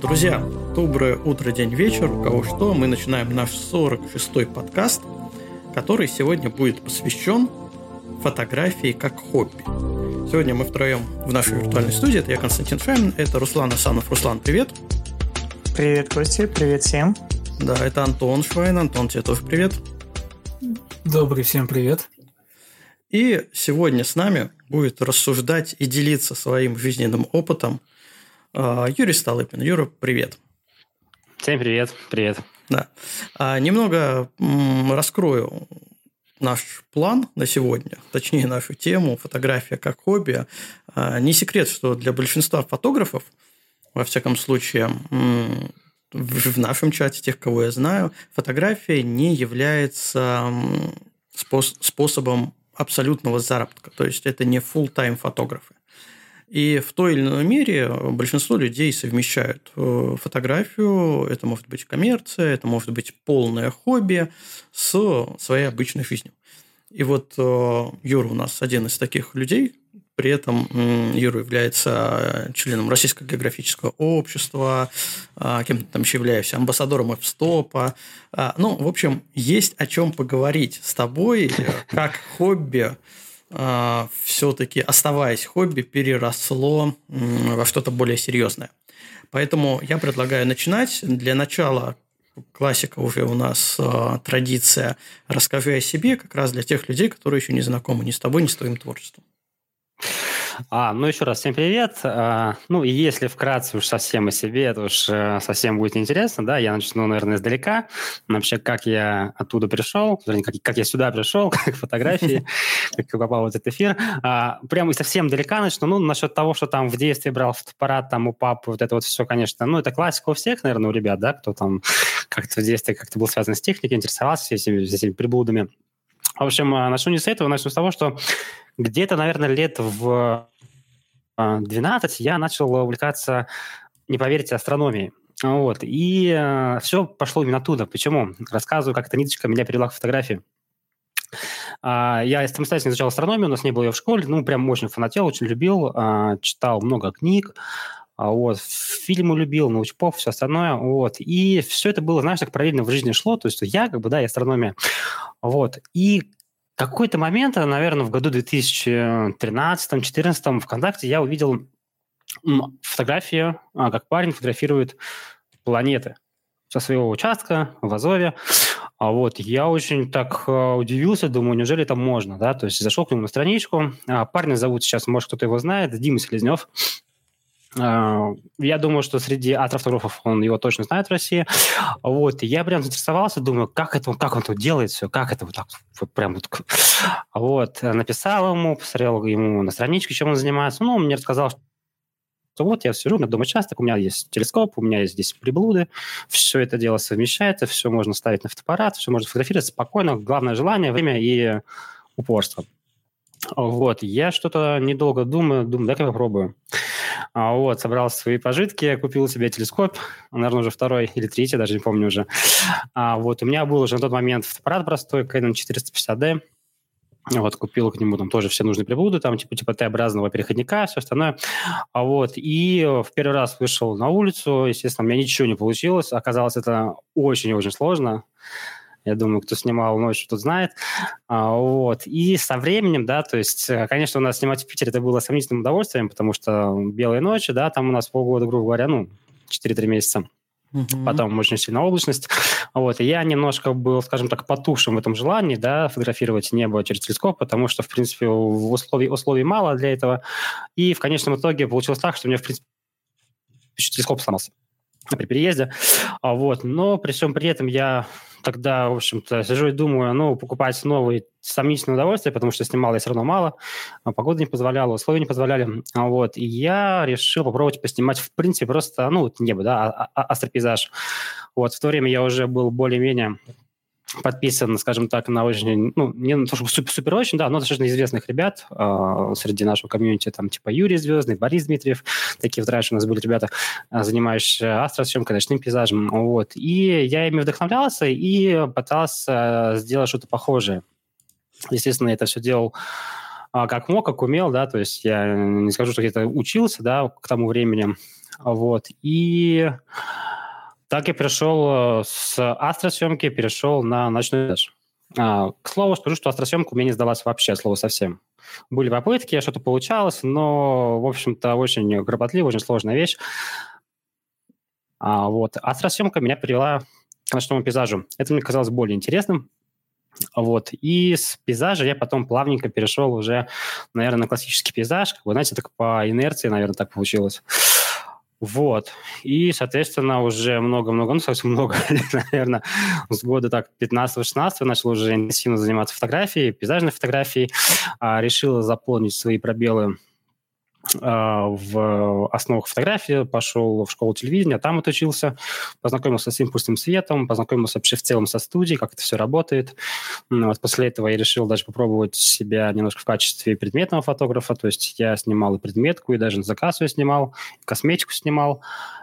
Друзья, доброе утро, день, вечер, у кого что. Мы начинаем наш 46-й подкаст, который сегодня будет посвящен фотографии как хобби. Сегодня мы втроем в нашей виртуальной студии. Это я, Константин Швайн, это Руслан Асанов. Руслан, привет. Привет, Костя, привет всем. Да, это Антон Швайн. Антон, тебе тоже привет. Добрый всем привет. И сегодня с нами будет рассуждать и делиться своим жизненным опытом Юрий Сталыпин. Юра, привет. Всем привет. Привет. Да. Немного раскрою наш план на сегодня, точнее, нашу тему «Фотография как хобби». Не секрет, что для большинства фотографов, во всяком случае, в нашем чате, тех, кого я знаю, фотография не является способом абсолютного заработка. То есть, это не full-time фотографы. И в той или иной мере большинство людей совмещают фотографию, это может быть коммерция, это может быть полное хобби, с своей обычной жизнью. И вот Юра у нас один из таких людей, при этом Юра является членом Российского географического общества, кем-то там еще являюсь, амбассадором F-stop. Ну, в общем, есть о чем поговорить с тобой, как хобби, все-таки, оставаясь хобби, переросло во что-то более серьезное. Поэтому я предлагаю начинать. Для начала, классика уже у нас, традиция, расскажи о себе, как раз для тех людей, которые еще не знакомы ни с тобой, ни с твоим творчеством. Ну еще раз всем привет. Ну, и если вкратце уж совсем о себе, это уж совсем будет неинтересно, да, я начну, наверное, издалека. Вообще, как я оттуда пришел, вернее, как я сюда пришел, как фотографии, как я попал в этот эфир. Прямо и совсем далека начну. Ну, насчет того, что там в детстве брал фотоаппарат, там у папы, вот это вот все, конечно, ну, это классика у всех, наверное, у ребят, да, кто там как-то в детстве как-то был связан с техникой, интересовался этими приблудами. В общем, начну не с этого, начну с того, что где-то, наверное, лет в 12 я начал увлекаться, не поверите, астрономией. Вот. И все пошло именно оттуда. Почему? Рассказываю, как эта ниточка меня привела к фотографии. Я самостоятельно изучал астрономию, у нас не было ее в школе, ну, прям очень фанател, очень любил, читал много книг, вот, фильмы любил, научпоп, все остальное, вот, и все это было, знаешь, так параллельно в жизни шло, то есть я, как бы, да, и астрономия, вот, и какой-то момент, наверное, в году 2013-2014 ВКонтакте я увидел фотографию, как парень фотографирует планеты со своего участка в Азове. Вот, я очень так удивился, думаю, неужели это можно, да, то есть зашел к нему на страничку, парня зовут сейчас, может, кто-то его знает, Дима Слезнёв. Я думаю, что среди астрофотографов он его точно знает в России. Вот, я прям заинтересовался, думаю, как он тут делает все, как это вот так, вот прям вот. Вот, написал ему, посмотрел ему на страничке, чем он занимается. Ну, он мне рассказал, что вот я сижу на доме участок, у меня есть телескоп, у меня есть здесь приблуды, все это дело совмещается, все можно ставить на фотоаппарат, все можно фотографировать спокойно, главное желание, время и упорство. Вот, я что-то недолго думаю, дай-ка попробую. Вот, собрал свои пожитки, купил себе телескоп, наверное, уже второй или третий, даже не помню уже. Вот, у меня был уже на тот момент фотоаппарат простой, Canon 450D. Вот, купил к нему там тоже все нужные приблуды, там типа Т-образного переходника, все остальное. Вот, и в первый раз вышел на улицу, естественно, у меня ничего не получилось. Оказалось, это очень-очень сложно. Я думаю, кто снимал ночью, тот знает. Вот. И со временем, да, то есть, конечно, у нас снимать в Питере это было сомнительным удовольствием, потому что белые ночи, да, там у нас полгода, грубо говоря, ну, 4-3 месяца. Mm-hmm. Потом очень сильная облачность. Вот. И я немножко был, скажем так, потухшим в этом желании, да, фотографировать небо через телескоп, потому что, в принципе, условий мало для этого. И в конечном итоге получилось так, что у меня, в принципе, телескоп сломался при переезде. Вот. Но при всем при этом я тогда, в общем-то, сижу и думаю, ну, покупать новые сомнительное удовольствие, потому что снимал я все равно мало, погода не позволяла, условия не позволяли. Вот. И я решил попробовать поснимать, в принципе, просто, ну, небо, да, астропейзаж. Вот. В то время я уже был более-менее подписан, скажем так, на очень, ну, не на то, чтобы супер-очень, да, но достаточно известных ребят среди нашего комьюнити, там, типа Юрий Звездный, Борис Дмитриев, такие вот раньше у нас были ребята, занимающиеся астросъемкой, ночным пейзажем, вот. И я ими вдохновлялся и пытался сделать что-то похожее. Естественно, я это все делал как мог, как умел, да, то есть я не скажу, что где-то учился, да, к тому времени, Вот. И так я перешел с астросъемки, перешел на ночной пейзаж. К слову, скажу, что астросъемка у меня не сдалась вообще, слово совсем. Были попытки, что-то получалось, но, в общем-то, очень кропотливая, очень сложная вещь. Вот. Астросъемка меня привела к ночному пейзажу. Это мне казалось более интересным. Вот. И с пейзажа я потом плавненько перешел уже, наверное, на классический пейзаж. Вы знаете, так по инерции, наверное, так получилось. Вот. И, соответственно, уже много-много, ну, совсем много, наверное, с года так 15-16 я начал уже интенсивно заниматься фотографией, пейзажной фотографией. Решил заполнить свои пробелы в основах фотографии, пошел в школу телевидения, там отучился, познакомился с импульсным светом, познакомился вообще в целом со студией, как это все работает. Вот после этого я решил даже попробовать себя немножко в качестве предметного фотографа, то есть я снимал и предметку, и даже на заказ я снимал, косметику снимал.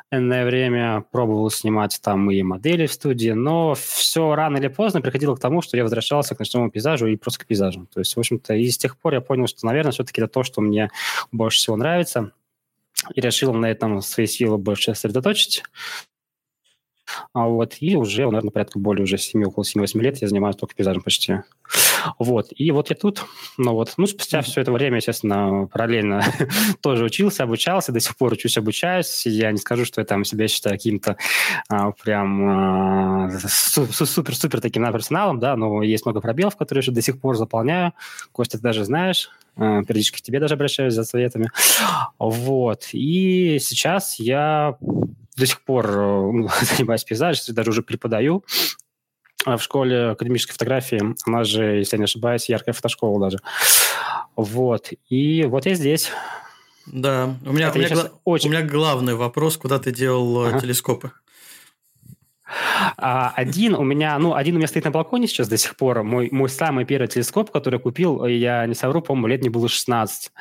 Энное время пробовал снимать там и модели в студии, но все рано или поздно приходило к тому, что я возвращался к ночному пейзажу и просто к пейзажу. То есть, в общем-то, и с тех пор я понял, что, наверное, все-таки это то, что мне больше всего нравится, и решил на этом свои силы больше сосредоточить. Вот, и уже, наверное, порядка более уже 7, около 7-8 лет я занимаюсь только пейзажем почти. Вот, и вот я тут, спустя все это время, естественно, параллельно тоже учился, обучался, до сих пор учусь, обучаюсь, я не скажу, что я там себя считаю каким-то прям супер-супер таким профессионалом, да, но есть много пробелов, которые еще до сих пор заполняю, Костя, ты даже знаешь, периодически к тебе даже обращаюсь за советами, вот, и сейчас я... До сих пор занимаюсь пейзажем, даже уже преподаю в школе академической фотографии. Она же, если я не ошибаюсь, яркая фотошкола даже. Вот. И вот я здесь. Да. У меня главный вопрос, куда ты делал телескопы? Один у меня стоит на балконе сейчас до сих пор, мой самый первый телескоп, который я купил, я не совру, по-моему, лет мне было 16,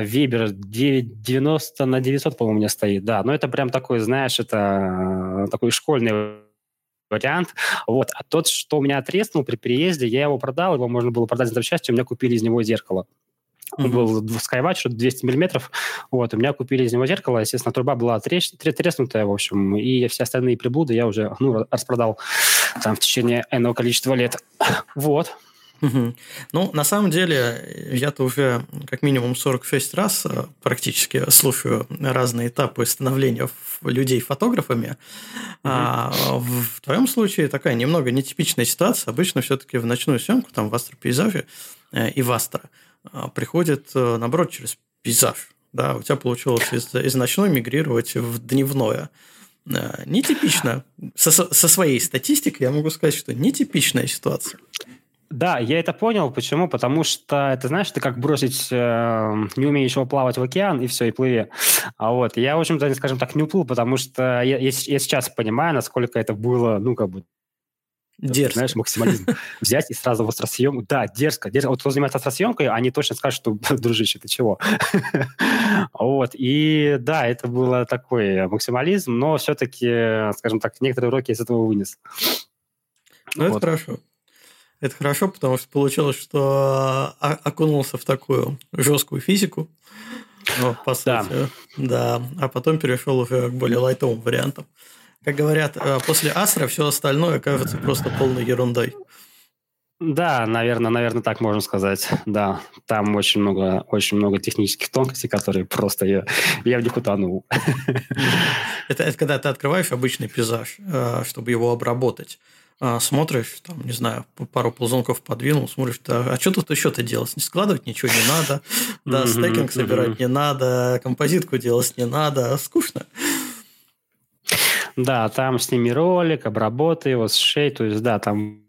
Вебер 9, 90 на 900, по-моему, у меня стоит, да, но это прям такой, знаешь, это такой школьный вариант, вот, а тот, что у меня отреснул при переезде, я его продал, его можно было продать на части, у меня купили из него зеркало. Он был Sky-Watch, 200 миллиметров. Вот, у меня купили из него зеркало. Естественно, труба была треснутая, в общем. И все остальные приблуды я уже распродал там в течение энного количества лет. Вот. Угу. Ну, на самом деле, я-то уже как минимум 46 раз практически слушаю разные этапы становления людей фотографами. А в твоем случае такая немного нетипичная ситуация. Обычно все-таки в ночную съемку, там в астропейзаже и в астро приходит, наоборот, через пейзаж. Да, у тебя получилось из ночной мигрировать в дневное. Нетипично. Со своей статистикой я могу сказать, что нетипичная ситуация. Да, я это понял. Почему? Потому что, ты знаешь, это как бросить неумеющего плавать в океан, и все, и плыви. А вот я, в общем-то, скажем так, не уплыл, потому что я сейчас понимаю, насколько это было, дерзко. Знаешь, максимализм. Взять и сразу в астросъемку. Да, дерзко. Вот кто занимается астросъемкой, они точно скажут, что, дружище, ты чего? Вот. И да, это был такой максимализм, но все-таки, скажем так, некоторые уроки из этого вынес. Ну, вот. Это хорошо. Это хорошо, потому что получилось, что окунулся в такую жесткую физику, по сути. Да. А потом перешел уже к более лайтовым вариантам. Как говорят, после астро все остальное кажется просто полной ерундой. Да, наверное, так можно сказать. Да, там очень много технических тонкостей, которые просто я в них утонул. Это когда ты открываешь обычный пейзаж, чтобы его обработать. Смотришь, там, не знаю, пару ползунков подвинул, смотришь, а что тут еще-то делать? Не складывать ничего не надо, да, стекинг собирать не надо, композитку делать не надо, скучно. Да, там сними ролик, обработай его, сшей, то есть, да, там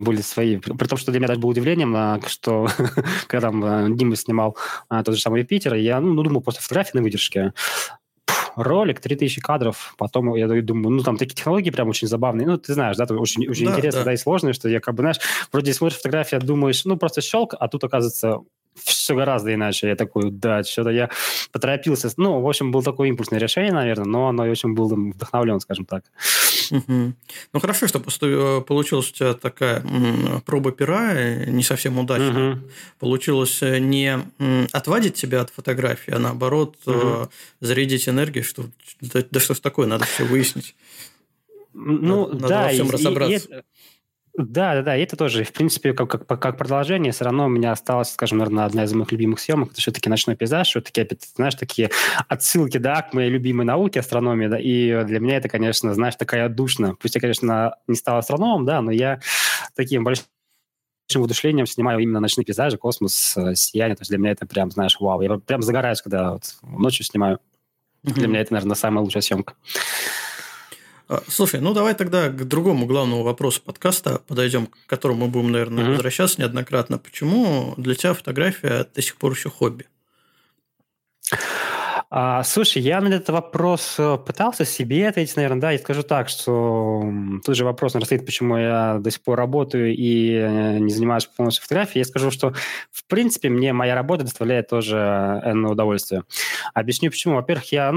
были свои... При том, что для меня даже было удивлением, что когда там Дима снимал тот же самый Питер, я думал, просто фотографии на выдержке. Ролик, 3000 кадров, потом я думаю, там такие технологии прям очень забавные, ты знаешь, да, очень интересно, да, и сложные, что я знаешь, вроде смотришь фотографии, думаешь, просто щелк, а тут, оказывается, все гораздо иначе. Я такой, да, что-то я поторопился. В общем, было такое импульсное решение, наверное, но оно, в общем, было вдохновлен, скажем так. Угу. Ну, хорошо, что получилась у тебя такая проба пера, не совсем удачная. Угу. Получилось не отвадить тебя от фотографии, а наоборот зарядить энергией, что да что ж такое, надо все выяснить. Ну, надо во всем разобраться. Да, и это тоже, в принципе, как продолжение, все равно у меня осталась, скажем, наверное, одна из моих любимых съемок, это все-таки ночной пейзаж, все-таки, опять, знаешь, такие отсылки, да, к моей любимой науке, астрономии, да, и для меня это, конечно, знаешь, такая душная, пусть я, конечно, не стал астрономом, да, но я таким большим удушением снимаю именно ночные пейзажи, космос, сияние, то есть для меня это прям, знаешь, вау, я прям загораюсь, когда вот ночью снимаю, для меня это, наверное, самая лучшая съемка. Слушай, ну давай тогда к другому главному вопросу подкаста подойдем, к которому мы будем, наверное, возвращаться неоднократно. Почему для тебя фотография до сих пор еще хобби? Слушай, я на этот вопрос пытался себе ответить, наверное, да, и скажу так, что тут же вопрос стоит, почему я до сих пор работаю и не занимаюсь полностью фотографией. Я скажу, что, в принципе, мне моя работа доставляет тоже энное удовольствие. Объясню, почему. Во-первых, я,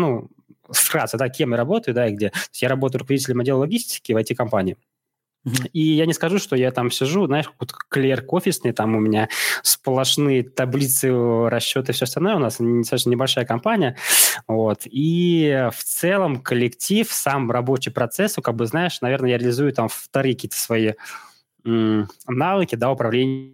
вкратце, да, кем я работаю, да, и где. Я работаю руководителем отдела логистики в IT-компании. И я не скажу, что я там сижу, знаешь, какой-то клерк офисный, там у меня сплошные таблицы, расчеты, все остальное. У нас достаточно небольшая компания. Вот. И в целом коллектив, сам рабочий процесс, знаешь, наверное, я реализую там вторые какие-то свои навыки, да, управления,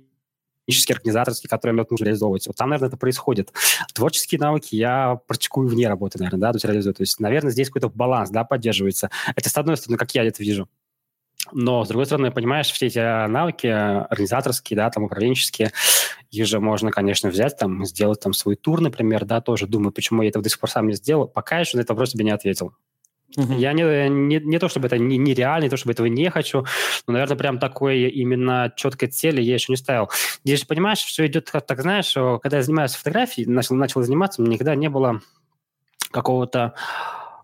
организаторские, которые мне нужно реализовывать. Вот там, наверное, это происходит. Творческие навыки я практикую вне работы, наверное, да, то есть реализую. То есть, наверное, здесь какой-то баланс, да, поддерживается. Это с одной стороны, как я это вижу. Но, с другой стороны, понимаешь, все эти навыки организаторские, да, там, управленческие, их же можно, конечно, взять, там, сделать там свой тур, например, да, тоже думаю, почему я этого до сих пор сам не сделал. Пока еще на этот вопрос тебе не ответил. Я не то, чтобы это нереально, не то, чтобы этого не хочу, но, наверное, прям такой именно четкой цели я еще не ставил. Здесь же, понимаешь, все идет, так знаешь, когда я занимаюсь фотографией, начал заниматься, у меня никогда не было какого-то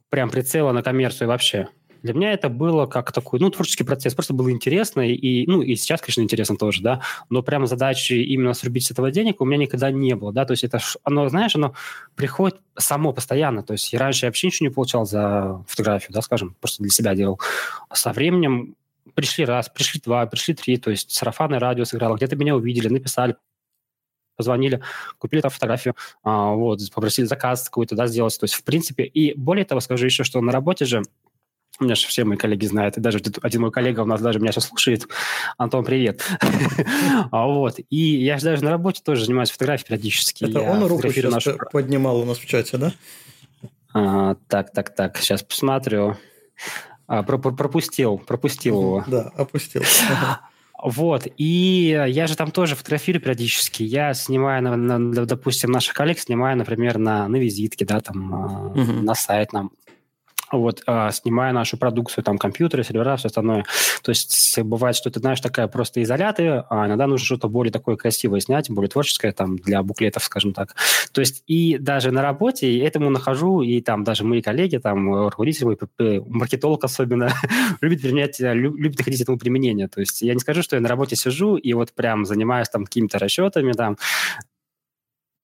прям прицела на коммерцию вообще. Для меня это было как такой, творческий процесс. Просто было интересно, и сейчас, конечно, интересно тоже, да, но прям задачи именно срубить с этого денег у меня никогда не было, да, то есть это, оно приходит само постоянно, то есть и раньше я вообще ничего не получал за фотографию, да, скажем, просто для себя делал. А со временем пришли раз, пришли два, пришли три, то есть сарафанное радио сыграло, где-то меня увидели, написали, позвонили, купили там фотографию, попросили заказ какой-то, да, сделать, то есть в принципе, и более того скажу еще, что на работе же у меня же все мои коллеги знают, и даже один мой коллега у нас даже меня сейчас слушает. Антон, привет. И я же даже на работе тоже занимаюсь фотографией периодически. Это он руку поднимал у нас в чате, да? Так, сейчас посмотрю. Пропустил его. Да, опустил. И я же там тоже фотографирую периодически. Я снимаю, допустим, наших коллег, снимаю, например, на визитке, да, там, на сайт нам. Снимая нашу продукцию, там, компьютеры, сервера, все остальное. То есть бывает, что ты знаешь, такая просто изоляты, а иногда нужно что-то более такое красивое снять, более творческое, там, для буклетов, скажем так. То есть и даже на работе этому нахожу, и там даже мои коллеги, там, руководитель, маркетолог особенно, любит находить этому применение. То есть я не скажу, что я на работе сижу и вот прям занимаюсь там какими-то расчетами, там,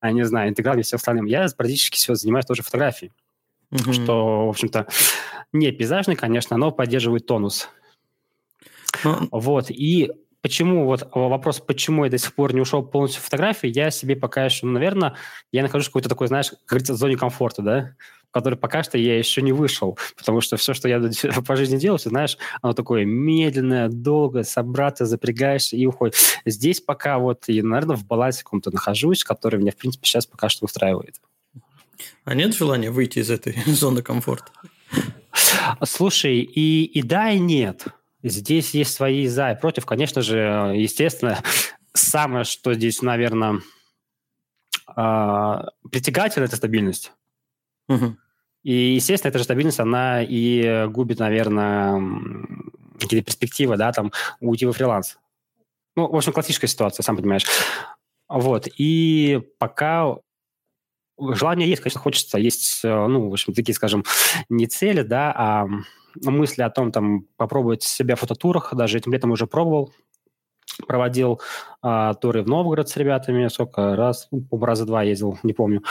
я не знаю, интегралами и всем остальным. Я практически все занимаюсь тоже фотографией. Что, в общем-то, не пейзажный, конечно, но поддерживает тонус. И почему, вопрос, почему я до сих пор не ушел полностью в фотографии, я себе пока еще, наверное, я нахожусь в какой-то такой, знаешь, как говорится, зоне комфорта, да, в которой пока что я еще не вышел, потому что все, что я по жизни делаю, все, знаешь, оно такое медленное, долго, собрато, запрягаешь и уходит. Здесь пока я, наверное, в балансе каком-то нахожусь, который меня, в принципе, сейчас пока что устраивает. А нет желания выйти из этой зоны комфорта? Слушай, и да, и нет. Здесь есть свои за и против. Конечно же, естественно, самое, что здесь, наверное, притягательно, это стабильность. И, естественно, эта же стабильность, она и губит, наверное, какие-то перспективы, да, там, уйти во фриланс. В общем, классическая ситуация, сам понимаешь. И пока... Желание есть, конечно, хочется. Есть, в общем, такие, скажем, не цели, да, а мысли о том, там, попробовать себя в фототурах. Даже этим летом уже пробовал. Проводил туры в Новгород с ребятами. Раза два ездил, не помню.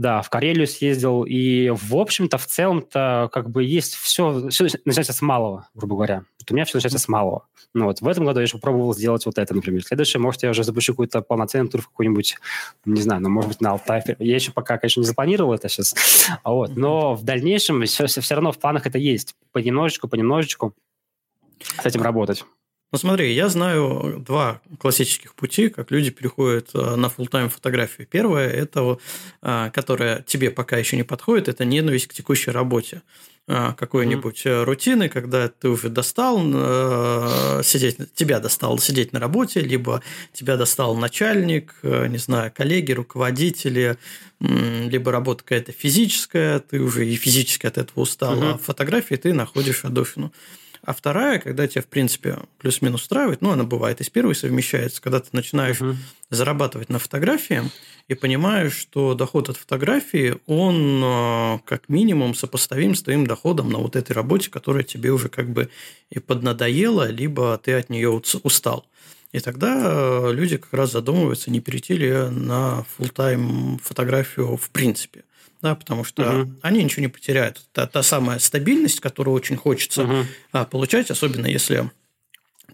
Да, в Карелию съездил, и, в общем-то, в целом-то, как бы, есть все начинается с малого, грубо говоря. Вот у меня все начинается с малого. Ну, вот в этом году я еще попробовал сделать вот это, например. Следующее, может, я уже запущу какой-то полноценный тур в какой-нибудь, не знаю, ну, может быть, на Алтай. Я еще пока, конечно, не запланировал это сейчас. Вот. Но в дальнейшем все равно в планах это есть. Понемножечку с этим работать. Ну, смотри, я знаю два классических пути, как люди переходят на фулл-тайм фотографию. Первое – это, которое тебе пока еще не подходит, это ненависть к текущей работе. Какой-нибудь рутины, когда ты уже тебя достало сидеть на работе, либо тебя достал начальник, не знаю, коллеги, руководители, либо работа какая-то физическая, ты уже и физически от этого устал, а в фотографии ты находишь отдушину. А вторая, когда тебя, в принципе, плюс-минус устраивает, ну, она бывает, и с первой совмещается, когда ты начинаешь зарабатывать на фотографии и понимаешь, что доход от фотографии, он как минимум сопоставим с твоим доходом на вот этой работе, которая тебе уже как бы и поднадоела, либо ты от нее устал. И тогда люди как раз задумываются, не перейти ли на фулл-тайм фотографию в принципе. Да, потому что они ничего не потеряют. Та самая стабильность, которую очень хочется получать, особенно если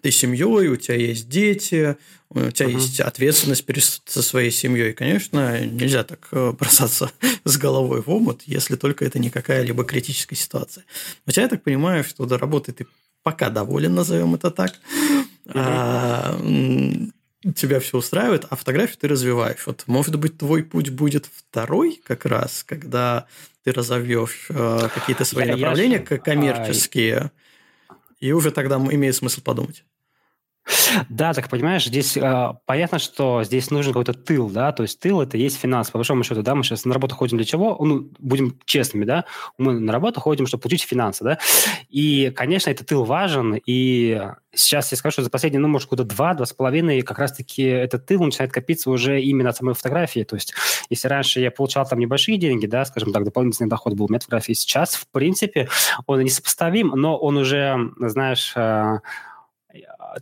ты с семьей, у тебя есть дети, у тебя есть ответственность со своей семьей. Конечно, нельзя так бросаться с головой в омут, если только это не какая-либо критическая ситуация. У тебя, я так понимаю, что до работы ты пока доволен, назовем это так. Тебя все устраивает, а фотографию ты развиваешь. Вот, может быть, твой путь будет второй как раз, когда ты разовьешь какие-то свои направления коммерческие, и уже тогда имеет смысл подумать. Да, так понимаешь, здесь понятно, что здесь нужен какой-то тыл, да, то есть тыл – это есть финанс, по большому счету, да, мы сейчас на работу ходим для чего? Ну, будем честными, да, мы на работу ходим, чтобы получить финансы, да, и, конечно, этот тыл важен, и сейчас я скажу, что за последние, ну, может, года 2-2,5, как раз-таки этот тыл начинает копиться уже именно от самой фотографии, то есть если раньше я получал там небольшие деньги, да, скажем так, дополнительный доход был у меня от фотографии, сейчас, в принципе, он несопоставим, но он уже, знаешь,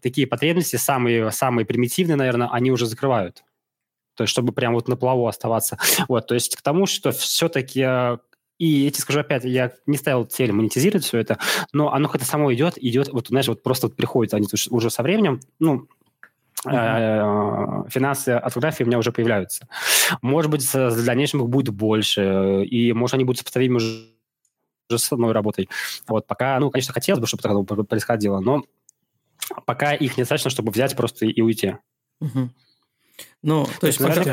такие потребности, самые примитивные, наверное, они уже закрывают. То есть, чтобы прям вот на плаву оставаться. Вот, то есть, к тому, что все-таки... И я тебе скажу опять, я не ставил цель монетизировать все это, но оно как-то само идет, вот, знаешь, вот просто вот приходит, они уже со временем, ну... финансы от фотографии у меня уже появляются. Может быть, в дальнейшем их будет больше, и, может, они будут сопоставимы уже с одной работой. Вот, пока, ну, конечно, хотелось бы, чтобы это происходило, но пока их недостаточно, чтобы взять просто и уйти. Ну, то есть подожди,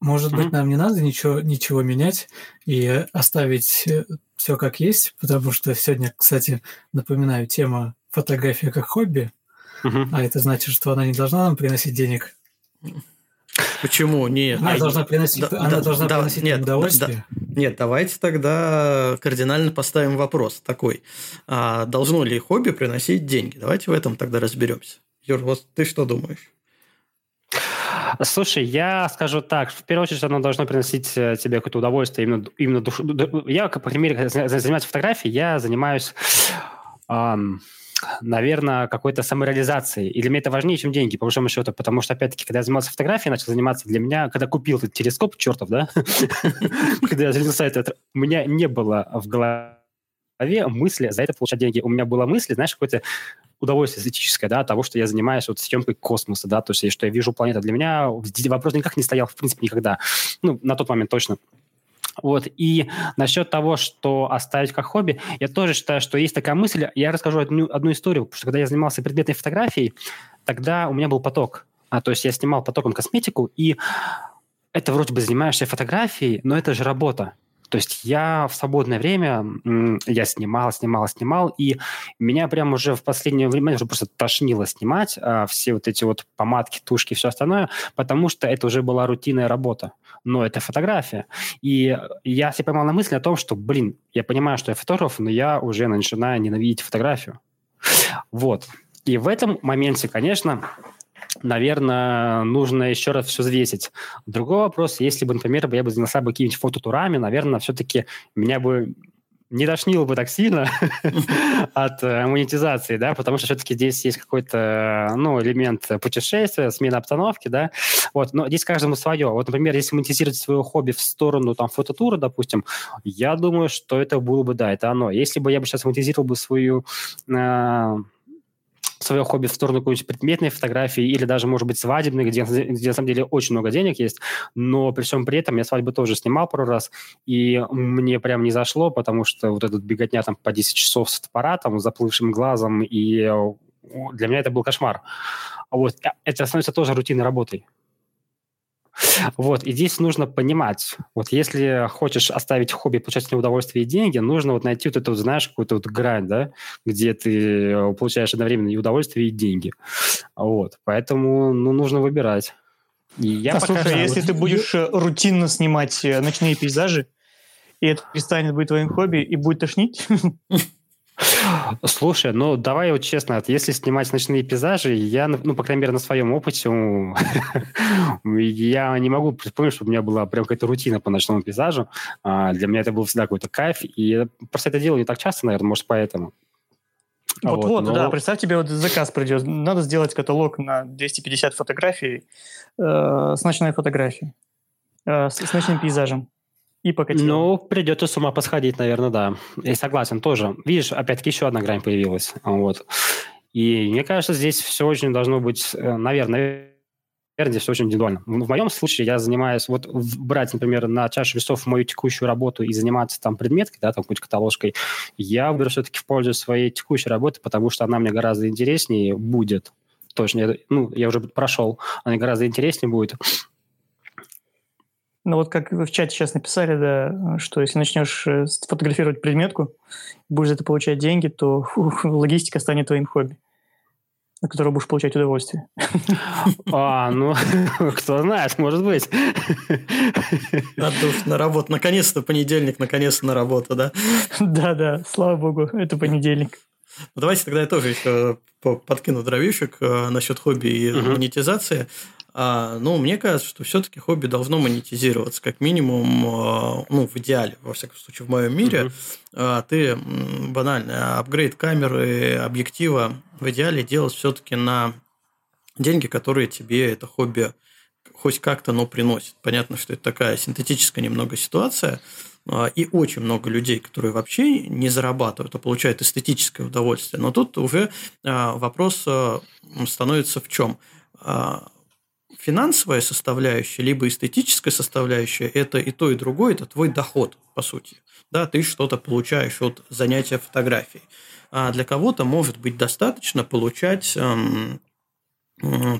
может быть, нам не надо ничего менять и оставить все как есть, потому что сегодня, кстати, напоминаю, тема фотография как хобби, а это значит, что она не должна нам приносить денег. Почему? Нет. Она должна приносить, приносить удовольствие. Нет, давайте тогда кардинально поставим вопрос такой. Должно ли хобби приносить деньги? Давайте в этом тогда разберемся. Юр, вот ты что думаешь? Слушай, я скажу так. В первую очередь, оно должно приносить тебе какое-то удовольствие. Именно душу. Я, по крайней мере, занимаюсь фотографией, я занимаюсь... наверное, какой-то самореализации. И для меня это важнее, чем деньги, по большому счету. Потому что, опять-таки, когда я занимался фотографией, начал заниматься для меня, когда купил этот телескоп, чертов, да? Когда я занимался это, у меня не было в голове мысли за это получать деньги. У меня была мысль, знаешь, какое-то удовольствие эстетическое, да, от того, что я занимаюсь вот съемкой космоса, да, то есть, что я вижу планету. Для меня вопрос никак не стоял, в принципе, никогда. Ну, на тот момент точно. Вот, и насчет того, что оставить как хобби, я тоже считаю, что есть такая мысль. Я расскажу одну историю, потому что когда я занимался предметной фотографией, тогда у меня был поток. То есть я снимал потоком косметику, и это вроде бы занимаешься фотографией, но это же работа. То есть я в свободное время я снимал, и меня прям уже в последнее время уже просто тошнило снимать все вот эти вот помадки, тушки, все остальное, потому что это уже была рутинная работа. Но это фотография. И я себя поймал на мысли о том, что, блин, я понимаю, что я фотограф, но я уже начинаю ненавидеть фотографию. Вот. И в этом моменте, конечно... наверное, нужно еще раз все взвесить. Другой вопрос, если бы, например, я бы занялся бы какими-нибудь фототурами, наверное, все-таки меня бы не тошнило бы так сильно от монетизации, да, потому что все-таки здесь есть какой-то, ну, элемент путешествия, смена обстановки, да, вот, но здесь каждому свое. Вот, например, если монетизировать свое хобби в сторону, там, фототура, допустим, я думаю, что это было бы, да, это оно. Если бы я бы сейчас монетизировал бы свое хобби в сторону какой-нибудь предметной фотографии или даже, может быть, свадебной, где на самом деле очень много денег есть, но при всем при этом я свадьбы тоже снимал пару раз, и мне прям не зашло, потому что вот этот беготня там по 10 часов с аппаратом, с заплывшим глазом, и для меня это был кошмар. Вот. Это становится тоже рутинной работой. Вот, и здесь нужно понимать, вот если хочешь оставить хобби, получать удовольствие и деньги, нужно вот найти вот эту, знаешь, какую-то вот грань, да, где ты получаешь одновременно и удовольствие, и деньги. Вот, поэтому, ну, нужно выбирать. И я слушай, если ты будешь рутинно снимать ночные пейзажи, и это перестанет быть твоим хобби, и будет тошнить... Слушай, ну давай вот честно, если снимать ночные пейзажи, я, ну, по крайней мере, на своем опыте, я не могу вспомнить, чтобы у меня была прям какая-то рутина по ночному пейзажу. Для меня это был всегда какой-то кайф, и просто это делал не так часто, наверное, может, поэтому. Вот-вот, но... да, представь, тебе вот заказ придет, надо сделать каталог на 250 фотографий с ночной фотографией, с ночным пейзажем. Ну, придется с ума посходить, наверное, да. Я согласен тоже. Видишь, опять-таки еще одна грань появилась. Вот. И мне кажется, здесь все очень должно быть, наверное, здесь все очень индивидуально. В моем случае я занимаюсь, вот брать, например, на чашу весов мою текущую работу и заниматься там предметкой, да, там какой-то каталожкой, я выберу все-таки в пользу своей текущей работы, потому что она мне гораздо интереснее будет. Точно, ну, я уже прошел, она гораздо интереснее будет. Ну вот как вы в чате сейчас написали, да, что если начнешь фотографировать предметку, будешь за это получать деньги, то логистика станет твоим хобби, от которого будешь получать удовольствие. А, ну, кто знает, может быть. Отдых на работу. Наконец-то понедельник, наконец-то на работу, да? Да-да, слава богу, это понедельник. Давайте тогда я тоже еще подкину дровишек насчет хобби и монетизации. Но мне кажется, что все-таки хобби должно монетизироваться, как минимум, ну, в идеале, во всяком случае, в моем мире. Ты банально апгрейд камеры, объектива в идеале делать все-таки на деньги, которые тебе это хобби хоть как-то, но приносит. Понятно, что это такая синтетическая немного ситуация, и очень много людей, которые вообще не зарабатывают, а получают эстетическое удовольствие. Но тут уже вопрос становится в чем? Финансовая составляющая, либо эстетическая составляющая – это и то, и другое, это твой доход, по сути. Да, ты что-то получаешь от занятия фотографией. А для кого-то, может быть, достаточно получать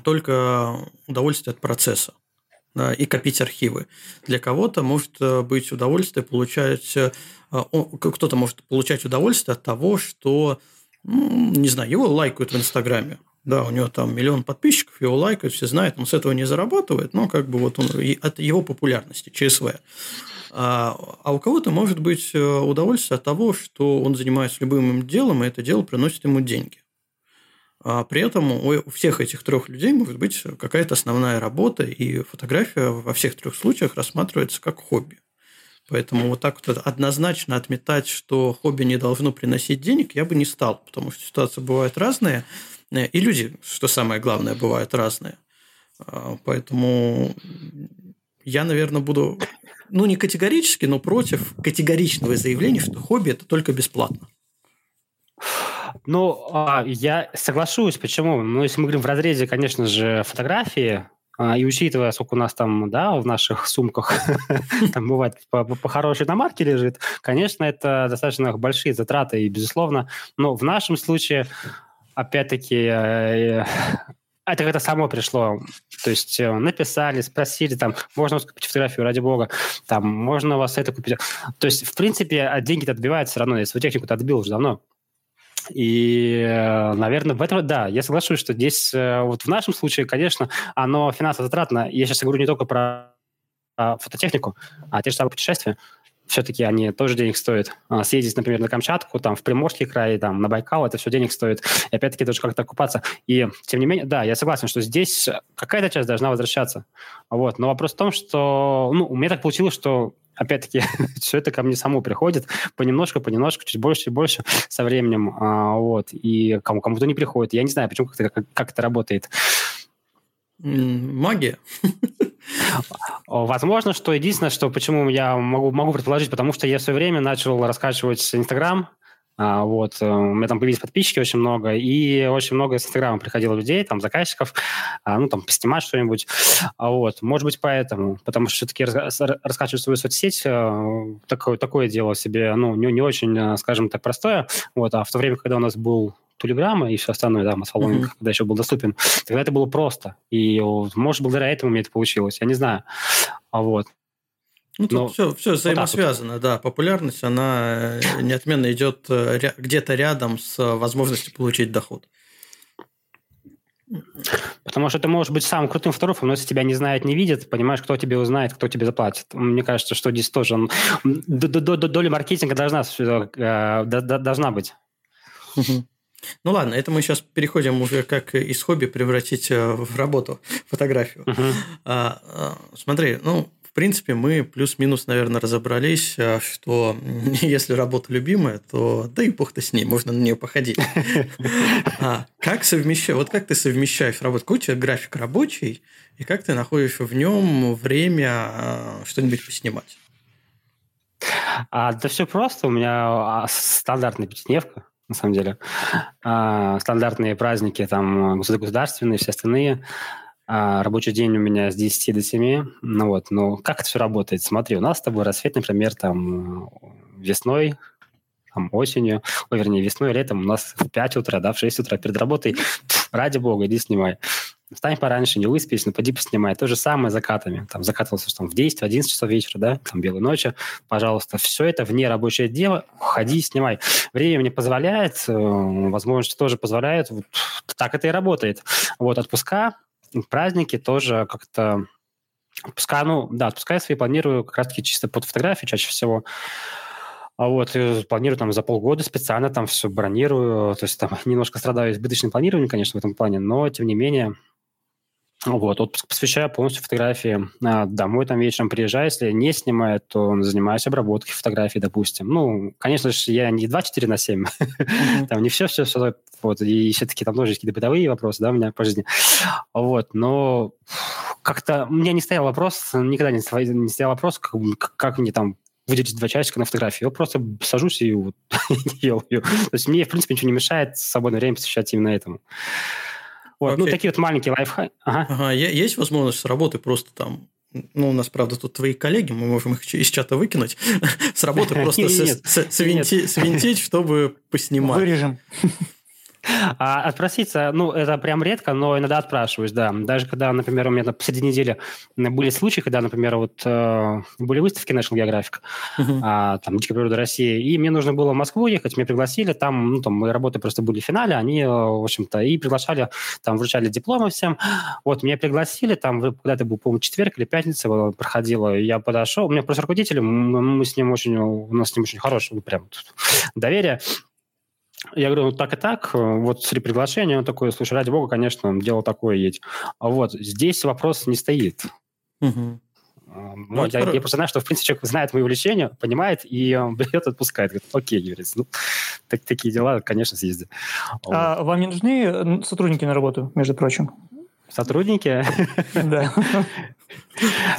только удовольствие от процесса, да, и копить архивы. Для кого-то может быть удовольствие получать… Кто-то может получать удовольствие от того, что, ну, не знаю, его лайкают в Инстаграме. Да, у него там 1 миллион подписчиков, его лайкают, все знают, он с этого не зарабатывает, но как бы вот он от его популярности, ЧСВ. А у кого-то может быть удовольствие от того, что он занимается любым делом, и это дело приносит ему деньги. А при этом у всех этих 3 людей может быть какая-то основная работа, и фотография во всех 3 случаях рассматривается как хобби. Поэтому вот так вот однозначно отметать, что хобби не должно приносить денег, я бы не стал, потому что ситуации бывают разные. И люди, что самое главное, бывают разные. Поэтому я, наверное, буду, ну, не категорически, но против категоричного заявления, что хобби – это только бесплатно. Ну, я соглашусь. Почему? Ну, если мы говорим в разрезе, конечно же, фотографии, и учитывая, сколько у нас там, да, в наших сумках, там бывает по хорошей иномарке лежит, конечно, это достаточно большие затраты, и, безусловно, но в нашем случае… Опять-таки, это как-то само пришло. То есть написали, спросили, там, можно у вас купить фотографию, ради бога, там, можно у вас это купить. То есть, в принципе, деньги-то отбиваются все равно, я свою технику-то отбил уже давно. И, наверное, в этом, да, я соглашусь, что здесь, вот в нашем случае, конечно, оно финансово затратно. Я сейчас говорю не только про фототехнику, а те же самые путешествия. все-таки они тоже денег стоят. Съездить, например, на Камчатку, там, в Приморский край, там, на Байкал, это все денег стоит. И опять-таки тоже как-то окупаться. И, тем не менее, да, я согласен, что здесь какая-то часть должна возвращаться. Вот. Но вопрос в том, что... Ну, у меня так получилось, что, опять-таки, все это ко мне само приходит понемножку, чуть больше и больше со временем. Вот. И кому-то не приходит. Я не знаю, почему как это работает. Магия. Возможно, что единственное, что почему я могу предположить, потому что я в свое время начал раскачивать Инстаграм, вот, у меня там появились подписчики очень много, и очень много с Инстаграма приходило людей, там, заказчиков, ну, там, поснимать что-нибудь, вот, может быть, поэтому, потому что все-таки раскачивать свою соцсеть, такое дело себе, ну, не очень, скажем так, простое, вот, а в то время, когда у нас был Телеграмма и все остальное, да, масолонинг, когда еще был доступен, тогда это было просто. И, может, благодаря этому мне это получилось, я не знаю. Вот. Ну, тут все взаимосвязано, вот да. Популярность, она неотменно идет где-то рядом с возможностью получить доход. Потому что ты можешь быть самым крутым фотографом, но если тебя не знает, не видит, понимаешь, кто тебе узнает, кто тебе заплатит. Мне кажется, что здесь тоже доля маркетинга должна быть. Ну ладно, это мы сейчас переходим уже как из хобби превратить в работу, фотографию. Смотри, ну, в принципе, мы плюс-минус, наверное, разобрались, что если работа любимая, то да и бог-то с ней, можно на нее походить. Как ты совмещаешь работу? Какой у тебя график рабочий, и как ты находишь в нем время что-нибудь поснимать? Да все просто, у меня стандартная пятидневка. На самом деле. Стандартные праздники, там, государственные, все остальные. Рабочий день у меня с 10 до 7. Ну вот, ну, как это все работает? Смотри, у нас с тобой рассвет, например, там, весной, там, осенью, весной, летом у нас в 5 утра, да, в 6 утра перед работой. Ради бога, иди снимай. Встань пораньше, не выспись, но поди поснимай. То же самое с закатами. Там закатывался там, в 10-11 часов вечера, да, там белые ночи. Пожалуйста, все это вне рабочее дело. Ходи, снимай. Время мне позволяет, возможности тоже позволяют. Вот, так это и работает. Вот отпуска, праздники тоже как-то... Отпуска, ну, да, отпуска я свои планирую как раз-таки чисто под фотографии чаще всего. А вот планирую там за полгода специально там все бронирую. То есть там немножко страдаю избыточным планированием, конечно, в этом плане, но тем не менее... Вот, отпуск посвящаю полностью фотографии. Домой там вечером приезжаю, если не снимаю, то занимаюсь обработкой фотографий, допустим. Ну, конечно же, я не 24/7, там не все, вот, и все-таки там тоже есть какие-то бытовые вопросы, да, у меня по жизни. Вот, но как-то у меня не стоял вопрос, никогда не стоял вопрос, как мне там выделить 2 часика на фотографии. Я просто сажусь и вот делаю. То есть мне, в принципе, ничего не мешает свободное время посвящать именно этому. Вот, okay. Ну, такие вот маленькие лайфхаки. Ага, есть возможность с работы просто там... Ну, у нас, правда, тут твои коллеги, мы можем их из чата выкинуть. С работы просто свинтить, чтобы поснимать. Вырежем. Отпроситься, ну, это прям редко, но иногда отпрашиваюсь, да. Даже когда, например, у меня посреди недели были случаи, когда, например, вот были выставки National Geographic, там, «Дикая природа России», и мне нужно было в Москву ехать, меня пригласили, там, ну, там, мои работы просто были в финале, они, в общем-то, и приглашали, там, вручали дипломы всем, вот, меня пригласили, там, когда-то был, по-моему, четверг или пятница проходила, я подошел, у меня просто руководитель, у нас с ним очень хорошее, прям, доверие. Я говорю, ну так и так, вот при приглашении он такой, слушай, ради бога, конечно, дело такое есть. Вот, здесь вопрос не стоит. Вот, я просто знаю, что, в принципе, человек знает мои увлечения, понимает, и он берет, отпускает. Говорит, окей, говорит, ну, такие дела, конечно, съезди. А вот. Вам не нужны сотрудники на работу, между прочим? Сотрудники? Да.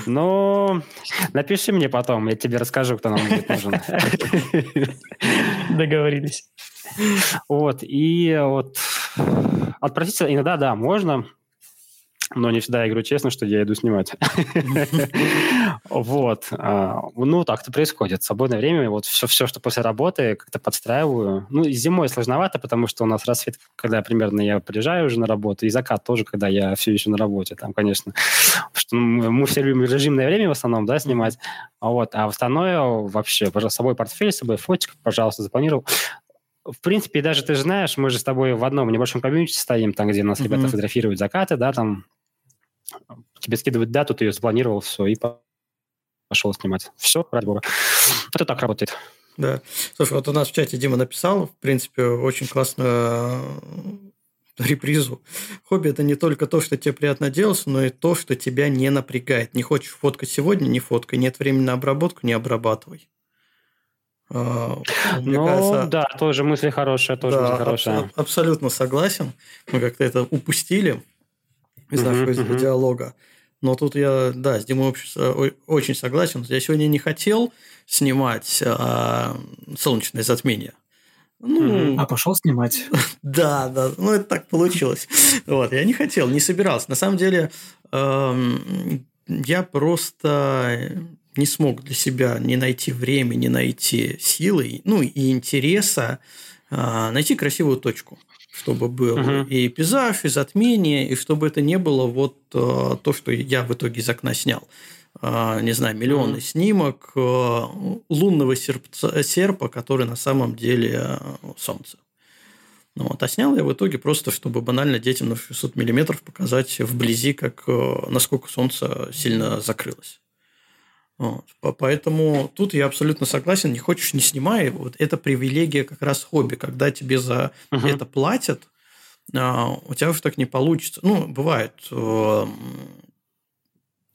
Ну, напиши мне потом, я тебе расскажу, кто нам будет нужен. Договорились. Вот, и вот отпроситься иногда, да, можно, но не всегда, я говорю честно, что я иду снимать. Вот, ну, так-то происходит. Свободное время, вот все, что после работы, как-то подстраиваю. Ну, зимой сложновато, потому что у нас рассвет, когда примерно я приезжаю уже на работу, и закат тоже, когда я все еще на работе, там, конечно. Что мы все любим режимное время в основном, да, снимать. Вот, а в остальное вообще, с собой портфель, с собой фотик, пожалуйста, запланировал. В принципе, даже ты же знаешь, мы же с тобой в одном небольшом комьюнити стоим, там, где нас ребята фотографируют закаты, да, там тебе скидывают дату, ты ее запланировал, все, и пошел снимать. Все, ради бога. Это так работает. Да. Слушай, вот у нас в чате Дима написал, в принципе, очень классную репризу. Хобби – это не только то, что тебе приятно делать, но и то, что тебя не напрягает. Не хочешь фоткать сегодня – не фоткай. Нет времени на обработку – не обрабатывай. Мне кажется, да, тоже мысль хорошая. Абсолютно согласен. Мы как-то это упустили из нашего диалога. Но тут я, да, с Димой очень согласен. Я сегодня не хотел снимать солнечное затмение. А пошел снимать. Да. Ну, это так получилось. Вот, я не хотел, не собирался. На самом деле, я просто не смог для себя не найти времени, не найти силы, ну, и интереса найти красивую точку, чтобы был и пейзаж, и затмение, и чтобы это не было вот то, что я в итоге из окна снял. Не знаю, миллионный снимок лунного серпа, который на самом деле солнце. Ну, вот, а снял я в итоге просто, чтобы банально детям на 600 мм показать вблизи, как, насколько солнце сильно закрылось. Вот. Поэтому тут я абсолютно согласен, не хочешь, не снимай. Вот это привилегия как раз хобби, когда тебе за это платят, у тебя уже так не получится. Ну, бывают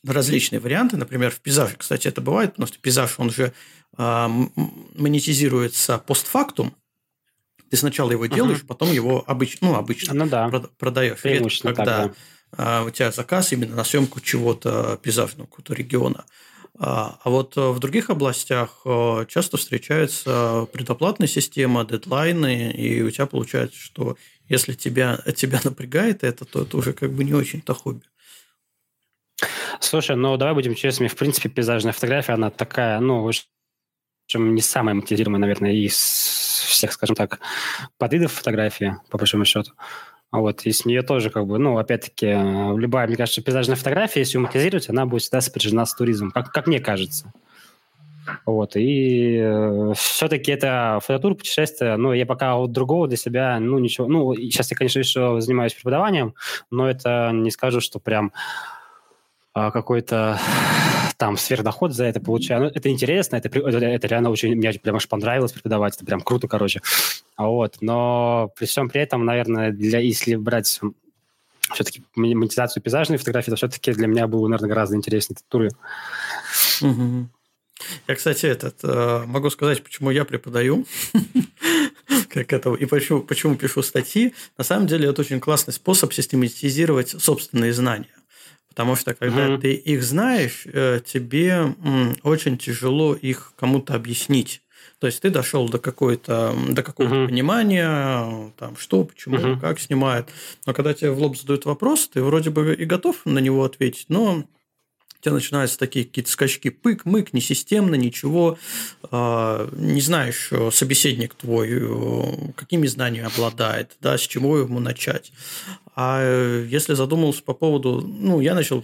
различные варианты, например, в пейзаже, кстати, это бывает, потому что пейзаж, он же монетизируется постфактум. Ты сначала его делаешь, потом его продаешь. Преимущественно редко, когда у тебя заказ именно на съемку чего-то пейзажного, какого-то региона. А вот в других областях часто встречается предоплатная система, дедлайны, и у тебя получается, что если тебя напрягает это, то это уже как бы не очень-то хобби. Слушай, ну давай будем честными, в принципе, пейзажная фотография, она такая, ну, не самая мотивируемая, наверное, из всех, скажем так, подвидов фотографии, по большому счету. Вот, и с нее тоже, как бы, ну, опять-таки, любая, мне кажется, пейзажная фотография, если ее монетизировать, она будет всегда сопряжена с туризмом, как мне кажется. Вот, и все-таки это фототур, путешествие, ну, я пока от другого для себя, ну, ничего, ну, сейчас я, конечно, еще занимаюсь преподаванием, но это не скажу, что прям какой-то там сверхдоход за это получаю. Ну, это интересно, это реально очень, мне прям аж понравилось преподавать, это прям круто, короче. Вот, но при всем при этом, наверное, если брать все-таки монетизацию пейзажной фотографии, то все-таки для меня было, наверное, гораздо интереснее туры. Угу. Я, кстати, могу сказать, почему я преподаю, и почему пишу статьи. На самом деле, это очень классный способ систематизировать собственные знания. Потому что, когда ты их знаешь, тебе очень тяжело их кому-то объяснить. То есть, ты дошел до какого-то понимания, там, что, почему, как снимает. Но когда тебе в лоб задают вопрос, ты вроде бы и готов на него ответить, но у тебя начинаются такие какие-то скачки. Пык-мык, несистемно, ничего. Не знаешь, собеседник твой, какими знаниями обладает, да, с чего ему начать. А если задумался по поводу... Ну, я начал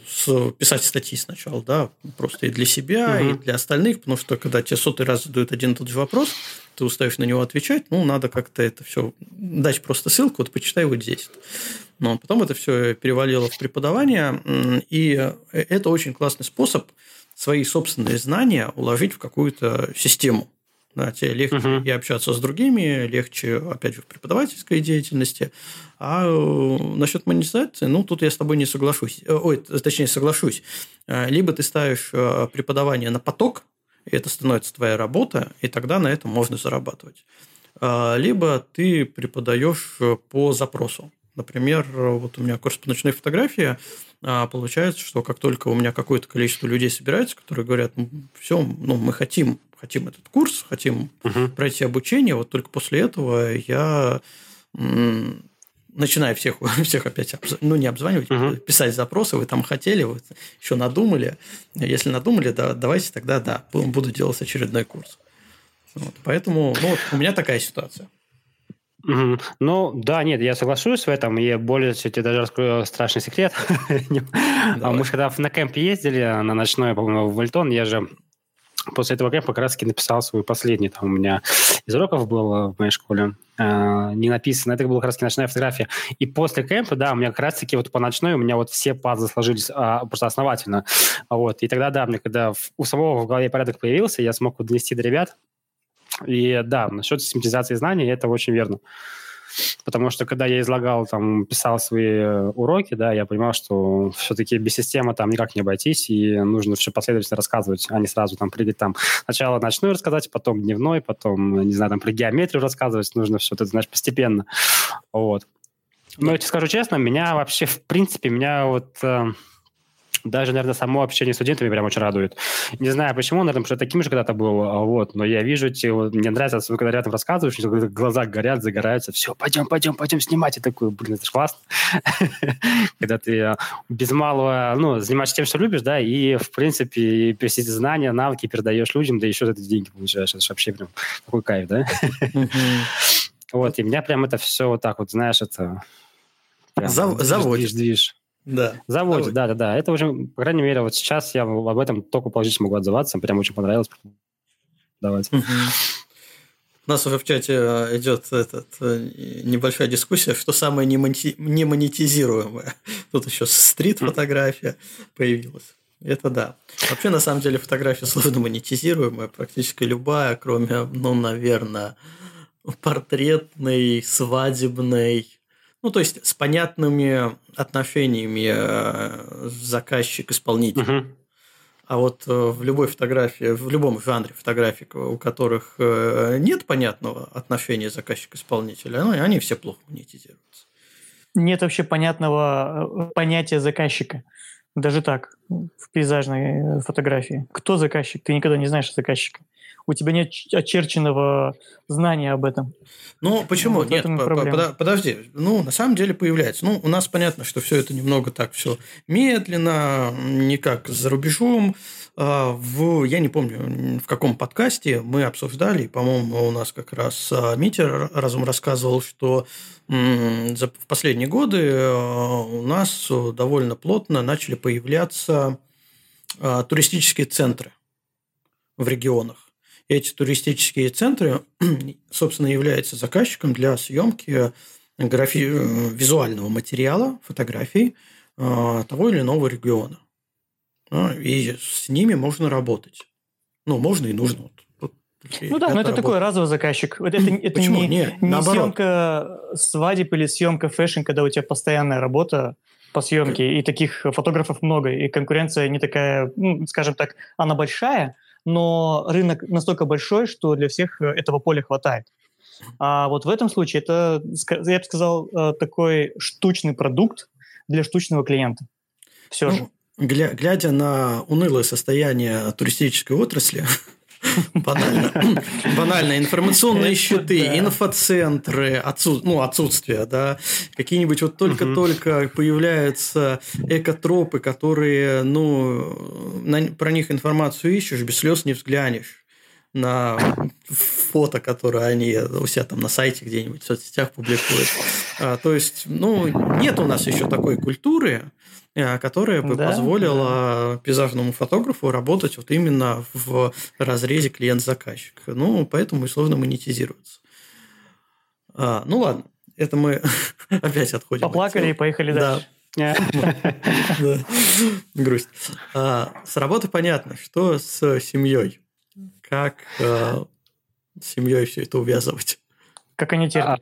писать статьи сначала, да, просто и для себя, и для остальных, потому что, когда тебе сотый раз задают один и тот же вопрос, ты устаешь на него отвечать, ну, надо как-то это все... Дать просто ссылку, вот почитай вот здесь. Но потом это все перевалило в преподавание, и это очень классный способ свои собственные знания уложить в какую-то систему. Да, тебе легче и общаться с другими, легче, опять же, в преподавательской деятельности. А насчет монетизации, ну, тут я с тобой не соглашусь. Соглашусь. Либо ты ставишь преподавание на поток, и это становится твоя работа, и тогда на этом можно зарабатывать. Либо ты преподаешь по запросу. Например, вот у меня курс по ночной фотографии. Получается, что как только у меня какое-то количество людей собирается, которые говорят, ну, все, ну, мы хотим этот курс, хотим пройти обучение, вот только после этого я начинаю всех опять, ну, не обзванивать, писать запросы, вы там хотели, вы еще надумали. Если надумали, да, давайте тогда, да, буду делать очередной курс. Вот, поэтому у меня такая ситуация. Ну, да, нет, я соглашусь в этом, и более всего тебе даже раскрою страшный секрет. Мы же когда на кемп ездили, на ночной, по-моему, в Эльтон, я же после этого кемпа как раз-таки написал свой последний, там у меня из уроков было в моей школе, не написано. Это была как раз ночная фотография. И после кемпа, да, у меня как раз-таки вот по ночной у меня вот все пазлы сложились просто основательно. Вот. И тогда, да, мне когда у самого в голове порядок появился, я смог донести до ребят. И да, насчет систематизации знаний это очень верно. Потому что, когда я излагал, там, писал свои уроки, да, я понимал, что все-таки без системы там никак не обойтись, и нужно все последовательно рассказывать, а не сразу там прыгать там. Сначала ночную рассказать, потом дневной, потом, не знаю, там, про геометрию рассказывать. Нужно все это, знаешь, постепенно. Вот. Но я тебе скажу честно, меня вообще, в принципе, меня вот... Даже, наверное, само общение с студентами прям очень радует. Не знаю почему, наверное, потому что я таким же когда-то был, вот, но я вижу, мне нравится, когда рядом рассказываешь, глаза горят, загораются, все, пойдем снимать. И такой, блин, это же классно. Когда ты без малого, ну, занимаешься тем, что любишь, да, и, в принципе, все эти знания, навыки передаешь людям, да еще за это деньги получаешь. Это же вообще прям такой кайф, да? Вот, и меня прям это все вот так вот, знаешь, это... Заводишь. Да. Заводит, да. Это уже, по крайней мере, вот сейчас я об этом только положительно могу отзываться. Прям очень понравилось. Давайте. У нас уже в чате идет небольшая дискуссия, что самое немонетизируемое. Тут еще стрит-фотография появилась. Это да. Вообще, на самом деле, фотография сложно монетизируемая, практически любая, кроме, ну, наверное, портретной, свадебной. Ну, то есть, с понятными отношениями заказчик-исполнитель. А вот в любой фотографии, в любом жанре фотографий, у которых нет понятного отношения заказчик-исполнителя, ну, они все плохо монетизируются. Нет вообще понятного понятия заказчика. Даже так, в пейзажной фотографии. Кто заказчик? Ты никогда не знаешь заказчика. У тебя нет очерченного знания об этом. Ну, почему? Вот нет, подожди. Ну, на самом деле появляется. Ну, у нас понятно, что все это немного так все медленно, не как за рубежом. Я не помню, в каком подкасте мы обсуждали, по-моему, у нас как раз Митя разум рассказывал, что в последние годы у нас довольно плотно начали появляться туристические центры в регионах. Эти туристические центры, собственно, являются заказчиком для съемки визуального материала, фотографий того или иного региона. И с ними можно работать. Ну, можно и нужно. Ну да, но это такой разовый заказчик. Это не съемка свадеб или съемка фэшн, когда у тебя постоянная работа по съемке, и таких фотографов много, и конкуренция не такая, ну, скажем так, она большая, но рынок настолько большой, что для всех этого поля хватает. А вот в этом случае это, я бы сказал, такой штучный продукт для штучного клиента. Все же. Глядя на унылое состояние туристической отрасли, банально информационные щиты, инфоцентры, отсутствие, да, какие-нибудь вот только-только появляются экотропы, которые, ну, про них информацию ищешь, без слез не взглянешь на фото, которые они у себя там на сайте где-нибудь в соцсетях публикуют. То есть, ну, нет у нас еще такой культуры, которая бы позволила пейзажному фотографу работать вот именно в разрезе клиент-заказчик. Ну, поэтому и сложно монетизироваться. Ну, ладно. Это мы опять отходим. Поплакали и поехали дальше. Грусть. С работы понятно, что с семьей. Как с семьей все это увязывать? Как они терпят?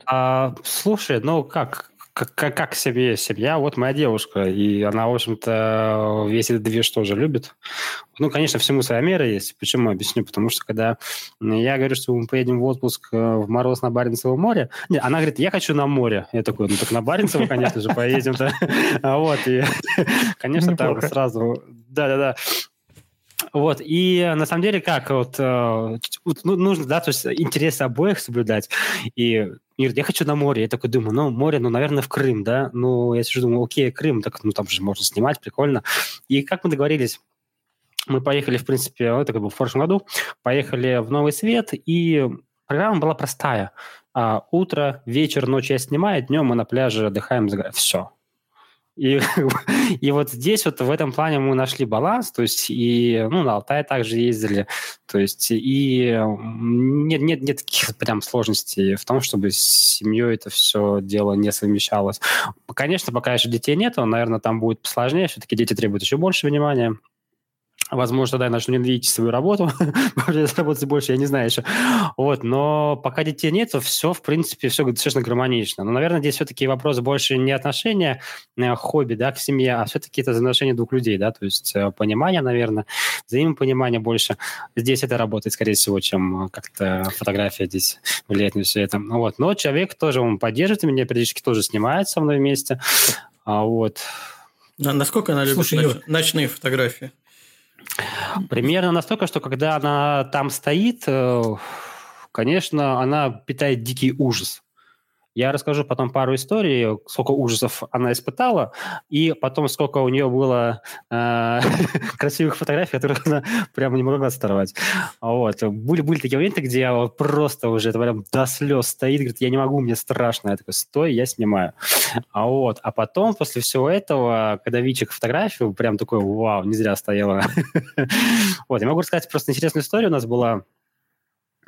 Слушай, ну как? Как себе семья? Вот моя девушка, и она, в общем-то, весь этот движ тоже любит. Ну, конечно, всему своя мера есть. Почему? Объясню. Потому что, когда я говорю, что мы поедем в отпуск в мороз на Баренцево море, не, она говорит, я хочу на море. Я такой, ну, так на Баренцево, конечно же, поедем-то. Вот, и, конечно, там сразу... Да-да-да. Вот, и на самом деле как? Вот, нужно, да, то есть интересы обоих соблюдать. И я хочу на море. Я такой думаю, ну, море, ну, наверное, в Крым, да? Ну, я сижу, думаю, окей, Крым, так, ну, там же можно снимать, прикольно. И как мы договорились, мы поехали, в принципе, ну, это как бы в прошлом году, поехали в Новый Свет, и программа была простая. Утро, вечер, ночь я снимаю, днем мы на пляже отдыхаем, все. И вот здесь вот в этом плане мы нашли баланс, то есть и на Алтай также ездили, то есть и нет таких прям сложностей в том, чтобы с семьей это все дело не совмещалось. Конечно, пока еще детей нету, наверное, там будет посложнее, все-таки дети требуют еще больше внимания. Возможно, тогда я начну ненавидеть свою работу, работать больше, я не знаю еще. Вот, но пока детей нет, все, в принципе, все достаточно гармонично. Но, наверное, здесь все-таки вопрос больше не отношения хобби, да, к семье, а все-таки это отношение двух людей, да, то есть понимание, наверное, взаимопонимание больше. Здесь это работает, скорее всего, чем как-то фотография здесь влияет на все это. Вот, но человек тоже, он поддерживает меня, периодически тоже снимает со мной вместе, вот. А насколько она любит ночные фотографии? Примерно настолько, что когда она там стоит, конечно, она питает дикий ужас. Я расскажу потом пару историй, сколько ужасов она испытала, и потом сколько у нее было красивых фотографий, которые она прямо не могла оторвать. Вот. Были такие моменты, где я просто уже прям до слез стоит, говорит, я не могу, мне страшно. Я такой, стой, я снимаю. Вот. А потом, после всего этого, когда Вичик фотографию, прям такой, вау, не зря стояла. Вот. Я могу рассказать просто интересную историю у нас была.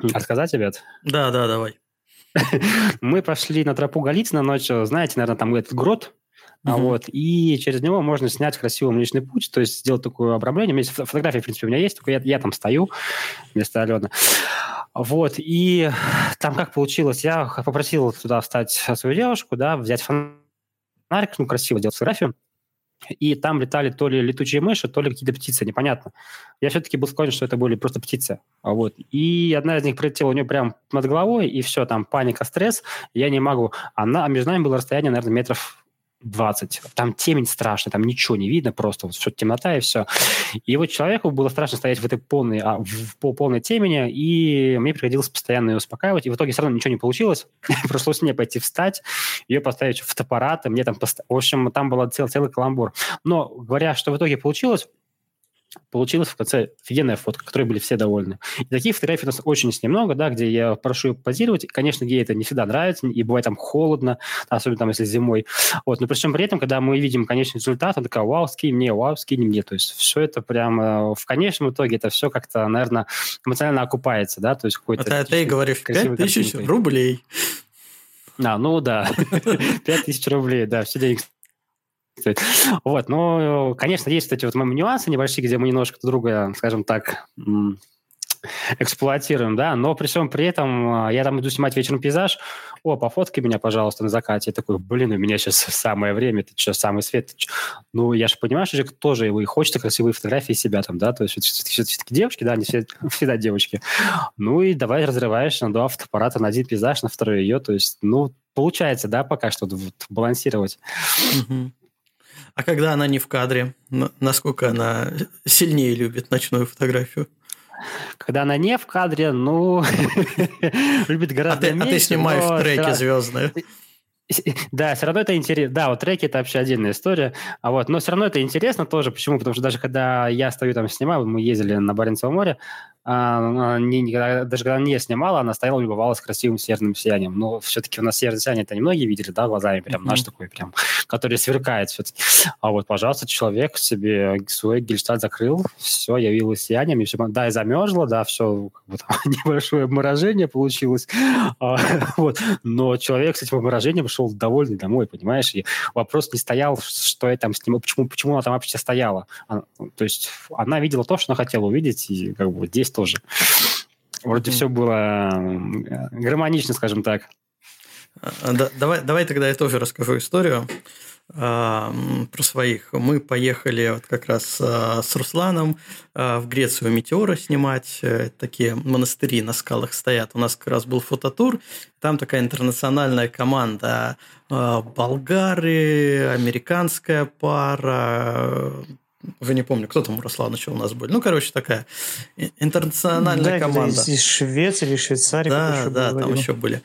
Рассказать, ребят? Да, давай. Мы пошли на тропу Голицына ночью, знаете, наверное, там этот грот, вот, и через него можно снять красивый Млечный путь, то есть сделать такое обрамление. У меня есть фотографии, в принципе, у меня есть, только я там стою вместо Алены. Вот, и там как получилось, я попросил туда встать свою девушку, да, взять фонарик, красиво сделать фотографию. И там летали то ли летучие мыши, то ли какие-то птицы, непонятно. Я все-таки был склонен, что это были просто птицы. Вот. И одна из них прилетела у нее прям над головой, и все, там паника, стресс, я не могу. А между нами было расстояние, наверное, 20 метров. Там темень страшная, там ничего не видно, просто вот все темнота и все. И вот человеку было страшно стоять в этой полной темени, и мне приходилось постоянно ее успокаивать, и в итоге все равно ничего не получилось. Пришлось мне пойти встать, ее поставить в фотоаппарат, и мне там... В общем, там был целый каламбур. Но говоря, что в итоге получилась в конце офигенная фотка, которой были все довольны. И таких фотографий у нас очень немного, да, где я прошу ее позировать. И, конечно, ей это не всегда нравится, и бывает там холодно, особенно там, если зимой. Вот. Но причем при этом, когда мы видим конечный результат, она такая, вау, скинь мне. То есть все это прям в конечном итоге это все как-то, наверное, эмоционально окупается, да, то есть какой-то... А ты говоришь, 5000 рублей. А, ну да, 5000 рублей, да, все деньги... Вот, но, конечно, есть, кстати, вот нюансы небольшие, где мы немножко друга, скажем так, эксплуатируем, да, но при всем при этом я там иду снимать вечером пейзаж, пофоткай меня, пожалуйста, на закате. Я такой, блин, у меня сейчас самое время, ты что, самый свет. Ну, я же понимаю, что человек тоже его и хочет красивые фотографии себя там, да, то есть все-таки девушки, да, они всегда девочки. Ну и давай разрываешь на два фотоаппарата, на один пейзаж, на второй ее, то есть, получается, да, пока что вот, балансировать. А когда она не в кадре, насколько она сильнее любит ночную фотографию? Когда она не в кадре, любит гораздо меньше. А ты снимаешь треки звездные. Да, все равно это интересно. Да, вот треки – это вообще отдельная история. Но все равно это интересно тоже. Почему? Потому что даже когда я стою там снимаю, мы ездили на Баренцево море, даже когда не снимала, она стояла и любовалась красивым северным сиянием. Но все-таки у нас северное сияние это немногие видели, да, глазами прям наш такой прям, который сверкает все-таки. А вот, пожалуйста, человек себе свой гельштальт закрыл, все, явилось сиянием, и все, да, и замерзла, да, все, как бы там небольшое обморожение получилось. Вот. Но человек с этим обморожением шел довольный домой, понимаешь, и вопрос не стоял, что я там снимал, почему она там вообще стояла. То есть она видела то, что она хотела увидеть, и как бы здесь тоже. Вроде все было гармонично, скажем так. Да, давай тогда я тоже расскажу историю про своих. Мы поехали вот как раз с Русланом в Грецию метеоры снимать. Такие монастыри на скалах стоят. У нас как раз был фототур. Там такая интернациональная команда. Болгары, американская пара... Уже не помню, кто там у Руслана еще у нас был. Такая интернациональная команда. Из Швеции или Швейцарии. Да, там еще были.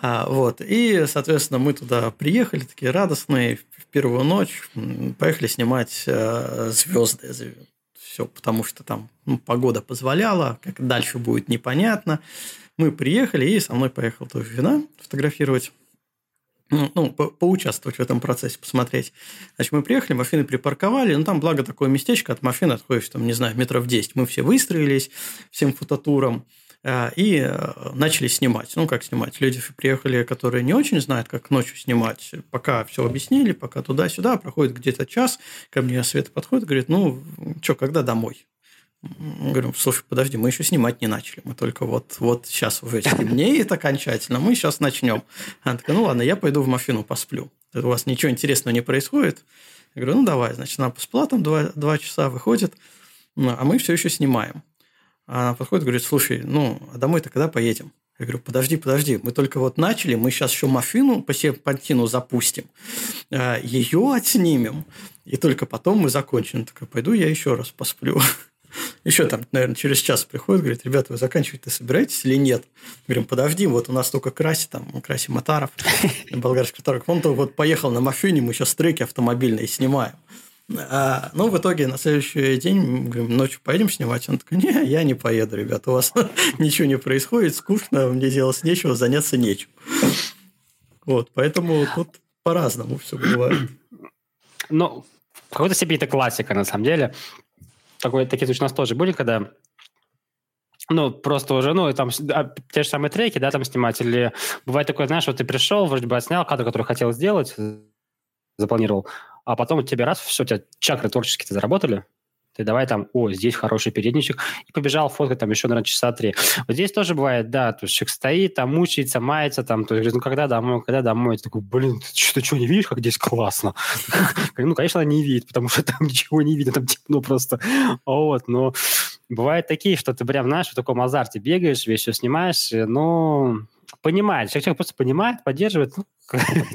Вот. И, соответственно, мы туда приехали, такие радостные, в первую ночь. Поехали снимать звезды. Все, потому что там погода позволяла, как дальше будет непонятно. Мы приехали, и со мной поехал тоже жена фотографировать. поучаствовать в этом процессе, посмотреть. Значит, мы приехали, машины припарковали, там, благо, такое местечко, от машины отходишь, там, не знаю, метров 10. Мы все выстроились всем фототуром и начали снимать. Ну, как снимать? Люди приехали, которые не очень знают, как ночью снимать. Пока все объяснили, пока туда-сюда, проходит где-то час, ко мне Света подходит, говорит, ну, что, когда домой? Говорю, слушай, подожди, мы еще снимать не начали. Мы только вот сейчас уже темнеет окончательно, мы сейчас начнем. Она такая, ну ладно, я пойду в машину посплю. У вас ничего интересного не происходит? Я говорю, ну давай. Значит, она поспала там 2 часа, выходит, а мы все еще снимаем. Она подходит и говорит, слушай, ну а домой-то когда поедем? Я говорю, подожди, мы только начали, мы сейчас еще машину по серпантину запустим, ее отснимем, и только потом мы закончим. Она такая, пойду я еще раз посплю. Еще там, наверное, через час приходит, говорит, ребята, вы заканчивать-то собираетесь или нет? Говорим, подожди, вот у нас только Краси Матаров, болгарский торг, он только вот поехал на машине, мы сейчас треки автомобильные снимаем. Ну, в итоге на следующий день, говорим, ночью поедем снимать? Он такой, не, я не поеду, ребята, у вас ничего не происходит, скучно, мне делать нечего, заняться нечем. Вот, поэтому тут по-разному все бывает. Ну, в какой-то степени это классика, на самом деле. Такие случаи у нас тоже были, когда, просто уже, там те же самые треки, там снимать, или бывает такое, знаешь, вот ты пришел, вроде бы отснял кадр, который хотел сделать, запланировал, а потом у тебя раз, все, у тебя чакры творческие-то заработали, ты давай здесь хороший передничек, и побежал фоткать еще, наверное, часа 3. Вот здесь тоже бывает, да, то есть человек стоит, мучается, мается, то есть говорит, когда домой? Ты такой, блин, ты что, не видишь, как здесь классно? Конечно, она не видит, потому что там ничего не видно, там темно просто. Но бывают такие, что ты прям, знаешь, в таком азарте бегаешь, весь все снимаешь, понимает, человек просто понимает, поддерживает,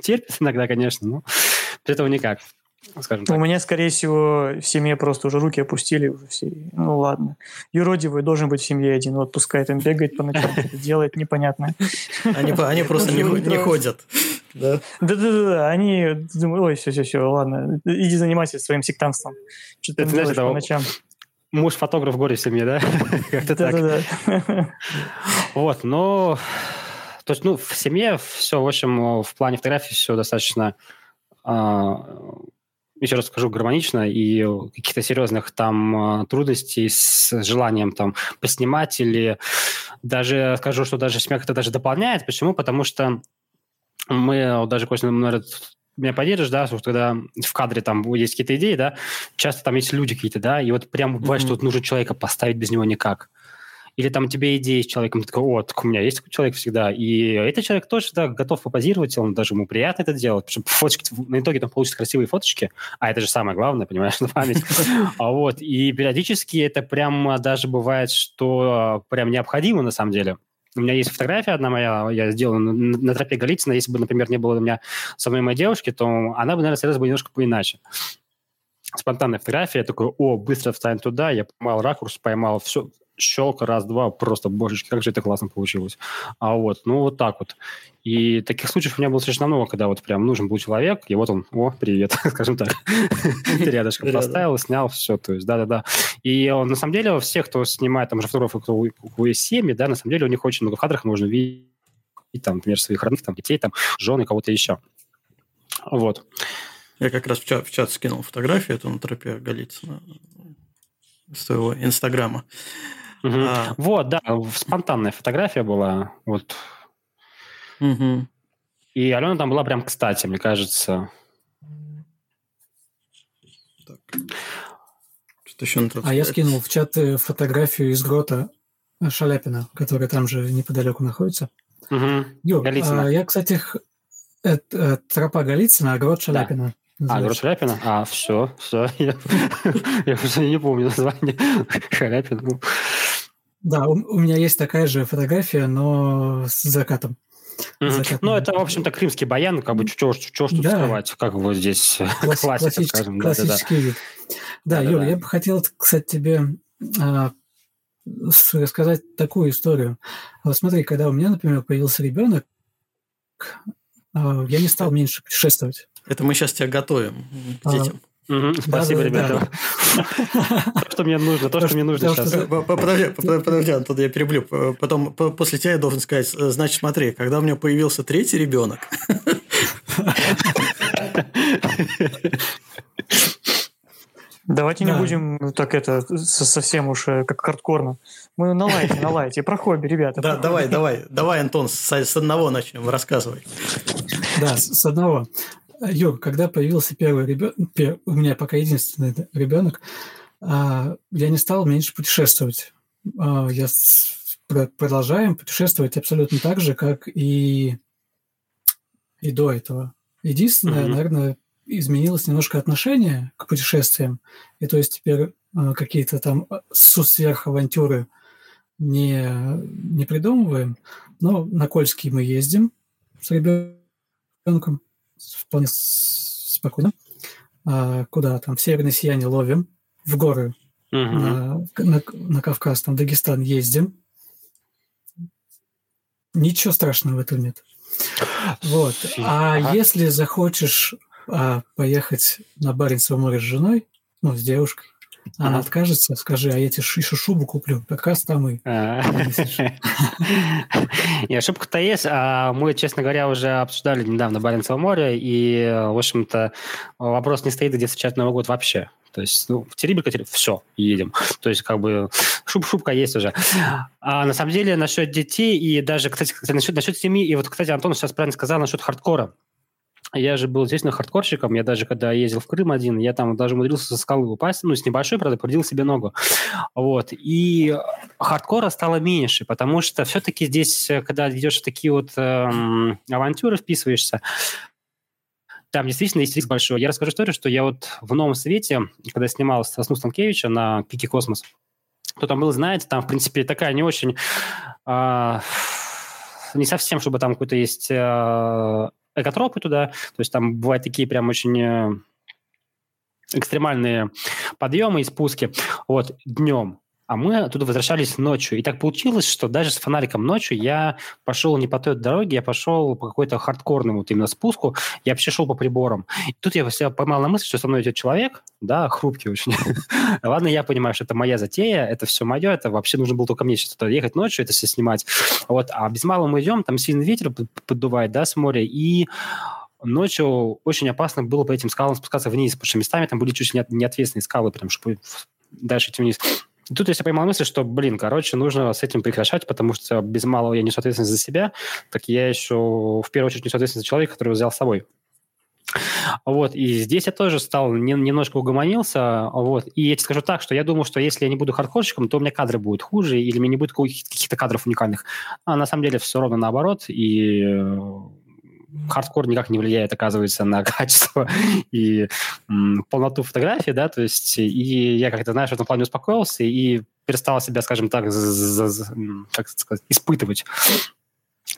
терпит иногда, конечно, но без этого никак. У меня, скорее всего, в семье просто уже руки опустили уже все. Ну ладно. Юродивый должен быть в семье один. Вот пускай там бегает по ночам, делает непонятно. Они просто не ходят. Да. Они думают, ой, все, ладно. Иди занимайся своим сектантством. Что-то ты делаешь по ночам. Муж-фотограф в горе в семье, да? Как-то так. Да. То есть, в семье все, в общем, в плане фотографии все достаточно... еще раз скажу, гармонично, и каких-то серьезных трудностей с желанием поснимать, или даже скажу, что даже смех это даже дополняет. Почему? Потому что мы, даже, Костя, меня поддержишь, да, что когда в кадре есть какие-то идеи, да, часто есть люди какие-то, да, и вот прям бывает, что нужно человека поставить, без него никак. Или тебе идеи с человеком, ты такой, так у меня есть такой человек всегда, и этот человек тоже готов попозировать, он даже ему приятно это делать, потому что фоточки, на итоге получатся красивые фоточки, а это же самое главное, понимаешь, на память. И периодически это прям даже бывает, что прям необходимо на самом деле. У меня есть фотография одна моя, я сделал на тропе Голицына, если бы, например, не было у меня со мной моей девушки, то она бы, наверное, срезалась бы немножко поиначе. Спонтанная фотография, я такой, быстро встань туда, я поймал ракурс, поймал все, щелка, раз-два, просто, божечки, как же это классно получилось. Вот так вот. И таких случаев у меня было совершенно много, когда прям нужен был человек, и вот он, привет, скажем так. Ты рядышком поставил, снял, все, то есть, да-да-да. И на самом деле у всех, кто снимает, фотографов, у кого есть семьи, да, на самом деле у них очень много в кадрах можно видеть, например, своих родных, детей, жен и кого-то еще. Вот. Я как раз в чат скинул фотографию, это на тропе Голицына с твоего Инстаграма. Угу. Спонтанная фотография была. Угу. И Алена была прям кстати, мне кажется. Так. Что-то еще надо сказать. Я скинул в чат фотографию из грота Шаляпина, который там же неподалеку находится. Угу. Голицына. Я, кстати, это тропа Голицына, а грот Шаляпина. Да. Грот Шаляпина? Все. Я просто не помню название. Шаляпина. Да, у меня есть такая же фотография, но с закатом. Это, в общем-то, крымский баян, чего тут скрывать, как вот здесь классика, скажем. Классический вид. Да, Юр, я бы хотел, кстати, тебе рассказать такую историю. Вот смотри, когда у меня, например, появился ребенок, я не стал меньше путешествовать. Это мы сейчас тебя готовим к детям. Спасибо, ребята. То, что мне нужно, сейчас. Подожди, Антон, я переблю. Потом, после тебя я должен сказать, значит, смотри, когда у меня появился третий ребенок, Давайте не будем так это совсем уж как хардкорно. Мы на лайте. Про хобби, ребята. Да, давай, Антон, с одного начнем рассказывать. Да, с одного. Юр, когда появился первый ребенок, у меня пока единственный ребенок, я не стал меньше путешествовать. Я продолжаю путешествовать абсолютно так же, как и до этого. Единственное, наверное, изменилось немножко отношение к путешествиям. И то есть теперь какие-то там сверхавантюры не придумываем. Но на Кольский мы ездим с ребенком вполне спокойно. Куда там в Северное сияние ловим, в горы. На Кавказ, там в Дагестан ездим. Ничего страшного в этом нет. Вот. А если захочешь поехать на Баренцево море с женой, ну, с девушкой, она откажется, скажи, а я тебе еще шубу куплю, как раз там и вынесешь. Нет, шубка-то есть. Мы, честно говоря, уже обсуждали недавно Баренцево море, и, в общем-то, вопрос не стоит, где встречать Новый год вообще. То есть, ну, в Териберка, все, едем. То есть, как бы, шубка есть уже. А на самом деле, насчет детей и даже, кстати, насчет семьи, и вот, кстати, Антон сейчас правильно сказал насчет хардкора. Я же был, естественно, хардкорщиком. Я даже, когда ездил в Крым один, я там даже умудрился со скалы упасть. Ну, с небольшой, правда, повредил себе ногу. Вот. И хардкора стало меньше, потому что все-таки здесь, когда идешь в такие вот авантюры, вписываешься, там действительно есть риск большой. Я расскажу историю, что я вот в «Новом Свете», когда снимал Сосну Станкевича на «Пике Космос», кто там был, знаете, там, в принципе, такая не очень... не совсем, чтобы там какой-то есть... экотропы туда, то есть там бывают такие прям очень экстремальные подъемы и спуски, вот, днем. А мы оттуда возвращались ночью. И так получилось, что даже с фонариком ночью я пошел не по той дороге, я пошел по какой-то хардкорному вот именно спуску. Я вообще шел по приборам. И тут я себя поймал на мысли, что со мной идет человек, да, хрупкий очень. Ладно, я понимаю, что это моя затея, это все мое, это вообще нужно было только мне сейчас туда ехать ночью, это все снимать. Вот, а без малого мы идем, там сильный ветер поддувает, да, с моря, и... Ночью очень опасно было по этим скалам спускаться вниз, потому что местами там были чуть неответственные скалы, потому что дальше идти вниз... И тут я себе поймал мысль, что, нужно с этим прекращать, потому что без малого я несу ответственность за себя, так я еще в первую очередь несу ответственность за человека, который взял с собой. Вот, и здесь я тоже стал, немножко угомонился, вот, и я тебе скажу так, что я думал, что если я не буду хардкорщиком, то у меня кадры будут хуже, или у меня не будет каких-то кадров уникальных. А на самом деле все ровно наоборот, и... Хардкор никак не влияет, оказывается, на качество и полноту фотографии, да, то есть, и я как-то, в этом плане успокоился и перестал себя, скажем так, испытывать.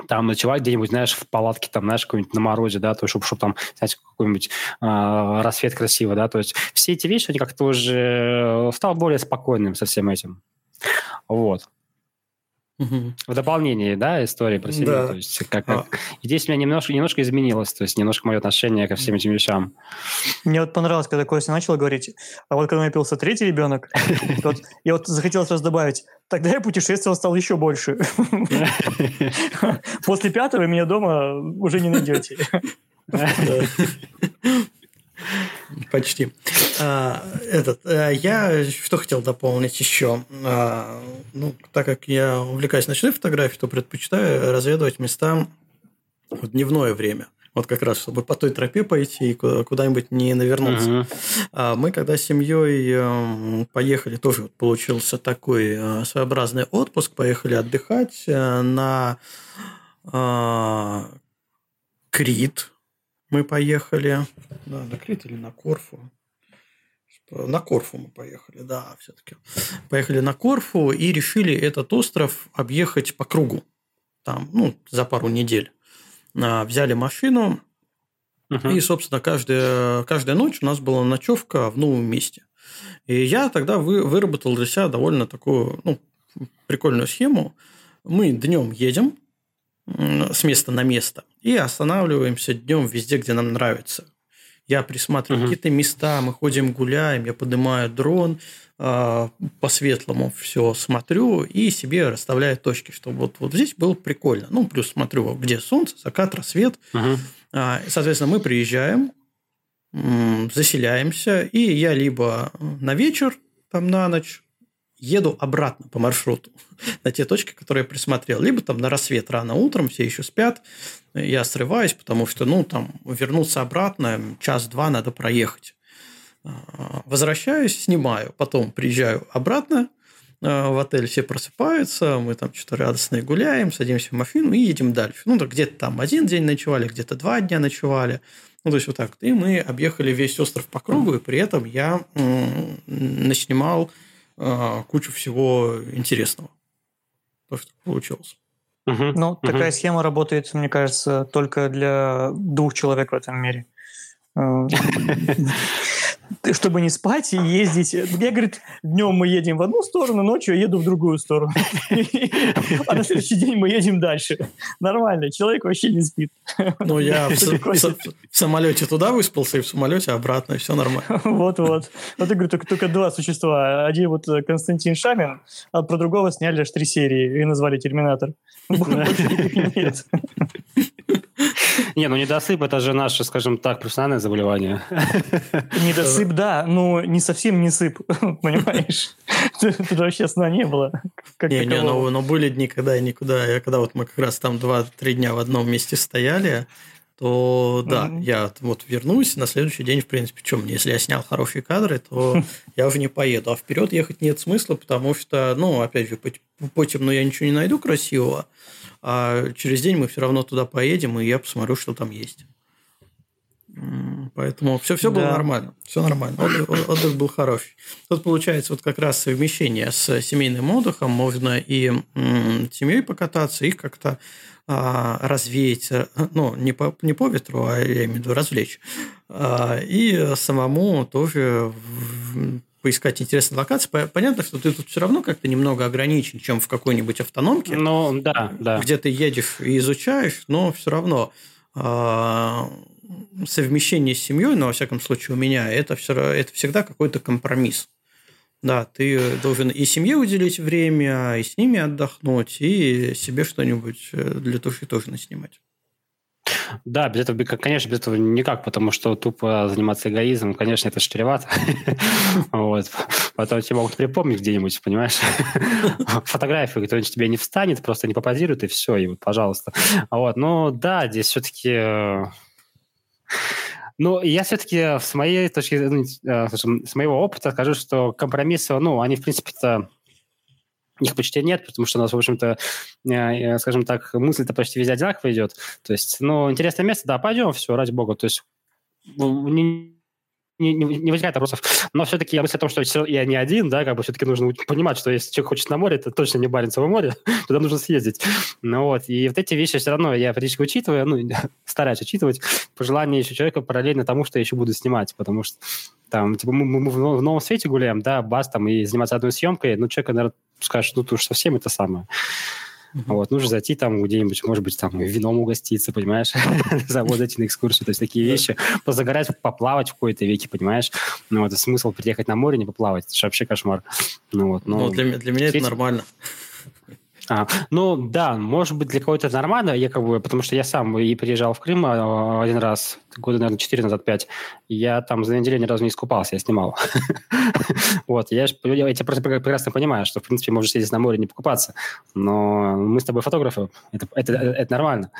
Там ночевать где-нибудь, в палатке, какой-нибудь на морозе, да, то есть, чтобы там, какой-нибудь рассвет красивый, да, то есть, все эти вещи, они как-то уже стал более спокойным со всем этим, вот. В дополнение, да, истории про себя, да. То есть как... Здесь у меня немножко изменилось, то есть немножко мое отношение ко всем этим вещам. Мне вот понравилось, когда Костя начал говорить, а вот когда у меня появился третий ребенок, я вот захотел сразу добавить, тогда я путешествовал стал еще больше. После пятого меня дома уже не найдете. Почти. Я что хотел дополнить еще? Так как я увлекаюсь ночной фотографией, то предпочитаю разведывать места в дневное время. Вот как раз, чтобы по той тропе пойти и куда-нибудь не навернуться. Мы когда с семьей поехали, тоже получился такой своеобразный отпуск, поехали отдыхать на Крит. Мы поехали на Крит или на Корфу. На Корфу мы поехали, да, все-таки. Поехали на Корфу и решили этот остров объехать по кругу. Там, за пару недель. Взяли машину, и, собственно, каждая ночь у нас была ночевка в новом месте. И я тогда выработал для себя довольно такую прикольную схему. Мы днем едем с места на место и останавливаемся днем везде, где нам нравится. Я присматриваю какие-то места, мы ходим гуляем, я поднимаю дрон, по-светлому все смотрю и себе расставляю точки, чтобы вот здесь было прикольно. Плюс смотрю, где солнце, закат, рассвет. Соответственно, мы приезжаем, заселяемся, и я либо на вечер, там на ночь, еду обратно по маршруту на те точки, которые я присмотрел. Либо там на рассвет рано утром, все еще спят, я срываюсь, потому что, ну, там, вернуться обратно, час-два надо проехать. Возвращаюсь, снимаю, потом приезжаю обратно в отель, все просыпаются, мы там что-то радостные гуляем, садимся в машину и едем дальше. Ну, где-то там один день ночевали, где-то 2 дня ночевали. Ну, то есть, вот так. И мы объехали весь остров по кругу, и при этом я наснимал кучу всего интересного. То, что получилось. Ну, такая схема работает, мне кажется, только для 2 человек в этом мире. Чтобы не спать и ездить. Я, говорит, днем мы едем в одну сторону, ночью я еду в другую сторону. А на следующий день мы едем дальше. Нормально, человек вообще не спит. Ну, я в самолете туда выспался, и в самолете обратно, и все нормально. Вот-вот. Вот я говорю, только 2 существа. Один вот Константин Швайн, а про другого сняли аж 3 серии и назвали «Терминатор». Больше никаких нет. Не, ну недосып – это же наше, скажем так, профессиональное заболевание. Недосып, да, но не совсем не сып, понимаешь? Тут вообще сна не было. Не, но были дни, когда я никуда... Когда вот мы как раз там 2-3 дня в одном месте стояли, то да, я вот вернусь, на следующий день, в принципе, что мне, если я снял хорошие кадры, то я уже не поеду. А вперед ехать нет смысла, потому что, ну, опять же, по-темному я ничего не найду красивого, а через день мы все равно туда поедем, и я посмотрю, что там есть. Поэтому все было нормально. Все нормально. Отдых был хороший. Тут получается вот как раз совмещение с семейным отдыхом. Можно и семьей покататься, их как-то развеять. Ну, не по ветру, а я имею в виду развлечь. И самому тоже поискать интересные локации. Понятно, что ты тут все равно как-то немного ограничен, чем в какой-нибудь автономке, ну, да. где ты едешь и изучаешь, но все равно совмещение с семьей, но, во всяком случае, у меня, это всегда какой-то компромисс. Да, ты должен и семье уделить время, и с ними отдохнуть, и себе что-нибудь для души тоже наснимать. Да, без этого, конечно, без этого никак, потому что тупо заниматься эгоизмом, конечно, это же чревато. Вот. Потом тебе могут припомнить где-нибудь, понимаешь? Фотографию кто-нибудь тебе не встанет, просто не попозирует, и все, и вот, пожалуйста. Вот. Ну, да, здесь все-таки... Ну, я все-таки с моей точки, с моего опыта скажу, что компромиссы, ну, они, в принципе-то... Их почти нет, потому что у нас, в общем-то, скажем так, мысль-то почти везде одинаково идет. То есть, ну, интересное место, да, пойдем, все, ради бога. То есть, не возникает вопросов. Но все-таки мысль о том, что я не один, да, как бы все-таки нужно понимать, что если человек хочет на море, это точно не Баренцево море, туда нужно съездить. Ну вот, и вот эти вещи все равно я практически учитываю, ну, стараюсь учитывать пожелания еще человека параллельно тому, что я еще буду снимать, потому что там, типа, мы в Новом Свете гуляем, да, бас там, и заниматься одной съемкой, ну, человек, наверное, скажет, ну, ты уж совсем это самое. Вот, нужно зайти там где-нибудь, может быть, там вином угоститься, понимаешь, завод зайти на экскурсию, то есть такие вещи, позагорать, поплавать в кои-то веки, понимаешь, ну, это смысл приехать на море, не поплавать, это же вообще кошмар. Ну, для меня это нормально. Ну, да, может быть, для кого-то это нормально, я как бы, потому что я сам и приезжал в Крым один раз, года, наверное, 4 назад, 5, я там за неделю ни разу не искупался, я снимал. Вот, я просто прекрасно понимаю, что, в принципе, можно съездить на море, не покупаться, но мы с тобой фотографы, это нормально.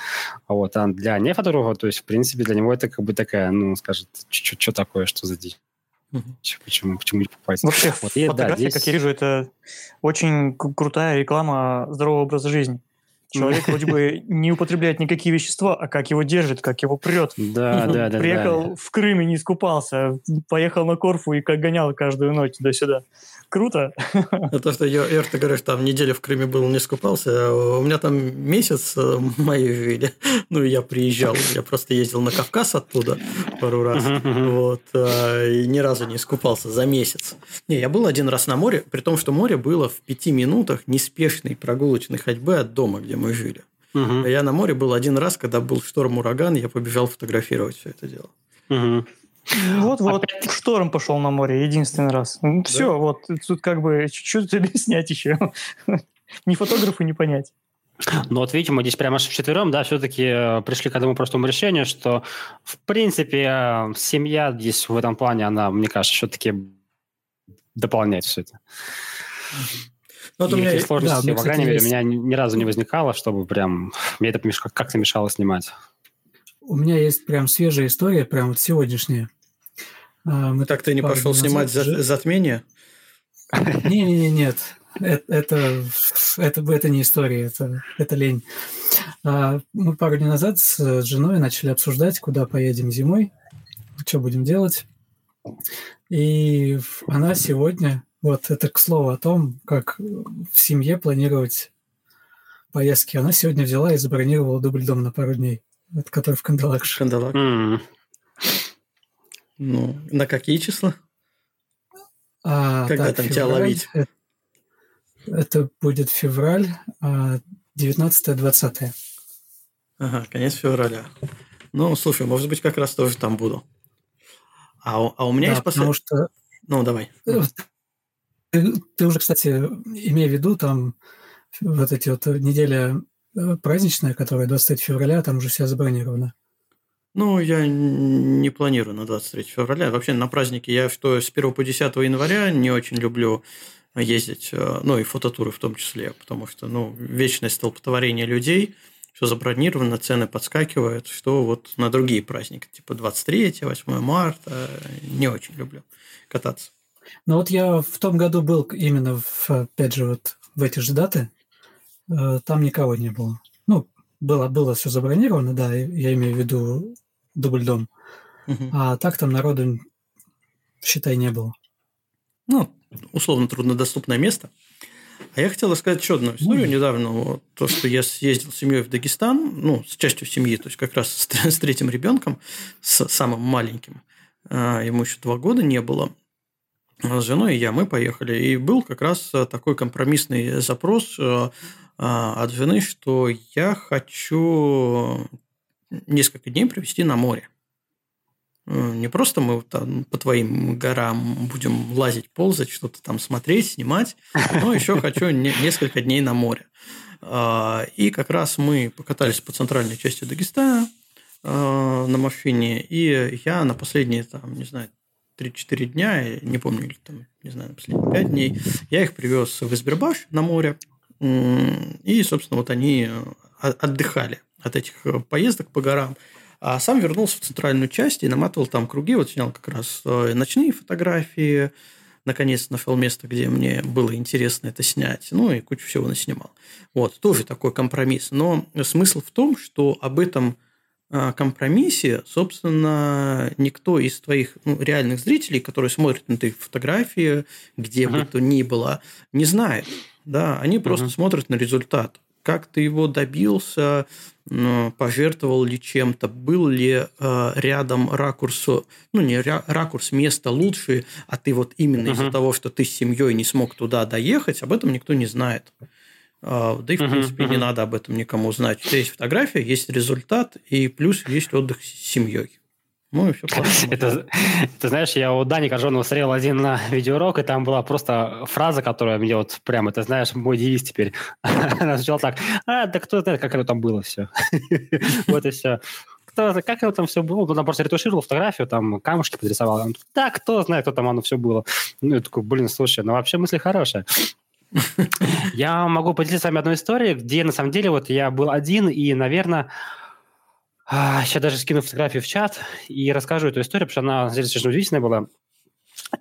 Вот, а для нефотографа, то есть, в принципе, для него это как бы такая, ну, скажет, что такое, что за дичь. Почему не покупать? Вообще, вот, фотография, да, здесь... как я вижу, это очень крутая реклама здорового образа жизни. Человек вроде бы не употребляет никакие вещества, а как его держит, как его прет. Да. Приехал в Крым и не искупался, поехал на Корфу и как гонял каждую ночь туда-сюда. Круто. А то, что я, ты говоришь, там неделю в Крыме был, не искупался, у меня там месяц мои жили. Ну, я приезжал, я просто ездил на Кавказ оттуда пару раз, вот, и ни разу не искупался за месяц. Не, я был один раз на море, при том, что море было в 5 минутах неспешной прогулочной ходьбы от дома, где мы жили. Я на море был один раз, когда был шторм, ураган, я побежал фотографировать все это дело. Вот-вот, шторм пошел на море единственный раз. Ну, да? Все, вот, тут как бы, что тут объяснять еще? Ни фотографу не понять. Ну вот видите, мы здесь прямо аж вчетвером, да, все-таки пришли к одному простому решению, что, в принципе, семья здесь в этом плане, она, мне кажется, все-таки дополняет все это. Ну, вот у меня... сложностей, да, по крайней мере, у меня ни разу не возникало, чтобы прям... Мне это как-то мешало снимать. У меня есть прям свежая история, прям вот сегодняшняя. Мы так ты не пошел снимать затмение? Нет. Это не история, это лень. Мы пару дней назад с женой начали обсуждать, куда поедем зимой, что будем делать. И она сегодня... Вот это, к слову, о том, как в семье планировать поездки. Она сегодня взяла и забронировала дубль дом на пару дней, который в Кандалакше. Кандалак. Ну, на какие числа? Когда там тебя ловить? Это будет февраль, 19-20. Ага, конец февраля. Ну, слушай, может быть, как раз тоже там буду. А у меня да, есть последний... Потому что... Ну, давай. Ты уже, кстати, имея в виду, там вот эти вот неделя праздничная, которая 23 февраля, там уже вся забронирована. Ну, я не планирую на 23 февраля. Вообще на праздники я что с 1 по 10 января не очень люблю ездить, ну и фототуры в том числе, потому что, ну, вечное столпотворение людей, что забронировано, цены подскакивают, что вот на другие праздники, типа 23, 8 марта, не очень люблю кататься. Ну вот я в том году был именно, опять же, вот в эти же даты, там никого не было. Ну, было все забронировано, да, я имею в виду дубльдом. Угу. А так там народу, считай, не было. Ну, условно труднодоступное место. А я хотел рассказать еще одну историю недавно. Вот, то, что я съездил с семьей в Дагестан, ну, с частью семьи, то есть как раз с третьим ребенком, с самым маленьким, ему еще 2 года не было. С женой и я, мы поехали. И был как раз такой компромиссный запрос от жены, что я хочу несколько дней провести на море. Не просто мы там по твоим горам будем лазить, ползать, что-то там смотреть, снимать, но еще хочу несколько дней на море. И как раз мы покатались по центральной части Дагестана на машине, и я на последние, там, не знаю, 3-4 дня, не помню, или там, не знаю, последние 5 дней, я их привез в Избербаш на море, и, собственно, вот они отдыхали от этих поездок по горам, а сам вернулся в центральную часть и наматывал там круги, вот снял как раз ночные фотографии, наконец нашел место, где мне было интересно это снять, ну, и кучу всего наснимал. Вот, тоже такой компромисс, но смысл в том, что об этом компромиссе, собственно, никто из твоих реальных зрителей, которые смотрят на твои фотографии, где бы то ни было, не знает. Да? Они просто смотрят на результат. Как ты его добился, пожертвовал ли чем-то, был ли рядом ракурс, ну, не ракурс, место лучше, а ты вот именно из-за того, что ты с семьей не смог туда доехать, об этом никто не знает. Да и, в принципе, не надо об этом никому знать. У тебя есть фотография, есть результат, и плюс есть отдых с семьей. Ну, и все классно. Ты знаешь, я у Дани Коржонова смотрел один видеоурок, и там была просто фраза, которая мне вот прямо, ты знаешь, мой девиз теперь. Она звучала так: да кто знает, как оно там было все. Вот и все. Как оно там все было? Он просто ретушировал фотографию, там камушки подрисовал. Да, кто знает, кто там оно все было. Ну, я такой, блин, слушай, ну вообще мысли хорошие. Я могу поделиться с вами одной историей, где на самом деле вот я был один, и, наверное, сейчас даже скину фотографию в чат и расскажу эту историю, потому что она, на самом деле, совершенно удивительная была.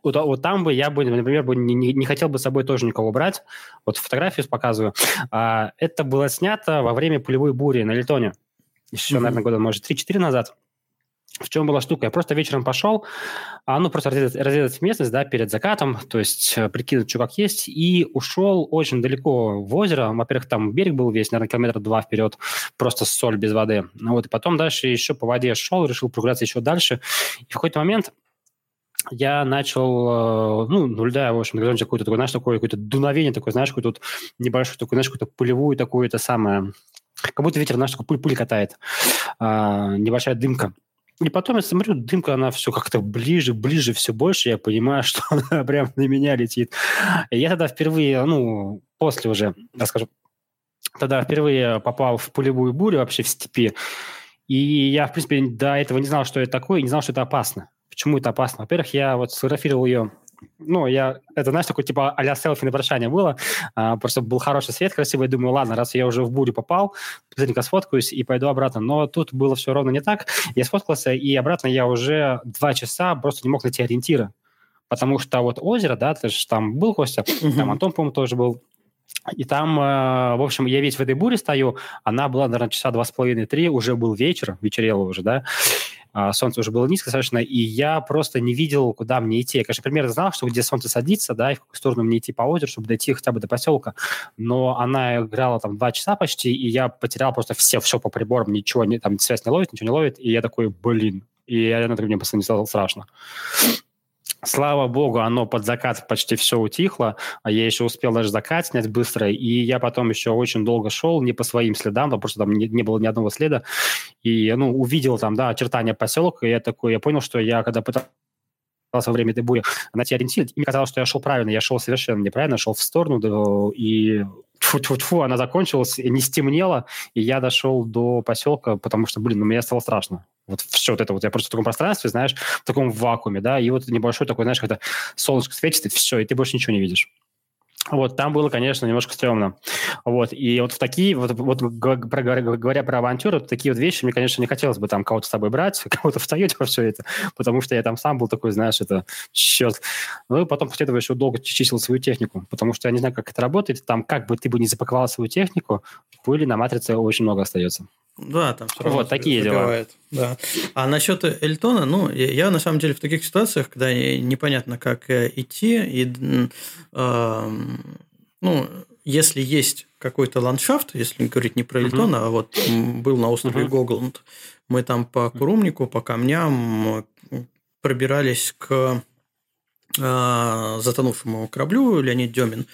Вот там бы я, например, не хотел бы с собой тоже никого брать. Вот фотографию показываю. Это было снято во время пылевой бури на Эльтоне. Еще, наверное, года, может, 3-4 назад. В чем была штука? Я просто вечером пошел, просто разведать местность, да, перед закатом, то есть прикинуть, что как есть, и ушел очень далеко в озеро. Во-первых, там берег был весь, наверное, 2 километра вперед, просто соль без воды. Вот, и потом дальше еще по воде шел, решил прогуляться еще дальше. И в какой-то момент я начал, наблюдая, в общем, на горизонте какое-то, знаешь, такое какое-то дуновение, такое, знаешь, какое-то небольшое, такое, знаешь, какое-то пылевую, такое это самое, как будто ветер, знаешь, такую пыль катает, небольшая дымка. И потом я смотрю, дымка, она все как-то ближе, все больше. Я понимаю, что она прям на меня летит. И я тогда впервые, после уже, расскажу, Тогда впервые попал в пулевую бурю вообще в степи. И я, в принципе, до этого не знал, что это такое, и не знал, что это опасно. Почему это опасно? Во-первых, я вот сфотографировал ее... Ну, я... Это, знаешь, такое типа а-ля селфи на прощание было. Просто был хороший свет, красивый. Я думаю, ладно, раз я уже в бурю попал, быстренько сфоткаюсь и пойду обратно. Но тут было все ровно не так. Я сфоткался, и обратно я уже 2 часа просто не мог найти ориентира. Потому что вот озеро, да, ты же там был, Костя, там Антон, по-моему, тоже был. И там, в общем, я весь в этой буре стою. Она была, наверное, часа 2,5-3, уже был вечер, вечерело уже, да. Солнце уже было низко достаточно, и я просто не видел, куда мне идти. Я, конечно, примерно знал, что где солнце садится, да, и в какую сторону мне идти по озеру, чтобы дойти хотя бы до поселка. Но она играла там 2 часа почти, и я потерял просто все по приборам, ничего, там связь не ловит, ничего не ловит, и я такой, блин. И мне просто не стало страшно. Слава богу, оно под закат почти все утихло, а я еще успел даже закат снять быстро, и я потом еще очень долго шел, не по своим следам, потому что там не было ни одного следа, и, ну, увидел там, да, очертания поселка, и я такой, я понял, что я, когда пытался во время этой бури найти ориентир, и мне казалось, что я шел правильно, я шел совершенно неправильно, шел в сторону, и тьфу-тьфу-тьфу, она закончилась, не стемнело, и я дошел до поселка, потому что, блин, ну, мне стало страшно. Вот все вот это вот. Я просто в таком пространстве, знаешь, в таком вакууме, да, и вот небольшой такой, знаешь, когда солнышко светит, и все, и ты больше ничего не видишь. Вот, там было, конечно, немножко стрёмно. Вот, и вот в такие, вот говоря про авантюры, такие вот вещи, мне, конечно, не хотелось бы там кого-то с собой брать, кого-то втаёть во все это, потому что я там сам был такой, знаешь, это, чёрт. Ну, и потом после этого еще долго чистил свою технику, потому что я не знаю, как это работает, там, как бы ты бы не запаковал свою технику, пыли на матрице очень много остается. Да, там все равно вот такие забивает. Дела. Да. А насчет Эльтона, ну, я на самом деле в таких ситуациях, когда непонятно, как идти, и, ну, если есть какой-то ландшафт, если говорить не про Эльтон, а вот был на острове Гогланд, мы там по Курумнику, по камням пробирались к затонувшему кораблю Леонид Демин.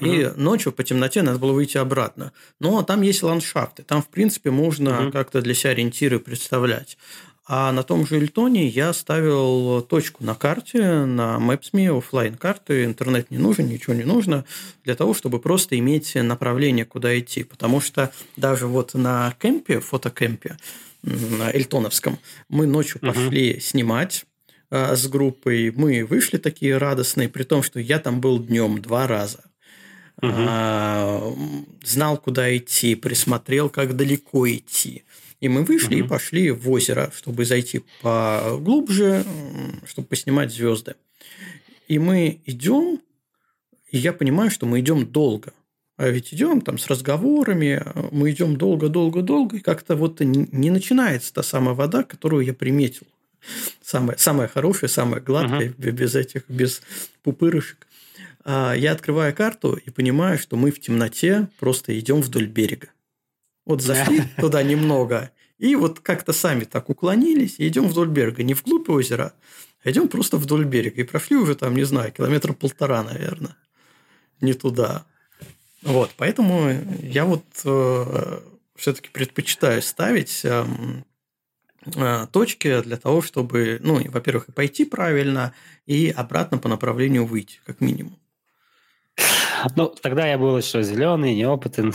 И ночью по темноте надо было выйти обратно. Но там есть ландшафты. Там, в принципе, можно как-то для себя ориентиры представлять. А на том же Эльтоне я ставил точку на карте, на Maps.me, офлайн-карты. Интернет не нужен, ничего не нужно. Для того, чтобы просто иметь направление, куда идти. Потому что даже вот на кемпе, фотокемпе эльтоновском, мы ночью пошли снимать с группой. Мы вышли такие радостные, при том, что я там был днем 2 раза. Знал, куда идти, присмотрел, как далеко идти. И мы вышли и пошли в озеро, чтобы зайти поглубже, чтобы поснимать звезды. И мы идем, и я понимаю, что мы идем долго. А ведь идем там с разговорами, мы идем долго-долго-долго, и как-то вот не начинается та самая вода, которую я приметил. Самая хорошая, самая гладкая, без пупырышек. Я открываю карту и понимаю, что мы в темноте просто идем вдоль берега. Вот зашли туда немного, и вот как-то сами так уклонились, и идем вдоль берега. Не вглубь озера, а идем просто вдоль берега. И прошли уже там, не знаю, 1,5 километра, наверное. Не туда. Вот, поэтому я вот все-таки предпочитаю ставить точки для того, чтобы, ну, во-первых, и пойти правильно, и обратно по направлению выйти, как минимум. Ну, тогда я был еще зеленый, неопытен,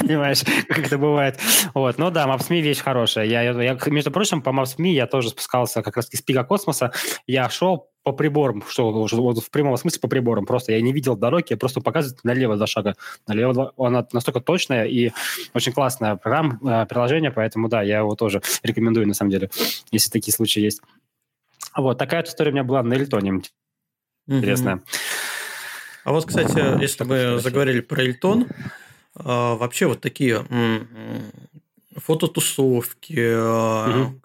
понимаешь, как это бывает. Вот, ну да, Maps.me вещь хорошая. Я, между прочим, по Maps.me я тоже спускался как раз из пика космоса. Я шел по приборам, что вот в прямом смысле по приборам. Просто я не видел дороги, я просто показывает налево 2 шага. Налево 2. Она настолько точная и очень классная программа, приложение, поэтому да, я его тоже рекомендую на самом деле, если такие случаи есть. Вот, такая история у меня была на Эльтоне. Интересная. А вот, кстати, если мы заговорили про Эльтон, вообще вот такие фототусовки,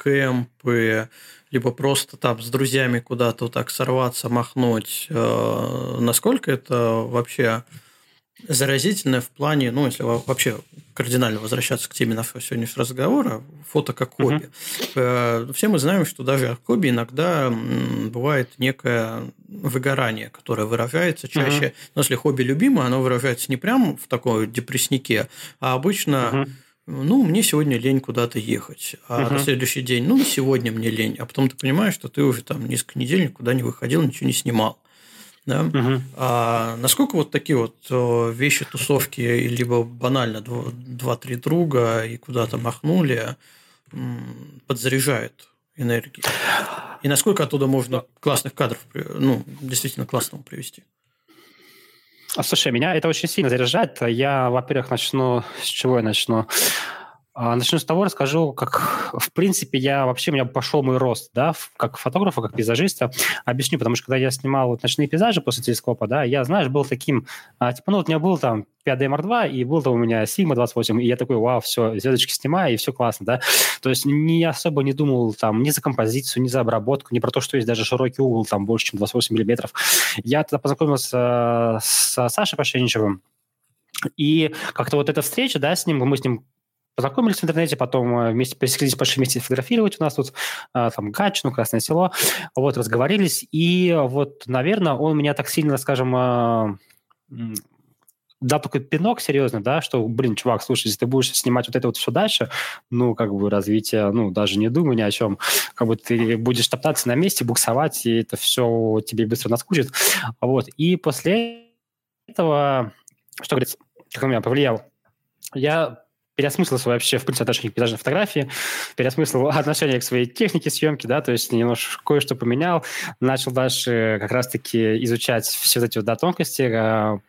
кемпы, либо просто там с друзьями куда-то так сорваться, махнуть, насколько это вообще заразительно в плане, ну, если вообще кардинально возвращаться к теме нашего сегодняшнего разговора, фото как хобби. Все мы знаем, что даже от хобби иногда бывает некое выгорание, которое выражается чаще. Но если хобби любимое, оно выражается не прямо в такой депресснике, а обычно... Ну, мне сегодня лень куда-то ехать, а на следующий день, ну, сегодня мне лень, а потом ты понимаешь, что ты уже там несколько недель никуда не выходил, ничего не снимал. Да? Угу. А насколько вот такие вот вещи, тусовки, либо банально 2-3 друга и куда-то махнули, подзаряжают энергию? И насколько оттуда можно классных кадров, ну, действительно классного привести? Слушай, меня это очень сильно заряжает. Я, во-первых, начну... С чего я начну? Начну с того, расскажу, как, в принципе, я вообще, у меня пошел мой рост, да, как фотографа, как пейзажиста. Объясню, потому что когда я снимал вот ночные пейзажи после телескопа, да, я, знаешь, был таким, типа, ну, вот у меня был там 5D MR2, и был там у меня Sigma 28, и я такой, вау, все, звездочки снимаю, и все классно, да. То есть не особо не думал там ни за композицию, ни за обработку, ни про то, что есть даже широкий угол, там, больше, чем 28 миллиметров. Я тогда познакомился с Сашей Пашеничевым, и как-то вот эта встреча, да, с ним, мы с ним познакомились в интернете, потом вместе пересеклись, пошли вместе фотографировать у нас тут, там, Гатчину, Красное Село, вот, разговорились, и вот, наверное, он меня так сильно, скажем, дал такой пинок серьезно, да, что, блин, чувак, слушай, если ты будешь снимать вот это вот все дальше, ну, как бы, развитие, ну, даже не думай ни о чем, как бы ты будешь топтаться на месте, буксовать, и это все тебе быстро наскучит, вот, и после этого, что, говорится, как он меня повлиял, я переосмыслил свое вообще, в принципе, отношение к пейзажной фотографии, переосмыслил отношение к своей технике съемки, да, то есть немножко кое-что поменял, начал дальше как раз-таки изучать все эти вот, да, тонкости,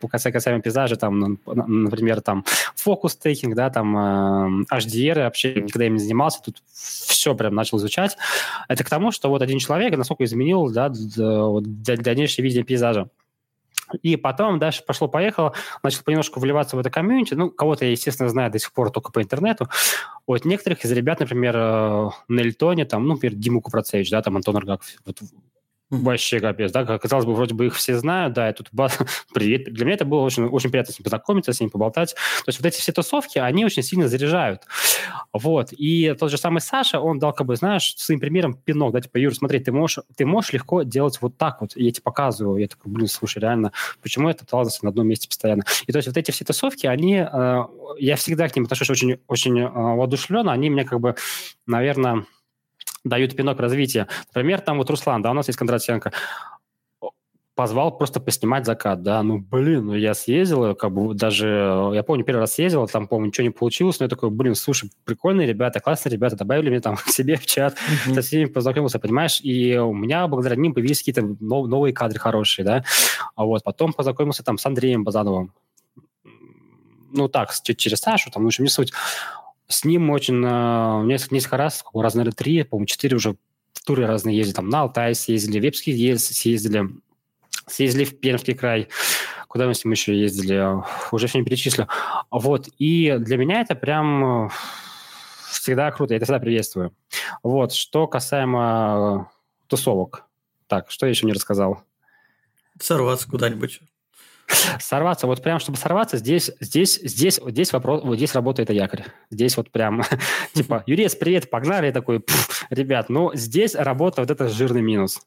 касаемо пейзажа, там, например, там, фокус-тейкинг, да, там, HDR, вообще никогда им не занимался, тут все прям начал изучать. Это к тому, что вот один человек насколько изменил, да, дальнейшее видение пейзажа. И потом дальше пошло-поехало, начал понемножку вливаться в это комьюнити. Ну, кого-то я, естественно, знаю до сих пор только по интернету. Вот некоторых из ребят, например, на Эльтоне, там, ну, например, Диму Купрацевич, да, там, Антон Аргаков, вот, вообще капец, да, казалось бы, вроде бы их все знают, да, и тут бац, привет. Для меня это было очень, очень приятно с ним познакомиться, с ним поболтать. То есть вот эти все тусовки, они очень сильно заряжают. Вот, и тот же самый Саша, он дал, как бы, знаешь, своим примером пинок, да, типа, Юр, смотри, ты можешь легко делать вот так вот, я тебе показываю, я такой, блин, слушай, реально, почему я топтался на одном месте постоянно? И то есть вот эти все тусовки, они, я всегда к ним отношусь очень, очень воодушевленно, они мне, как бы, наверное, дают пинок развития. Например, там вот Руслан, да, у нас есть Кондратенко, позвал просто поснимать закат, да, ну, блин, ну, я съездил, как бы, даже, я помню, первый раз съездил, там, помню, ничего не получилось, но я такой, блин, слушай, прикольные ребята, классные ребята, добавили меня там к себе в чат, со всеми познакомился, понимаешь, и у меня благодаря ним появились какие-то новые кадры хорошие, да, а вот, потом познакомился там с Андреем Базановым, ну, так, через Сашу, там, ну, в общем, не суть. С ним очень несколько раз, раз, наверное, 3, по-моему, 4 уже в туры разные ездили. Там на Алтай съездили, в Вепский съездили в Пермский край. Куда мы с ним еще ездили? Уже все не перечислю. Вот. И для меня это прям всегда круто. Я это всегда приветствую. Вот. Что касаемо тусовок. Так, что я еще не рассказал? Сорваться куда-нибудь. Сорваться, вот прям, чтобы сорваться, здесь вопрос, вот здесь работает якорь. Здесь вот прям, типа, Юрец, привет, погнали, я такой, ребят, ну, здесь работа, вот это жирный минус.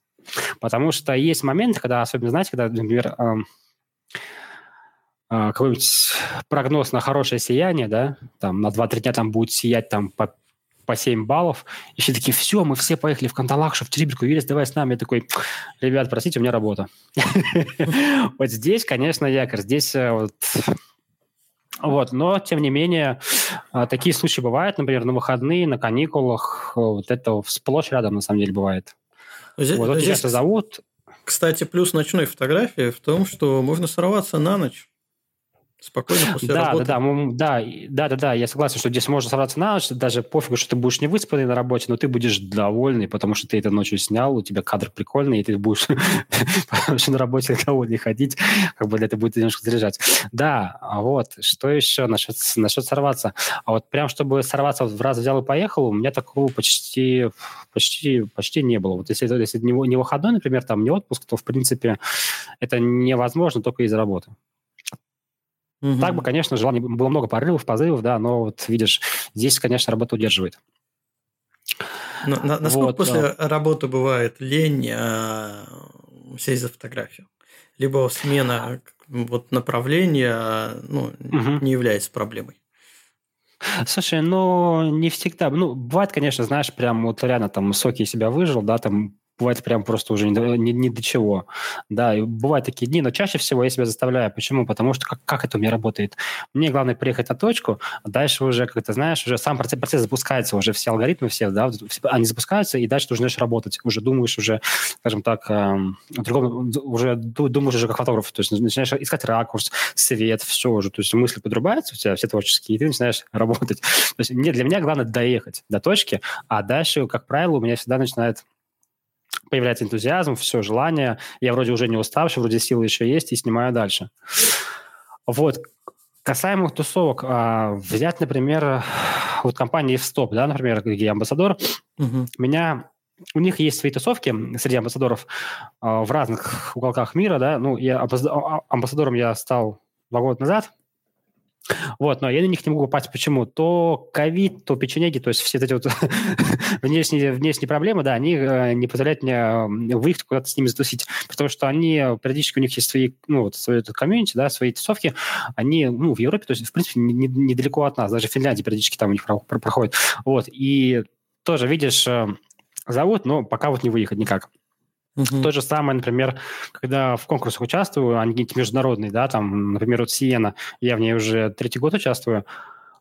Потому что есть моменты, когда, особенно, знаете, когда, например, какой-нибудь прогноз на хорошее сияние, да, там, на 2-3 дня там будет сиять, там, по 7 баллов, и все такие, все, мы все поехали в Канталакшу, в Териберку, Юрий, давай с нами. Я такой, ребят, простите, у меня работа. Вот здесь, конечно, якорь, здесь вот, но, тем не менее, такие случаи бывают, например, на выходные, на каникулах, вот это сплошь рядом, на самом деле, бывает. Вот меня сейчас зовут. Кстати, плюс ночной фотографии в том, что можно сорваться на ночь. Спокойно после работы. Да, я согласен, что здесь можно собраться на ночь, даже пофигу, что ты будешь не выспанный на работе, но ты будешь довольный, потому что ты это ночью снял, у тебя кадр прикольный, и ты будешь на работе довольный ходить, как бы это будет немножко заряжать. Да, вот, что еще насчет сорваться? А вот прям, чтобы сорваться в раз взял и поехал, у меня такого почти не было. Вот если не выходной, например, там не отпуск, то, в принципе, это невозможно только из-за работы. Угу. Так бы, конечно, желание было много порывов, позывов, да, но вот видишь, здесь, конечно, работа удерживает. Но, насколько вот, после работы бывает лень сесть за фотографию? Либо смена вот, направления, ну, не является проблемой? Слушай, ну, не всегда. Ну, бывает, конечно, знаешь, прям вот реально там соки из себя выжил, да, там бывает прям просто уже не до чего. Да, и бывают такие дни, но чаще всего я себя заставляю. Почему? Потому что как это у меня работает? Мне главное приехать на точку, а дальше уже, как ты знаешь, уже сам процесс запускается, уже все алгоритмы, все, да, они запускаются, и дальше ты уже начинаешь работать. Уже думаешь, уже, скажем так, уже думаешь уже как фотограф, то есть начинаешь искать ракурс, свет, все уже, то есть мысли подрубаются у тебя, все творческие, и ты начинаешь работать. То есть для меня главное доехать до точки, а дальше, как правило, у меня всегда начинает появляется энтузиазм, все, желание. Я вроде уже не уставший, вроде силы еще есть, и снимаю дальше. Вот. Касаемо тусовок, взять, например, вот компанию F-stop, да, например, где я амбассадор, у них есть свои тусовки среди амбассадоров в разных уголках мира, да, ну, я амбассадором я стал 2 года назад, вот, но я на них не могу попасть. Почему? То ковид, то печенеги, то есть все эти вот внешние проблемы, да, они не позволяют мне выехать куда-то с ними затусить, потому что они, периодически у них есть свои, ну, вот, свои комьюнити, да, свои тусовки, они, ну, в Европе, то есть, в принципе, недалеко от нас, даже в Финляндии периодически там у них проходит, вот, и тоже, видишь, зовут, но пока вот не выехать никак. То же самое, например, когда в конкурсах участвую, они какие-то международные, да, там, например, вот Сиена, я в ней уже 3-й год участвую,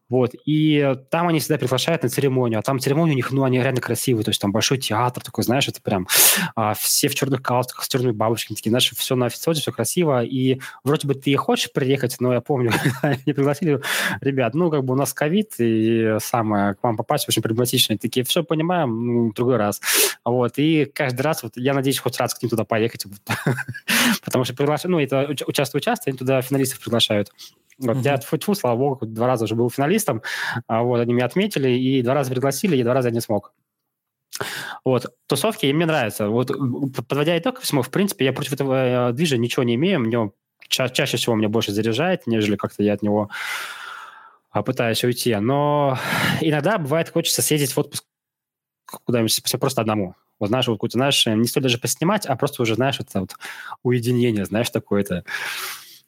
вот, и там они всегда приглашают на церемонию, а там церемонии у них, ну, они реально красивые, то есть там большой театр такой, знаешь, это прям все в черных галстуках, с черными бабочками, такие, знаешь, все на официоте, все красиво, и вроде бы ты хочешь приехать, но я помню, меня пригласили, ребят, ну, как бы у нас ковид, и самое, к вам попасть очень проблематично, и такие, все понимаем, ну, в другой раз, вот, и каждый раз, вот, я надеюсь, хоть раз к ним туда поехать, потому что приглашают, ну, это участвую, они туда финалистов приглашают. Вот, я, тьфу-тьфу, слава богу, 2 раза уже был финалистом, вот, они меня отметили, и 2 раза пригласили, и 2 раза я не смог. Вот, тусовки, и мне нравятся. Вот, подводя итог ко всему, в принципе, я против этого движения ничего не имею, мне чаще всего меня больше заряжает, нежели как-то я от него пытаюсь уйти, но иногда бывает хочется съездить в отпуск куда-нибудь просто одному. Вот, знаешь, вот какую-то, знаешь, не стоит даже поснимать, а просто уже, знаешь, это вот уединение, знаешь, такое-то.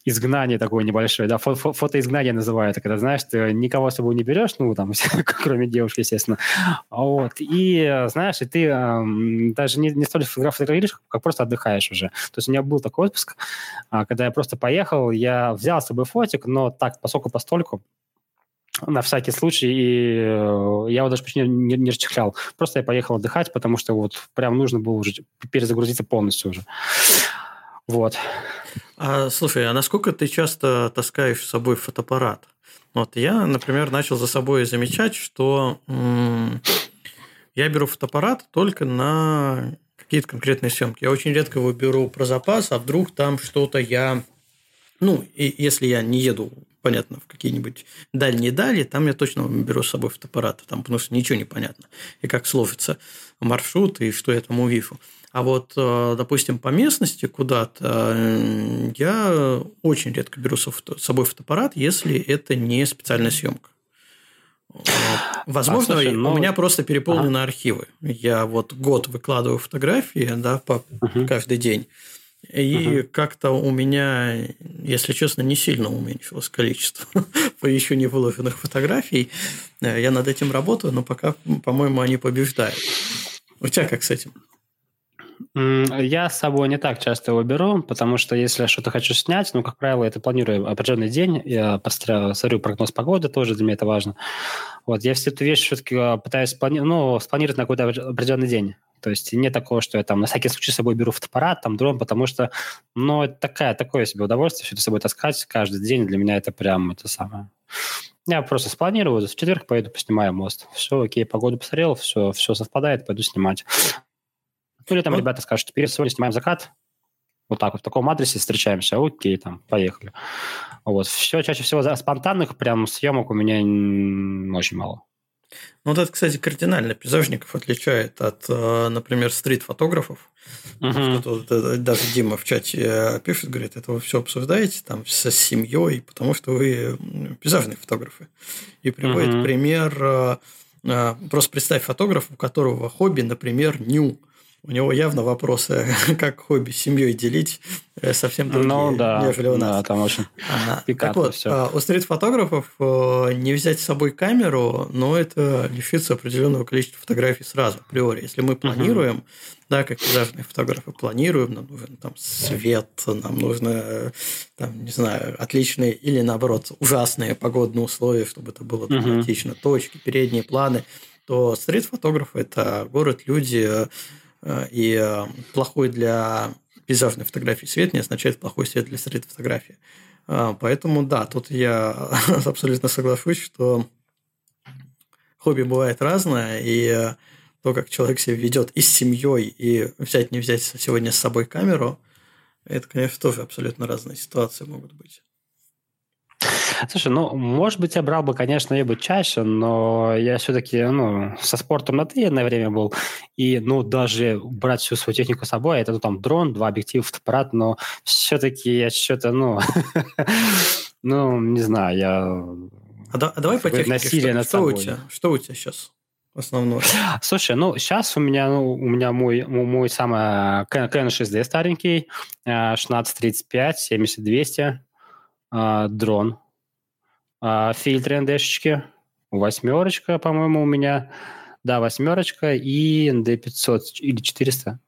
Изгнание такое небольшое, да, фотоизгнание называют, когда, знаешь, ты никого с собой не берешь, ну, там, кроме девушки, естественно, вот, и, знаешь, и ты даже не столь фотографируешь, как просто отдыхаешь уже, то есть у меня был такой отпуск, когда я просто поехал, я взял с собой фотик, но так, постольку, на всякий случай, и я его даже почти не расчехлял, просто я поехал отдыхать, потому что вот прям нужно было уже перезагрузиться полностью уже. Вот. Слушай, а насколько ты часто таскаешь с собой фотоаппарат? Вот я, например, начал за собой замечать, что я беру фотоаппарат только на какие-то конкретные съемки. Я очень редко его беру про запас, а вдруг там что-то я... Ну, и если я не еду, понятно, в какие-нибудь дальние дали, там я точно беру с собой фотоаппарат, там, потому что ничего не понятно, и как сложится маршрут, и что я там увижу. А вот, допустим, по местности куда-то я очень редко беру с собой фотоаппарат, если это не специальная съемка. Возможно, слушай, у меня просто переполнены архивы. Я вот год выкладываю фотографии, да, по каждый день. И как-то у меня, если честно, не сильно уменьшилось количество еще не выловленных фотографий. Я над этим работаю, но пока, по-моему, они побеждают. У тебя как с этим? Я с собой не так часто его беру, потому что если я что-то хочу снять, ну, как правило, это планирую определенный день, я смотрю прогноз погоды, тоже для меня это важно. Вот, я все эту вещь все-таки пытаюсь спланировать на какой-то определенный день. То есть нет такого, что я там на всякий случай с собой беру фотоаппарат, там дрон, потому что, ну, это такое себе удовольствие, все это с собой таскать каждый день, для меня это прям это самое. Я просто спланирую, в четверг поеду, поснимаю мост. Все, окей, погоду посмотрел, все совпадает, пойду снимать. Ну, или там ребята скажут, что сегодня снимаем закат, вот так вот, в таком адресе встречаемся, окей, там, поехали. Вот, все, чаще всего спонтанных прям съемок у меня очень мало. Ну, вот это, кстати, кардинально пейзажников отличает от, например, стрит-фотографов. Даже Дима в чате пишет, говорит, это вы все обсуждаете там с семьей, потому что вы пейзажные фотографы. И приводит пример, просто представь фотографа, у которого хобби, например, ню. У него явно вопросы, как хобби с семьей делить, совсем другие, нежели у нас. Да, там очень пикантно все. У стрит-фотографов не взять с собой камеру, но это лишится определенного количества фотографий сразу, априори. Если мы планируем, да, как пейзажные фотографы планируем, нам нужен там свет, нам нужно, там, не знаю, отличные или, наоборот, ужасные погодные условия, чтобы это было драматично, точки, передние планы, то стрит-фотограф – это город, люди... И плохой для пейзажной фотографии свет не означает плохой свет для стрит-фотографии. Поэтому, да, тут я абсолютно соглашусь, что хобби бывает разное, и то, как человек себя ведет и с семьей, и взять-не взять сегодня с собой камеру, это, конечно, тоже абсолютно разные ситуации могут быть. Слушай, ну, может быть, я брал бы, конечно, и бы чаще, но я все-таки, со спортом на ты на время был, и, даже брать всю свою технику с собой, это, там, дрон, два объектива, фотоаппарат, но все-таки я что-то, не знаю, я... А давай по технике, что у тебя сейчас? Основной. Слушай, сейчас у меня мой самый Canon 450D старенький, 1635, 70-200, дрон, фильтры НДшечки, 8, по-моему, у меня, да, 8 и ND500 или 400,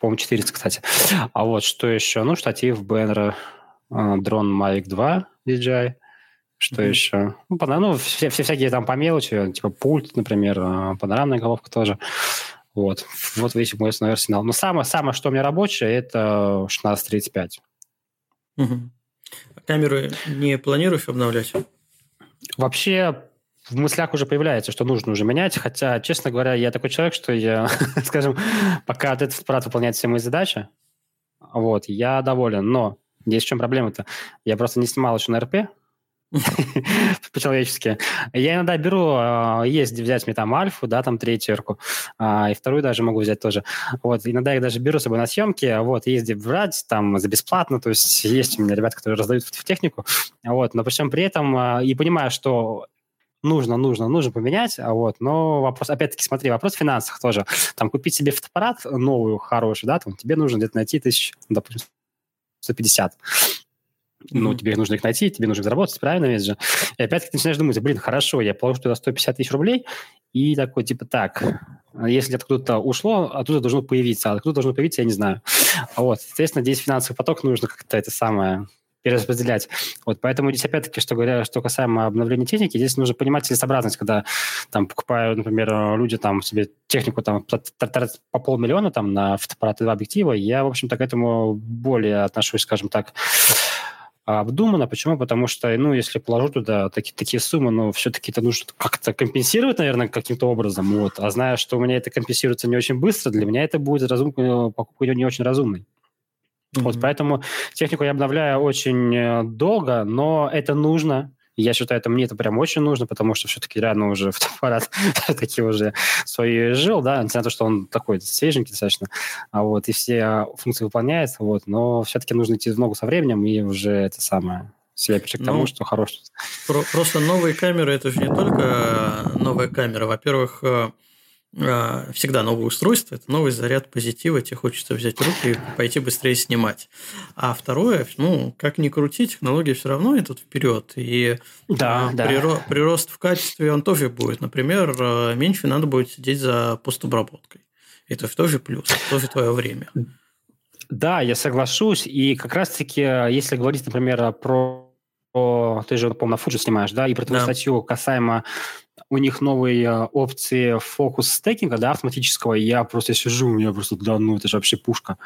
по-моему, 400, кстати. А вот что еще? Штатив, Беннер, дрон Mavic 2 DJI, что еще? Все всякие там по мелочи, типа пульт, например, панорамная головка тоже. Вот весь мой основной арсенал. Но самое, что у меня рабочее, это 16-35. Камеры не планируешь обновлять? Вообще в мыслях уже появляется, что нужно уже менять, хотя, честно говоря, я такой человек, что я, скажем, пока этот фотоаппарат выполняет все мои задачи, я доволен, но здесь в чем проблема-то? Я просто не снимал еще на РП по-человечески. Я иногда беру, есть взять мне там альфу, да, там 3-ку, и 2-ю даже могу взять тоже. Иногда я их даже беру с собой на съемки, ездить брать там за бесплатно, то есть есть у меня ребята, которые раздают фототехнику, но причем при этом и понимаю, что нужно поменять, но вопрос, опять-таки, смотри, вопрос в финансах тоже. Там купить себе фотоаппарат новую, хорошую, да, там тебе нужно где-то найти 1000, допустим, 150. Тебе нужно их найти, тебе нужно их заработать, правильно ведь же? И опять-таки ты начинаешь думать, хорошо, я положу туда 150 000 рублей, и такой, если откуда-то ушло, оттуда должно появиться, а откуда должно появиться, я не знаю. Соответственно, здесь финансовый поток нужно как-то это самое перераспределять. Поэтому здесь опять-таки, что касаемо обновления техники, здесь нужно понимать целесообразность, когда там покупают, например, люди там себе технику там по 500 000 там на фотоаппарат и 2 объектива, я, в общем-то, к этому более отношусь, скажем так, обдумано. Почему? Потому что, если положу туда такие суммы, все-таки это нужно как-то компенсировать, наверное, каким-то образом. А зная, что у меня это компенсируется не очень быстро, для меня это будет покупка не очень разумной. Поэтому технику я обновляю очень долго, но это нужно. Я считаю, мне это прям очень нужно, потому что все-таки реально уже фотоаппарат такие уже свои жил, да, несмотря на то, что он такой свеженький достаточно, и все функции выполняются, но все-таки нужно идти в ногу со временем и уже это самое себя причать к тому, что хорошее. Просто новые камеры, это же не только новая камера, во-первых, всегда новое устройство, это новый заряд позитива, тебе хочется взять руки и пойти быстрее снимать. А второе, как ни крути, технология все равно идут вперед, и прирост в качестве он тоже будет. Например, меньше надо будет сидеть за постобработкой. Это тоже плюс, тоже твое время. Да, я соглашусь, и как раз-таки, если говорить, например, ты же, по-моему, на Fuji снимаешь, да, и про твою статью касаемо у них новые опции фокус-стекинга, да, автоматического, и я просто сижу, у меня просто, это же вообще пушка.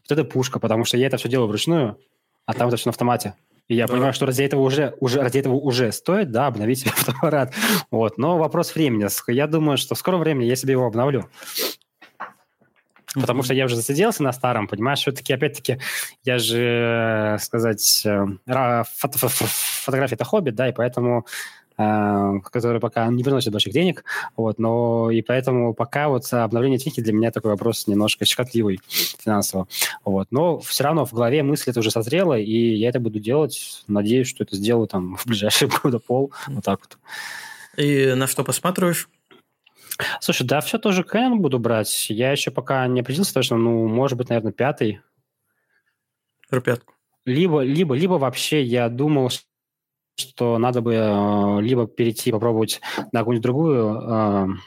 Вот это пушка, потому что я это все делаю вручную, а там это все на автомате. И я понимаю, что ради этого уже стоит, да, обновить фотоаппарат. Но вопрос времени. Я думаю, что в скором времени я себе его обновлю. Потому что я уже засиделся на старом, понимаешь, все-таки, опять-таки, я же, сказать, фотография – это хобби, да, и поэтому, который пока не приносит больших денег, но и поэтому пока обновление техники для меня такой вопрос немножко щекотливый финансово, но все равно в голове мысль это уже созрела, и я это буду делать, надеюсь, что это сделаю там в ближайшие года пол, вот так вот. И на что посматриваешь? Слушай, да, все тоже Canon буду брать. Я еще пока не определился точно, ну, может быть, наверное, 5-й. Пятку. Либо вообще я думал, что надо бы либо перейти, попробовать на какую-нибудь другую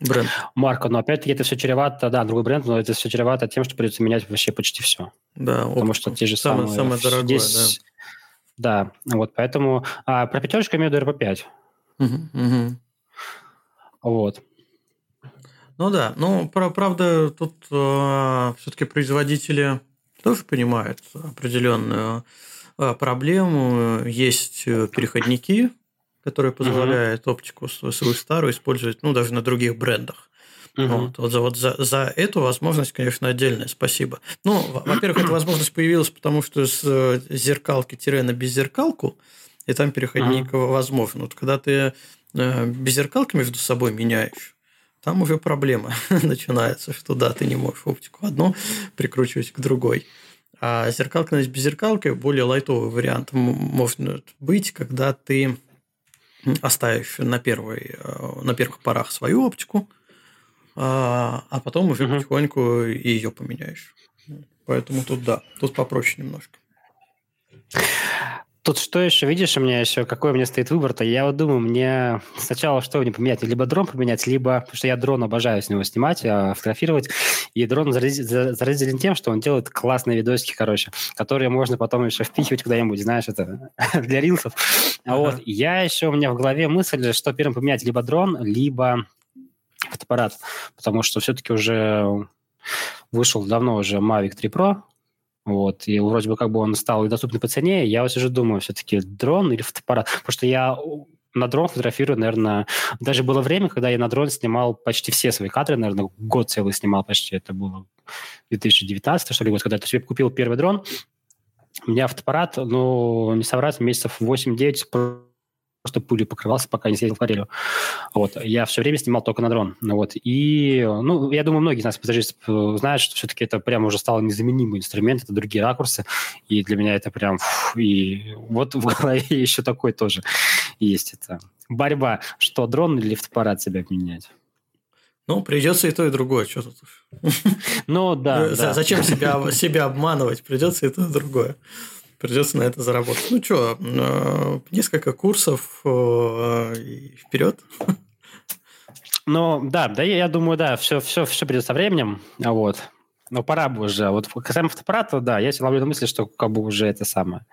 бренд. Марку, но опять-таки это все чревато, да, другой бренд, но это все чревато тем, что придется менять вообще почти все. Да, потому что те же самые дорогое, здесь... да. Да, вот, поэтому... А про пятерочку я имею в виду РП-5. Угу. Вот. Ну да, ну, правда, тут все-таки производители тоже понимают определенную проблему. Есть переходники, которые позволяют оптику свою старую использовать, ну, даже на других брендах. Вот за эту возможность, конечно, отдельное спасибо. Ну, во-первых, эта возможность появилась, потому что с зеркалки на беззеркалку, и там переходник возможен. Вот когда ты беззеркалки между собой меняешь, там уже проблема начинается, что да, ты не можешь оптику одну прикручивать к другой. А зеркалка на беззеркалке более лайтовый вариант может быть, когда ты оставишь на первых порах свою оптику, а потом уже потихоньку и ее поменяешь. Поэтому тут да, тут попроще немножко. Тут что еще, видишь, у меня еще, какой у меня стоит выбор-то? Я вот думаю, мне сначала что мне поменять? Либо дрон поменять, либо... Потому что я дрон обожаю с него снимать, фотографировать. И дрон заразителен тем, что он делает классные видосики, короче, которые можно потом еще впихивать куда-нибудь, знаешь, это для рилсов. Вот. Я еще, у меня в голове мысль, что первым поменять либо дрон, либо фотоаппарат. Потому что все-таки уже вышел давно уже Mavic 3 Pro. Вот, и вроде бы как бы он стал доступный по цене, я вот уже думаю, все-таки дрон или фотоаппарат, потому что я на дрон фотографирую, наверное, даже было время, когда я на дрон снимал почти все свои кадры, наверное, год целый снимал почти, это было 2019, что ли, вот когда я себе купил первый дрон, у меня фотоаппарат, ну, не соврать, месяцев 8-9 просто пылью покрывался, пока не съездил в Карелию. Вот. Я все время снимал только на дрон. Вот. И, ну, я думаю, многие из нас знают, что все-таки это прям уже стало незаменимый инструмент, это другие ракурсы, и для меня это прям... И вот в голове еще такой тоже есть это борьба, что дрон или фотоаппарат себя менять. Ну, придется и то, и другое. Что тут уж. Ну, да. Зачем себя обманывать? Придется и то, и другое. Придется на это заработать. Ну что, несколько курсов и вперед. Ну, да, я думаю, да, все придет со временем. Вот. Но пора бы уже. Вот касаемо фотоаппарата, да, я себя ловлю на мысли, что как бы уже это самое.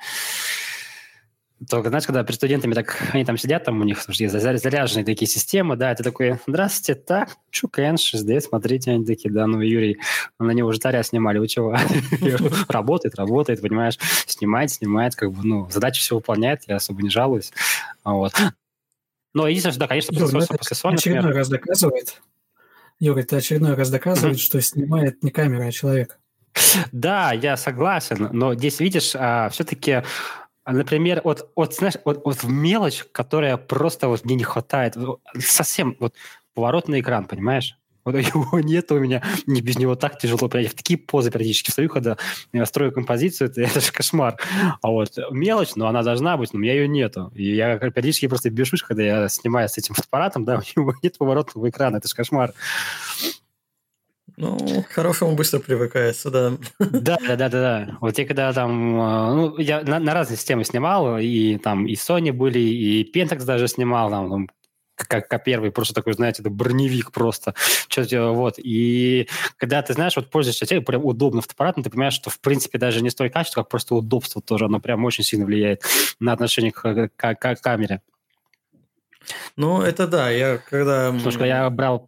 Только, знаешь, когда перед студентами так, они там сидят, там у них заряженные такие системы, да, ты такой, здравствуйте, так, Canon 6D, смотрите, они такие, да, ну, Юрий, на него уже Таря снимали, вы чего? Работает, понимаешь, снимает, как бы, ну, задачу все выполняет, я особо не жалуюсь, вот. Но единственное, что, да, конечно, после Sony... Очередной раз доказывает, что снимает не камера, а человек. Да, я согласен, но здесь, видишь, все-таки... Например, знаешь, мелочь, которая просто вот мне не хватает. Совсем вот поворотный экран, понимаешь? Вот его нет у меня, не без него так тяжело прийти. В такие позы периодически встаю, когда я строю композицию, это же кошмар. А вот мелочь, но она должна быть, но у меня ее нету. И я периодически просто бешусь, когда я снимаю с этим фотоаппаратом, да, у него нет поворотного экрана, это же кошмар. Ну, к хорошему быстро привыкается, да. Да. Вот я когда там... Ну, я на разные системы снимал, и там и Sony были, и Pentax даже снимал, там как первый, просто такой, знаете, это броневик просто. Что-то, вот. И когда ты, знаешь, вот пользуешься тем, прям удобно фотоаппаратом, ты понимаешь, что, в принципе, даже не столько качество, как просто удобство тоже, оно прям очень сильно влияет на отношение к камере. Ну, это да, я когда... Слушай, я брал...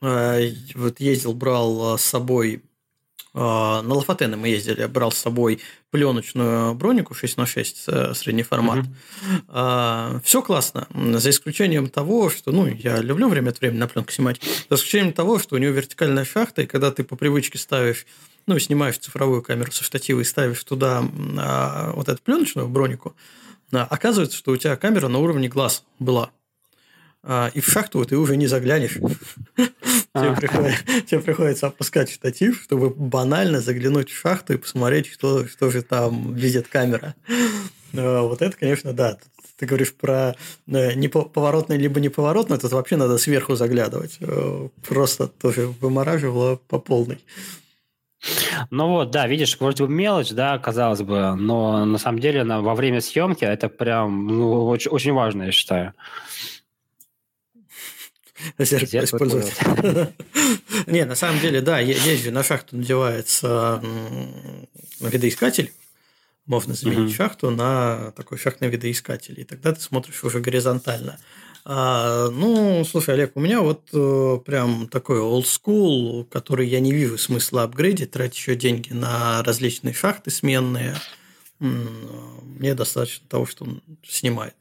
Вот ездил, брал с собой... На Лафатены мы ездили, я брал с собой пленочную бронику 6х6, средний формат. Все классно, за исключением того, что... Ну, я люблю время от времени на пленку снимать. За исключением того, что у него вертикальная шахта, и когда ты по привычке ставишь... Ну, снимаешь цифровую камеру со штатива и ставишь туда вот эту пленочную бронику, оказывается, что у тебя камера на уровне глаз была. И в шахту ты уже не заглянешь. Тебе приходится опускать штатив, чтобы банально заглянуть в шахту и посмотреть, что же там видит камера. Вот это, конечно, да. Ты говоришь про поворотное либо неповоротное, тут вообще надо сверху заглядывать. Просто тоже вымораживало по полной. Ну вот, да, видишь, может быть, мелочь, да, казалось бы, но на самом деле во время съемки это прям очень, очень важно, я считаю. Зеркало использовать. Не, на самом деле, да, есть же на шахту надевается видоискатель. Можно заменить шахту на такой шахтный видоискатель, и тогда ты смотришь уже горизонтально. Ну, слушай, Олег, у меня вот прям такой олдскул, который я не вижу смысла апгрейдить, тратить еще деньги на различные шахты сменные. Мне достаточно того, что он снимает.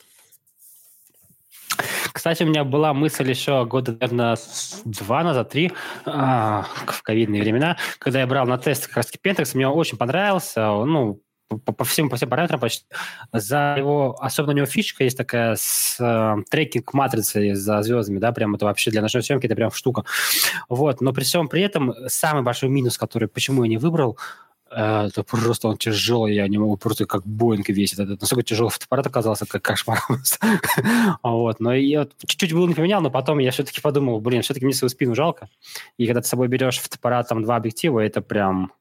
Кстати, у меня была мысль еще года, наверное, 2 назад, 3, в ковидные времена, когда я брал на тест как раз Pentax, мне очень понравился, ну, по всем параметрам почти. За его, особенно у него фишка есть такая с трекинг матрицей за звездами, да, прям это вообще для нашей съемки это прям штука. Вот, но при всем при этом самый большой минус, который, почему я не выбрал, это просто он тяжелый, я не могу, просто как Боинг весит. Это настолько тяжелый фотоаппарат оказался, как кошмар. Вот, но я чуть-чуть было не поменял, но потом я все-таки подумал, блин, все-таки мне свою спину жалко. И когда ты с собой берешь фотоаппарат, там 2 объектива, это прям...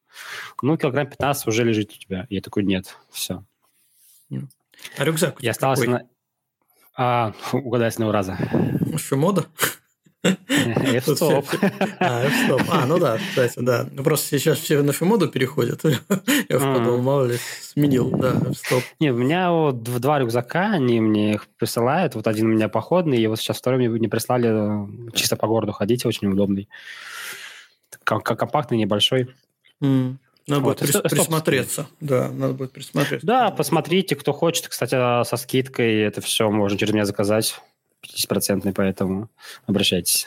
Ну, килограмм 15 уже лежит у тебя. Я такой, нет, все. А рюкзак у тебя какой? Угадай с одного раза. Шумода? F-stop. F-stop. Ну да, кстати, да. Просто сейчас все на F-моду переходят. Я подумал, мало ли, сменил. Да, F-stop. Не, у меня вот 2 рюкзака, они мне их присылают. Вот один у меня походный, и вот сейчас второй мне прислали чисто по городу ходить, очень удобный. Компактный, небольшой. Надо вот, будет присмотреться. Да, надо будет присмотреться. Да, посмотрите, кто хочет. Кстати, со скидкой это все можно через меня заказать. 50%, поэтому обращайтесь.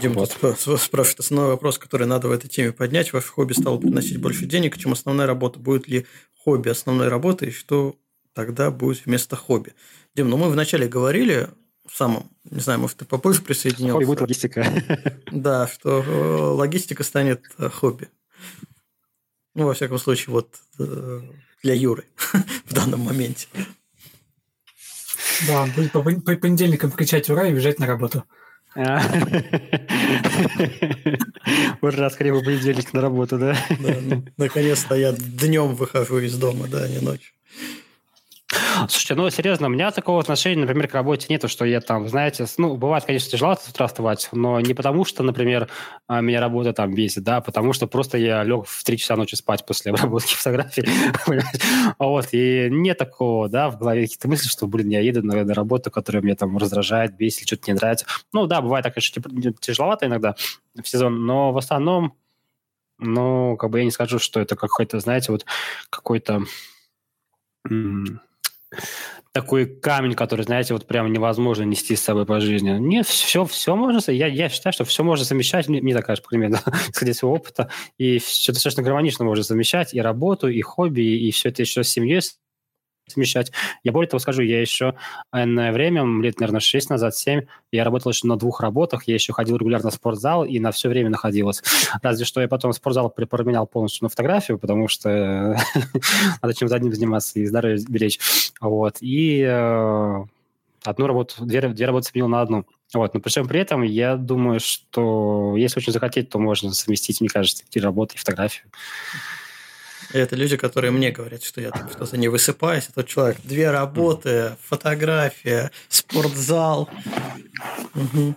Дима вот. Спрашивает основной вопрос, который надо в этой теме поднять. Ваше хобби стало приносить больше денег, чем основная работа. Будет ли хобби основной работой, и что тогда будет вместо хобби? Дим, ну мы вначале говорили... самом, не знаю, может, ты попозже присоединился. Хобби будет логистика. Да, что логистика станет хобби. Ну, во всяком случае, вот для Юры в данном моменте. Да, он будет по понедельникам кричать «Ура!» и бежать на работу. Ура, скорее бы понедельник на работу, да? Наконец-то я днем выхожу из дома, да, не ночью. Слушайте, ну, серьезно, у меня такого отношения, например, к работе нету, что я там, знаете, ну, бывает, конечно, тяжело с утра вставать, но не потому, что, например, меня работа там бесит, да, потому что просто я лег в 3 часа ночи спать после обработки фотографий, вот, и нет такого, да, в голове каких-то мыслей, что, блин, я еду на работу, которая меня там раздражает, бесит, что-то не нравится. Ну, да, бывает, так, конечно, тяжеловато иногда в сезон, но в основном, ну, как бы я не скажу, что это какой-то, знаете, вот какой-то... такой камень, который, знаете, вот прям невозможно нести с собой по жизни. Нет, все можно... Я считаю, что все можно совмещать, мне так кажется, по крайней мере, исходя из своего опыта, и все достаточно гармонично можно совмещать, и работу, и хобби, и все это еще с семьей совмещать. Я более того скажу, я еще на время, лет, наверное, 6 назад, 7, я работал еще на 2 работах, я еще ходил регулярно в спортзал и на все время находилось. Разве что я потом спортзал променял полностью на фотографию, потому что надо чем-то одним заниматься и здоровье беречь. Вот. И 2 работы сменил на 1. Вот. Но причем при этом я думаю, что если очень захотеть, то можно совместить, мне кажется, и работу, и фотографию. Это люди, которые мне говорят, что я там что-то не высыпаюсь. А тот человек 2 работы, фотография, спортзал. Угу.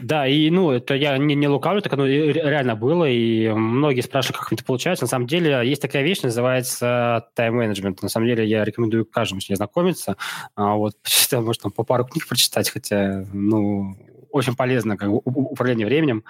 Да, и ну, это я не лукавлю, так оно реально было, и многие спрашивают, как это получается. На самом деле есть такая вещь, называется тайм-менеджмент. На самом деле я рекомендую каждому с ней знакомиться. Вот, может, там по пару книг прочитать, хотя, ну, очень полезно как бы, управление временем.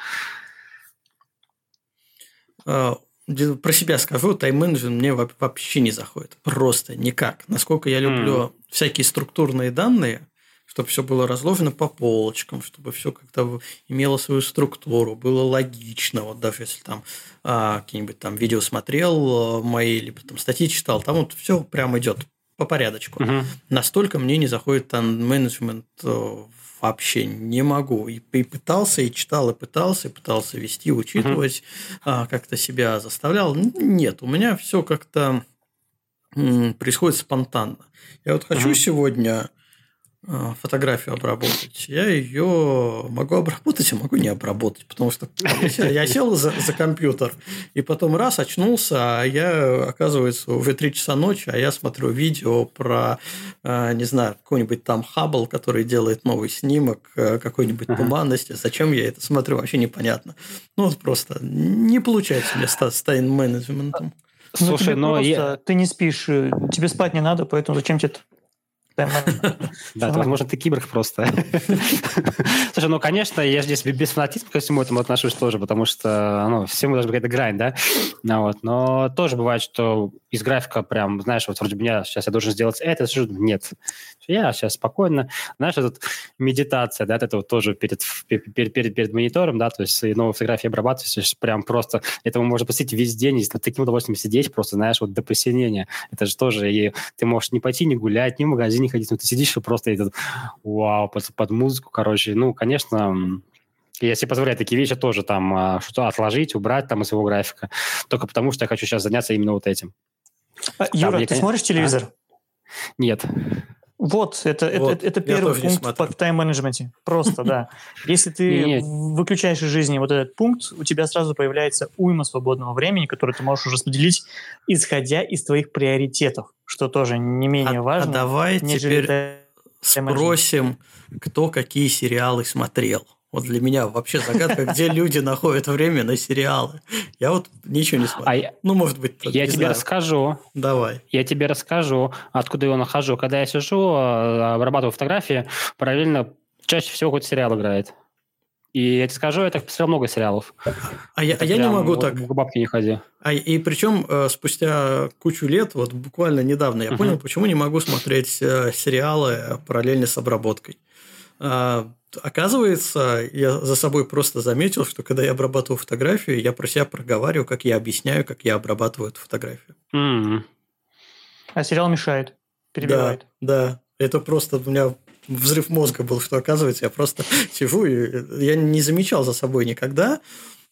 Про себя скажу, тайм-менеджмент мне вообще не заходит. Просто никак. Насколько я люблю всякие структурные данные, чтобы все было разложено по полочкам, чтобы все как-то имело свою структуру, было логично. Вот даже если там какие-нибудь там видео смотрел мои, либо там статьи читал, там вот все прям идет по порядочку. Настолько мне не заходит тайм-менеджмент вообще не могу. И пытался, и читал, и пытался вести, учитывать, как-то себя заставлял. Нет, у меня все как-то происходит спонтанно. Я вот хочу сегодня фотографию обработать. Я ее могу обработать, а могу не обработать, потому что я сел за компьютер, и потом раз очнулся, а я, оказывается, уже 3 часа ночи, а я смотрю видео про, не знаю, какой-нибудь там Хаббл, который делает новый снимок какой-нибудь туманности. Зачем я это смотрю, вообще непонятно. Ну, вот просто не получается мне с тайм-менеджментом. Слушай, ну... Ты не спишь, тебе спать не надо, поэтому зачем тебе это? Да, возможно, ты киборг просто. Слушай, ну, конечно, я здесь без фанатизма ко всему этому отношусь тоже, потому что, ну, всему должна быть какая-то грань, да? Но тоже бывает, что из графика прям, знаешь, вот вроде меня сейчас я должен сделать это, нет. Я сейчас спокойно. Знаешь, тут медитация, да, это вот тоже перед монитором, да, то есть новые фотографии обрабатываются, прям просто этому можно посетить весь день, если таким удовольствием сидеть просто, знаешь, вот до посинения. Это же тоже, и ты можешь не пойти, не гулять, не в магазине ходить, но ты сидишь и просто этот, вау, под музыку, короче. Ну, конечно, я себе позволяю такие вещи тоже там что-то отложить, убрать там из своего графика, только потому что я хочу сейчас заняться именно вот этим. Юра, ты смотришь телевизор? Нет. Вот, это первый пункт в тайм-менеджменте. Просто, да. Если ты выключаешь из жизни вот этот пункт, у тебя сразу появляется уйма свободного времени, которое ты можешь уже распределить, исходя из твоих приоритетов, что тоже не менее важно. А давай теперь спросим, кто какие сериалы смотрел. Вот для меня вообще загадка, где люди находят время на сериалы. Я вот ничего не смотрю. Ну, может быть, я тебе расскажу. Давай. Я тебе расскажу, откуда я нахожу. Когда я сижу, обрабатываю фотографии, параллельно чаще всего какой-то сериал играет. И я тебе скажу, я так посмотрел много сериалов. А я не могу так. К бабке не ходи. И причем спустя кучу лет, вот буквально недавно, я понял, почему не могу смотреть сериалы параллельно с обработкой. Оказывается, я за собой просто заметил, что когда я обрабатываю фотографию, я про себя проговариваю, как я объясняю, как я обрабатываю эту фотографию. А сериал мешает, перебивает. Да, это просто у меня взрыв мозга был, что, оказывается, я просто сижу, и я не замечал за собой никогда,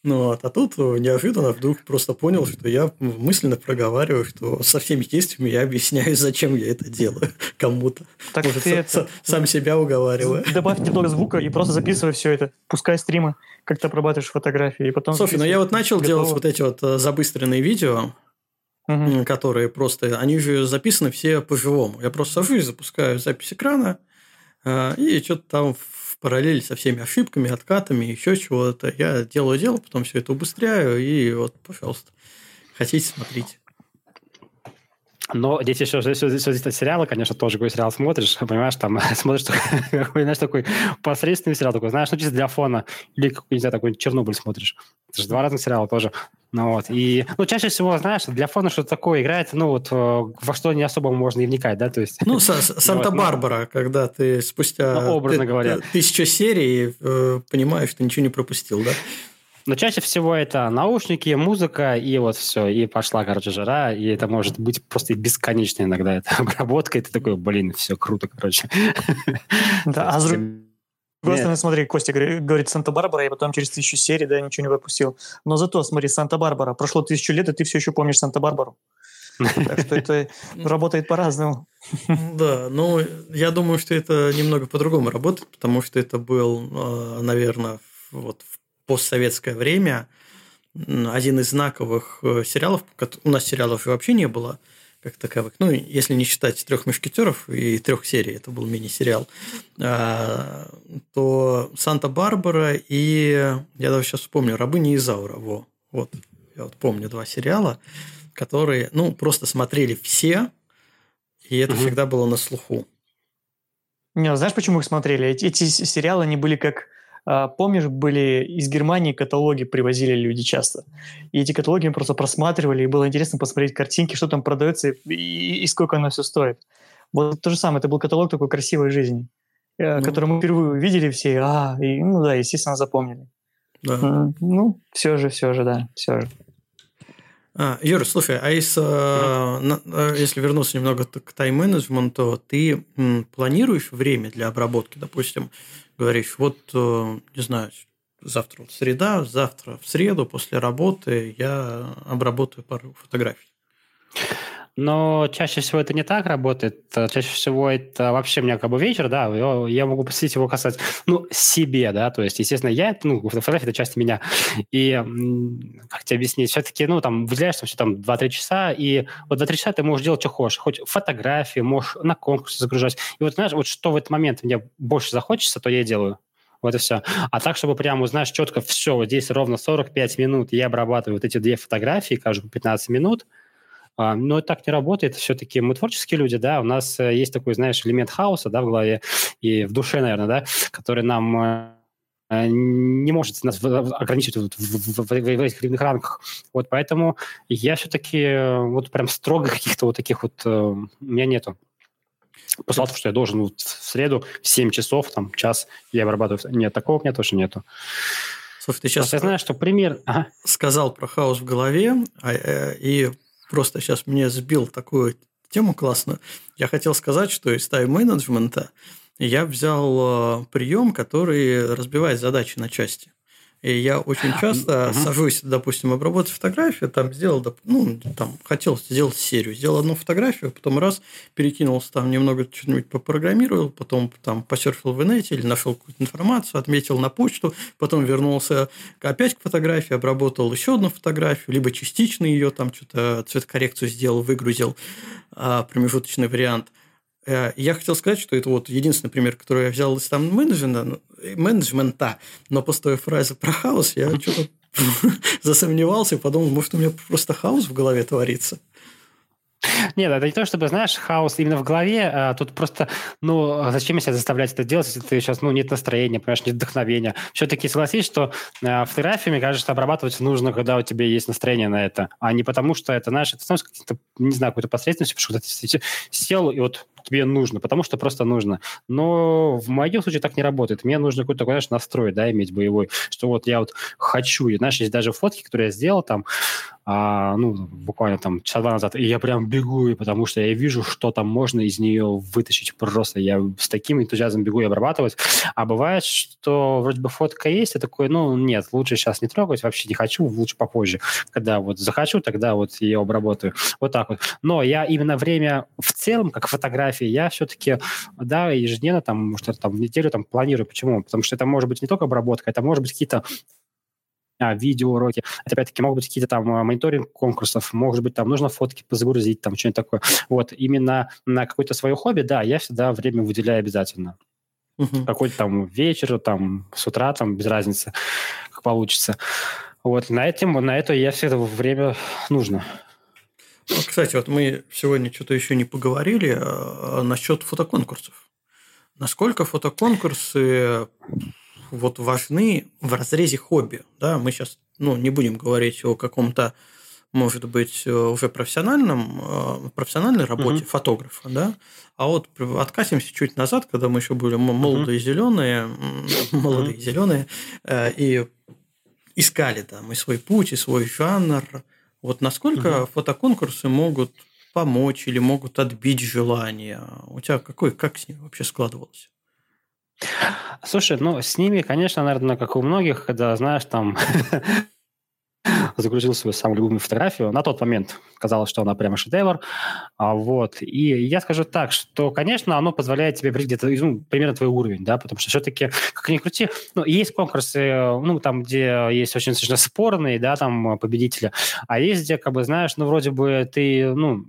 а тут неожиданно вдруг просто понял, что я мысленно проговариваю, что со всеми действиями я объясняю, зачем я это делаю кому-то. Так может, ты сам себя уговариваю. Добавь немного звука и просто записывай все это. Пускай стримы, как ты обрабатываешь фотографии. И потом Софья, я вот начал делать вот эти вот забыстренные видео, которые просто... Они же записаны все по-живому. Я просто сажусь, запускаю запись экрана, и что-то там... параллели со всеми ошибками, откатами, еще чего-то. Я делаю, потом все это убыстряю, и вот, пожалуйста, хотите, смотрите. Но здесь еще зависит от сериала, конечно, тоже какой сериал смотришь, понимаешь, там смотришь такой посредственный сериал, такой, знаешь, чисто для фона, или, не знаю, такой Чернобыль смотришь. Это же два разных сериала тоже. И, чаще всего, знаешь, для фона что-то такое играет, во что не особо можно и вникать, да, то есть... Санта-Барбара, когда ты спустя образно говоря 1000 серий понимаешь, что ничего не пропустил, да? Но чаще всего это наушники, музыка, и вот все, и пошла, жара, и это может быть просто бесконечно иногда, эта обработка, и ты такой, все круто, Да, а с другой стороны, смотри, Костя говорит Санта-Барбара, и потом через 1000 серий, да, ничего не пропустил. Но зато, смотри, Санта-Барбара, прошло 1000 лет, и ты все еще помнишь Санта-Барбару. Так что это работает по-разному. Да, я думаю, что это немного по-другому работает, потому что это был, наверное, в постсоветское время один из знаковых сериалов, у нас сериалов вообще не было как таковых, если не считать «Трех мушкетеров» и 3 серий, это был мини-сериал, то «Санта-Барбара» и, я даже сейчас вспомню, «Рабыня Изаура». Вот, я вот помню 2 сериала, которые, просто смотрели все, и это всегда было на слуху. Не, знаешь, почему их смотрели? Эти сериалы, они были как... Помнишь, были из Германии каталоги, привозили люди часто. И эти каталоги мы просто просматривали, и было интересно посмотреть картинки, что там продается и сколько оно все стоит. Вот то же самое, это был каталог такой красивой жизни, который мы впервые увидели все, естественно, запомнили. Да. Все же. Юра, слушай, если вернуться немного к тайм-менеджменту, ты планируешь время для обработки, допустим, говоришь, не знаю, завтра среда, завтра в среду после работы я обработаю пару фотографий. Но чаще всего это не так работает. Чаще всего это вообще у меня как бы вечер, да, я могу посвятить его касаться, ну, себе, да, то есть, естественно, я, ну, фотография – это часть меня. И, как тебе объяснить, все-таки, ну, там, выделяешься все там 2-3 часа, и вот 2-3 часа ты можешь делать, что хочешь. Хоть фотографии, можешь на конкурсы загружать. И вот, знаешь, вот что в этот момент мне больше захочется, то я и делаю. Вот и все. А так, чтобы прямо, знаешь, четко все, вот здесь ровно 45 минут я обрабатываю вот эти две фотографии, каждую по 15 минут. Но так не работает. Все-таки мы творческие люди, да, у нас есть такой, знаешь, элемент хаоса, да, в голове и в душе, наверное, да, который нам не может нас ограничить в этих рамках. Вот поэтому я все-таки вот прям строго каких-то вот таких вот у меня нету. После того, что я должен вот в среду в 7 часов, там, час я обрабатываю. Нет, такого у меня точно нету. Слушай, ты сейчас... Я знаю, что пример... Ага. Сказал про хаос в голове, и просто сейчас мне сбил такую тему классную. Я хотел сказать, что из тайм-менеджмента я взял прием, который разбивает задачи на части. И я очень часто сажусь, допустим, обработать фотографию, там сделал, ну, там, хотел сделать серию. Сделал одну фотографию, потом раз, перекинулся там немного, что-нибудь попрограммировал, потом там посерфил в инете или нашел какую-то информацию, отметил на почту, потом вернулся опять к фотографии, обработал еще одну фотографию, либо частично ее там что-то цветокоррекцию сделал, выгрузил, промежуточный вариант. Я хотел сказать, что это вот единственный пример, который я взял из там менеджмента, но после той фразы про хаос я что-то засомневался и подумал, может, у меня просто хаос в голове творится. Нет, это не то, чтобы, знаешь, хаос именно в голове, а тут просто, ну, зачем себя заставлять это делать, если ты сейчас, ну, нет настроения, понимаешь, нет вдохновения. Все-таки согласись, что фотографиями, кажется, обрабатывать нужно, когда у тебя есть настроение на это, а не потому, что это, знаешь, это становится каким-то, не знаю, какой-то посредственностью, потому что ты сел, и вот тебе нужно, потому что просто нужно. Но в моем случае так не работает. Мне нужно какой-то такой, знаешь, настрой, да, иметь боевой, что вот я вот хочу, и, знаешь, есть даже фотки, которые я сделал там, ну, буквально там часа два назад, и я прям бегу, потому что я вижу, что там можно из нее вытащить просто. Я с таким энтузиазмом бегу и обрабатывать. А бывает, что вроде бы фотка есть, я такой, ну, нет, лучше сейчас не трогать, вообще не хочу, лучше попозже. Когда вот захочу, тогда вот ее обработаю. Вот так вот. Но я именно время в целом, как фотографии, я все-таки, да, ежедневно, там, что-то там в неделю там планирую. Почему? Потому что это может быть не только обработка, это может быть какие-то видеоуроки. Это, опять-таки, могут быть какие-то там мониторинг конкурсов, может быть, там нужно фотки позагрузить, там что-нибудь такое. Вот, именно на какое-то свое хобби, да, я всегда время выделяю обязательно. Какой-то там вечер, там, с утра, там, без разницы, как получится. Вот, на это я всегда время нужно. Кстати, вот мы сегодня что-то еще не поговорили насчет фотоконкурсов. Насколько фотоконкурсы... вот важны в разрезе хобби. Да? Мы сейчас, ну, не будем говорить о каком-то, может быть, уже профессиональной работе фотографа, да? А вот откатимся чуть назад, когда мы еще были молодые и зеленые, и искали там и свой путь, и свой жанр. Вот насколько фотоконкурсы могут помочь или могут отбить желание? У тебя как с ним вообще складывалось? Слушай, ну, с ними, конечно, наверное, как у многих, когда, знаешь, там загрузил свою самую любимую фотографию, на тот момент казалось, что она прямо шедевр, вот, и я скажу так, что, конечно, оно позволяет тебе прийти где-то, ну, примерно твой уровень, да, потому что все-таки, как ни крути, ну, есть конкурсы, ну, там, где есть очень совершенно спорные, да, там, победители, а есть, где, как бы, знаешь, ну, вроде бы ты, ну,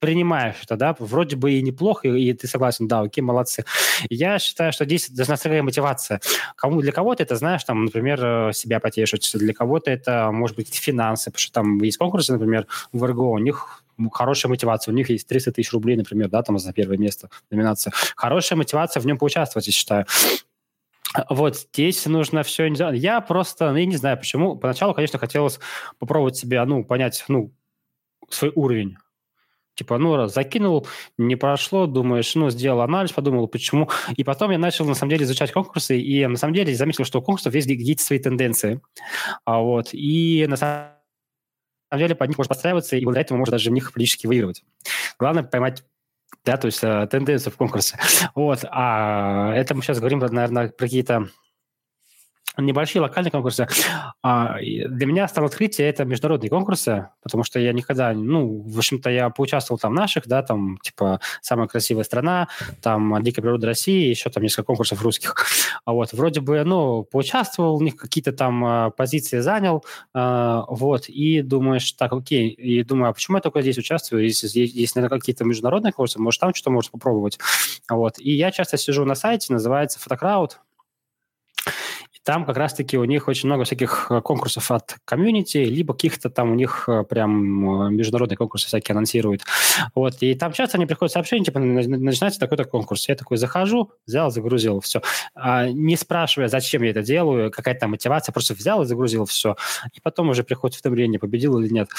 принимаешь это, да, вроде бы и неплохо, и ты согласен, да, окей, молодцы. Я считаю, что здесь должна стоять мотивация. Для кого-то это, знаешь, там, например, себя потешить, для кого-то это, может быть, финансы, потому что там есть конкурсы, например, в РГО, у них хорошая мотивация, у них есть 300 тысяч рублей, например, да, там за первое место номинация. Хорошая мотивация в нем поучаствовать, я считаю. Вот здесь нужно все... Я просто, я не знаю почему, поначалу, конечно, хотелось попробовать себя, ну, понять, ну, свой уровень. Типа, ну, закинул, не прошло, думаешь, ну, сделал анализ, подумал, почему. И потом я начал, на самом деле, изучать конкурсы, и, на самом деле, заметил, что у конкурсов есть какие-то свои тенденции. Вот. И, на самом деле, под них можно подстраиваться, и благодаря этому можно даже в них практически выигрывать. Главное поймать, да, то есть тенденцию в конкурсе. Вот. А это мы сейчас говорим, наверное, про какие-то небольшие локальные конкурсы. Для меня стало открытие – это международные конкурсы, потому что я никогда, в общем-то, я поучаствовал там в наших, «Самая красивая страна», там «Дикая природа России», еще там несколько конкурсов русских. Вроде бы, поучаствовал, у них какие-то там позиции занял, и думаешь, так, окей, и думаю, а почему я только здесь участвую? Есть, наверное, какие-то международные конкурсы, может, там что-то можно попробовать. И я часто сижу на сайте, называется «Фотокрауд», и там как раз-таки у них очень много всяких конкурсов от комьюнити, либо каких-то там у них прям международные конкурсы всякие анонсируют. И там часто они приходят сообщения, типа, начинается такой-то конкурс. Я такой захожу, взял, загрузил, все. Не спрашивая, зачем я это делаю, какая-то там мотивация, просто взял и загрузил, все. И потом уже приходит уведомление, победил или нет.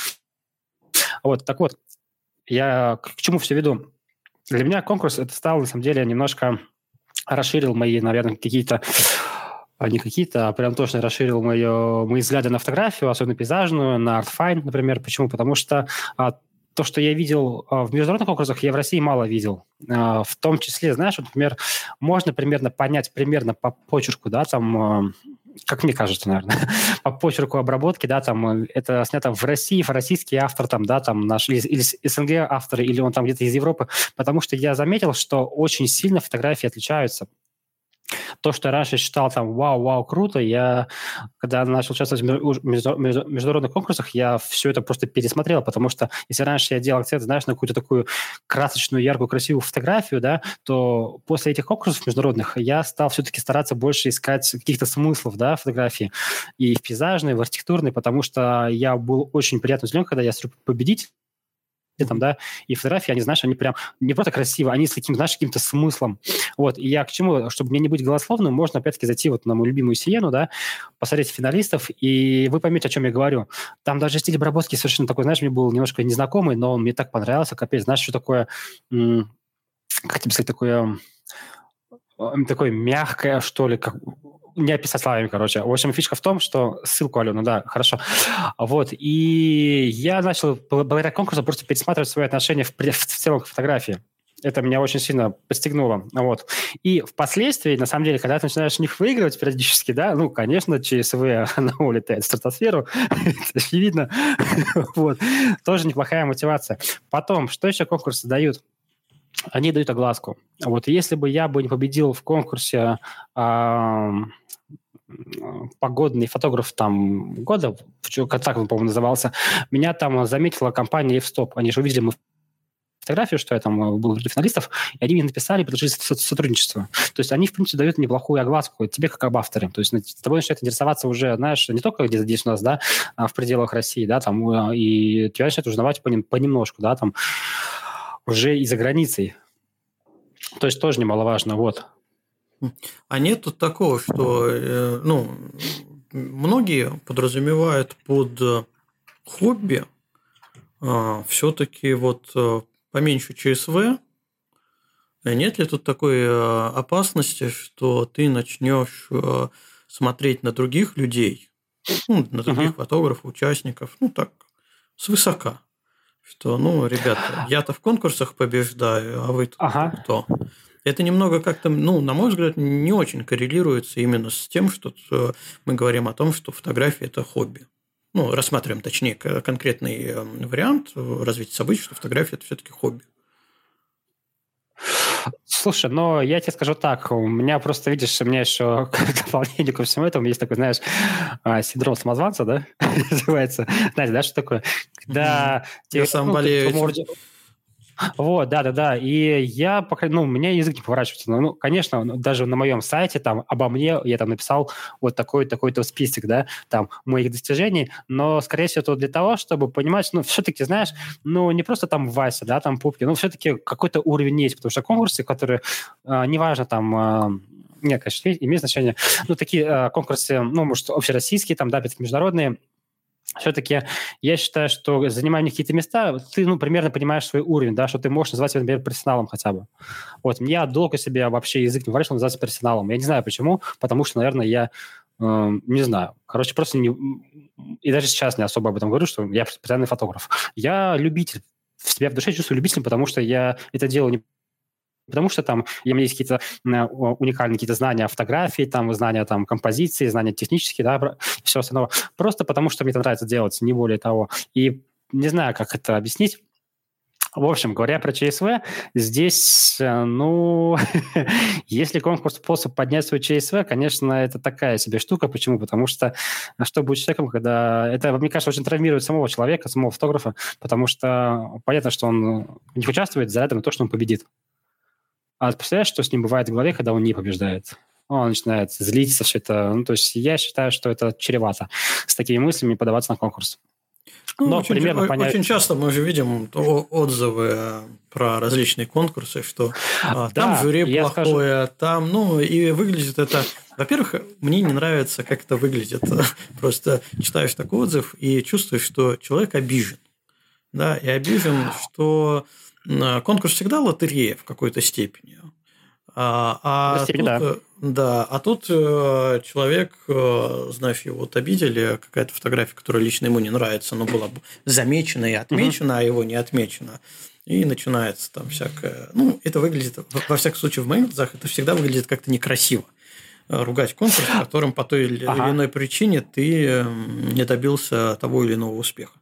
Я к чему все веду? Для меня конкурс это стал, на самом деле, немножко расширил мои, наверное, расширил мои взгляды на фотографию, особенно пейзажную, на ArtFind, например. Почему? Потому что то, что я видел в международных конкурсах, я в России мало видел. В том числе, например, можно примерно понять по почерку, как мне кажется, наверное, по почерку обработки, это снято в России, российский автор, наш или СНГ автор, или он там где-то из Европы, потому что я заметил, что очень сильно фотографии отличаются. То, что я раньше считал, вау, круто, я, когда начал участвовать в международных конкурсах, я все это просто пересмотрел, потому что если раньше я делал акцент, на какую-то такую красочную, яркую, красивую фотографию, то после этих конкурсов международных я стал все-таки стараться больше искать каких-то смыслов, фотографии, и в пейзажной, и в архитектурной, потому что я был очень приятно удивлен, когда я смог победить, и фотографии, они прям не просто красиво, они с таким, каким-то смыслом. И я к чему, чтобы мне не быть голословным, можно, опять-таки, зайти на мою любимую Сиену, посмотреть финалистов, и вы поймете, о чем я говорю. Там даже стиль обработки совершенно такой, мне был немножко незнакомый, но он мне так понравился, капец, что такое, как тебе сказать, такое мягкое, что ли, как... Не описать словами, короче. В общем, фишка в том, что... Ссылку, Алена, хорошо. И я начал, благодаря конкурсу, просто пересматривать свои отношения в целом к фотографии. Это меня очень сильно подстегнуло. И впоследствии, на самом деле, когда ты начинаешь в них выигрывать периодически, конечно, ЧСВ, она улетает в стратосферу, это очевидно. Тоже неплохая мотивация. Потом, что еще конкурсы дают? Они дают огласку. Если бы я не победил в конкурсе погодный фотограф года, так он, по-моему, назывался, меня там заметила компания F-stop. Они же увидели мою фотографию, что я там был для финалистов, и они мне написали, предложили сотрудничество. То есть они, в принципе, дают неплохую огласку тебе как об авторе. То есть с тобой начинает интересоваться уже, не только где-то здесь у нас, в пределах России, и тебя начинают узнавать понемножку, уже и за границей. То есть тоже немаловажно, А нет тут такого, что, многие подразумевают под хобби все-таки поменьше ЧСВ. Нет ли тут такой опасности, что ты начнешь смотреть на других людей, на других фотографов, участников, свысока? Что, ребята, я-то в конкурсах побеждаю, а вы-то кто? Это немного как-то, на мой взгляд, не очень коррелируется именно с тем, что мы говорим о том, что фотография – это хобби. Рассматриваем, точнее, конкретный вариант развития событий, что фотография – это все-таки хобби. Слушай, я тебе скажу так, у меня просто, видишь, у меня еще к дополнению ко всему этому есть такой, синдром самозванца, называется, знаешь, что такое? Когда я сам болею. И я, у меня язык не поворачивается. Конечно, даже на моем сайте, обо мне я написал такой-то список, моих достижений, но, скорее всего, это для того, чтобы понимать, все-таки, знаешь, не просто Вася, Пупки, все-таки какой-то уровень есть, потому что конкурсы, которые, неважно, нет, конечно, имеет значение, такие конкурсы, может, общероссийские, международные, все-таки я считаю, что занимая какие-то места, ты, примерно понимаешь свой уровень, что ты можешь назвать себя, например, профессионалом хотя бы. Я долго себе вообще язык не варил, называться профессионалом. Я не знаю почему, потому что, наверное, я не знаю. Короче, просто не... И даже сейчас не особо об этом говорю, что я профессиональный фотограф. Я любитель. В себя в душе чувствую любителем, потому что я это делаю не потому что там у меня есть какие-то уникальные какие-то знания фотографии, там, знания там, композиции, знания технические, да, все остальное. Просто потому что мне это нравится делать, не более того. И не знаю, как это объяснить. В общем, говоря про ЧСВ, здесь, ну, если конкурс способ поднять свой ЧСВ, конечно, это такая себе штука. Почему? Потому что что будет с человеком, когда... Это, мне кажется, очень травмирует самого человека, самого фотографа, потому что понятно, что он не участвует за это на то, что он победит. А представляешь, что с ним бывает в голове, когда он не побеждает? Он начинает злиться, все это. Ну, то есть я считаю, что это чревато с такими мыслями подаваться на конкурс. Ну, но очень часто мы же видим отзывы про различные конкурсы, что там жюри плохое, там, ну, и выглядит это... Во-первых, мне не нравится, как это выглядит. Просто читаешь такой отзыв и чувствуешь, что человек обижен. Да, и обижен, что конкурс всегда лотерея в какой-то степени. А тут человек, знаешь, его вот обидели, какая-то фотография, которая лично ему не нравится, но была замечена и отмечена, а его не отмечена. И начинается там всякое... Ну, это выглядит, во всяком случае, в моих глазах, это всегда выглядит как-то некрасиво. Ругать конкурс, в котором по той или иной причине ты не добился того или иного успеха.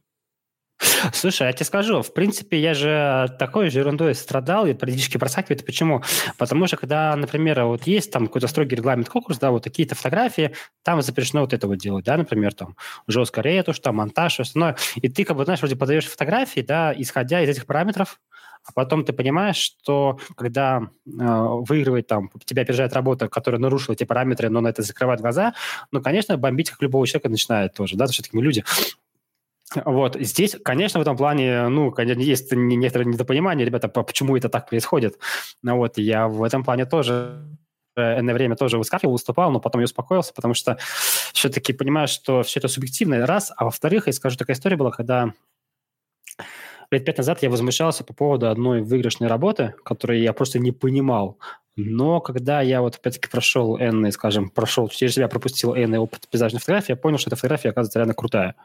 Слушай, я тебе скажу, в принципе, я же такой же ерундой страдал и периодически просакивает. Почему? Потому что, когда, например, вот есть там какой-то строгий регламент конкурса, да, вот такие-то фотографии, там запрещено вот это вот делать, да, например, там жесткая ретушь, там монтаж, все остальное. И ты, как бы, знаешь, вроде подаешь фотографии, да, исходя из этих параметров, а потом ты понимаешь, что когда выигрывает там, тебя опережает работа, которая нарушила эти параметры, но на это закрывает глаза, ну, конечно, бомбить, как любого человека, начинает тоже, да, все-таки мы люди. Вот, здесь, конечно, в этом плане, ну, конечно, есть некоторое недопонимание, ребята, почему это так происходит. Вот, я в этом плане тоже на время тоже выскакивал, выступал, но потом я успокоился, потому что все-таки понимаю, что все это субъективно, раз, а во-вторых, я скажу, такая история была, когда лет 5 назад я возмущался по поводу одной выигрышной работы, которую я просто не понимал. Но когда я вот опять-таки прошел через себя, пропустил энный опыт пейзажной фотографии, я понял, что эта фотография, оказывается, реально крутая.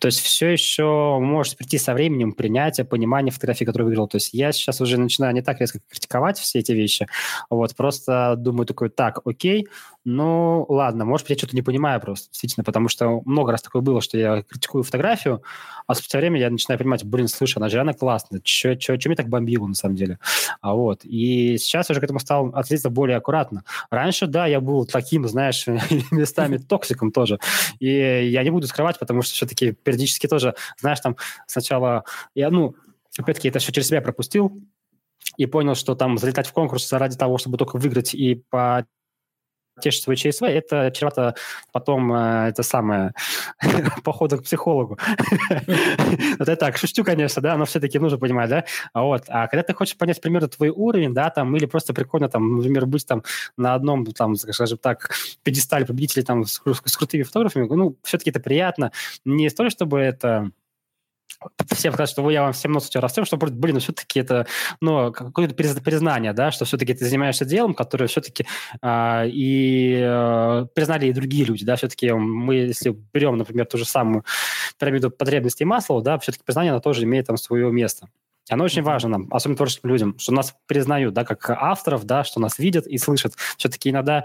То есть все еще может прийти со временем принятие, понимание фотографии, которую выиграл. То есть я сейчас уже начинаю не так резко критиковать все эти вещи, вот, просто думаю такой, так, окей, ну ладно, может быть, я что-то не понимаю просто, действительно, потому что много раз такое было, что я критикую фотографию, а спустя время я начинаю понимать, блин, слушай, она же реально классная, что меня так бомбило на самом деле. А вот, и сейчас уже к этому стал относиться более аккуратно. Раньше, да, я был таким, знаешь, местами токсиком тоже. И я не буду скрывать, потому что все-таки периодически тоже, знаешь, там сначала я, ну, опять-таки, это все через себя пропустил и понял, что там залетать в конкурс ради того, чтобы только выиграть и потешить свой ЧСВ, это чревато потом, это самое, походу к психологу. Вот я так шучу, конечно, да, но все-таки нужно понимать, да. Вот. А когда ты хочешь понять примерно твой уровень, да, там, или просто прикольно, там, например, быть там на одном, там, скажем так, пьедестале победителей там с крутыми фотографами, ну, все-таки это приятно. Не столь, чтобы это... Всем сказать, что я вам всем нос растем, что, блин, ну, все-таки это, ну, какое-то признание, да, что все-таки ты занимаешься делом, которое все-таки признали и другие люди, да, все-таки мы, если берем, например, ту же самую пирамиду потребностей Маслоу, да, все-таки признание, оно тоже имеет там свое место. Оно очень важно нам, особенно творческим людям, что нас признают, да, как авторов, да, что нас видят и слышат. Все-таки иногда...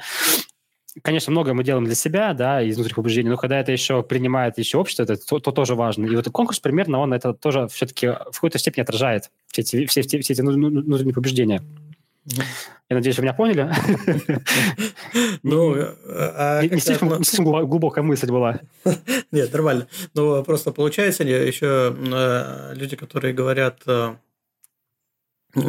Конечно, многое мы делаем для себя, да, из внутренних убеждений, но когда это еще принимает еще общество, это то тоже важно. И вот конкурс, примерно, он это тоже все-таки в какой-то степени отражает все эти внутренние побуждения. Я надеюсь, вы меня поняли. Не слишком глубокая мысль была. Нет, нормально. Но просто получается еще люди, которые говорят,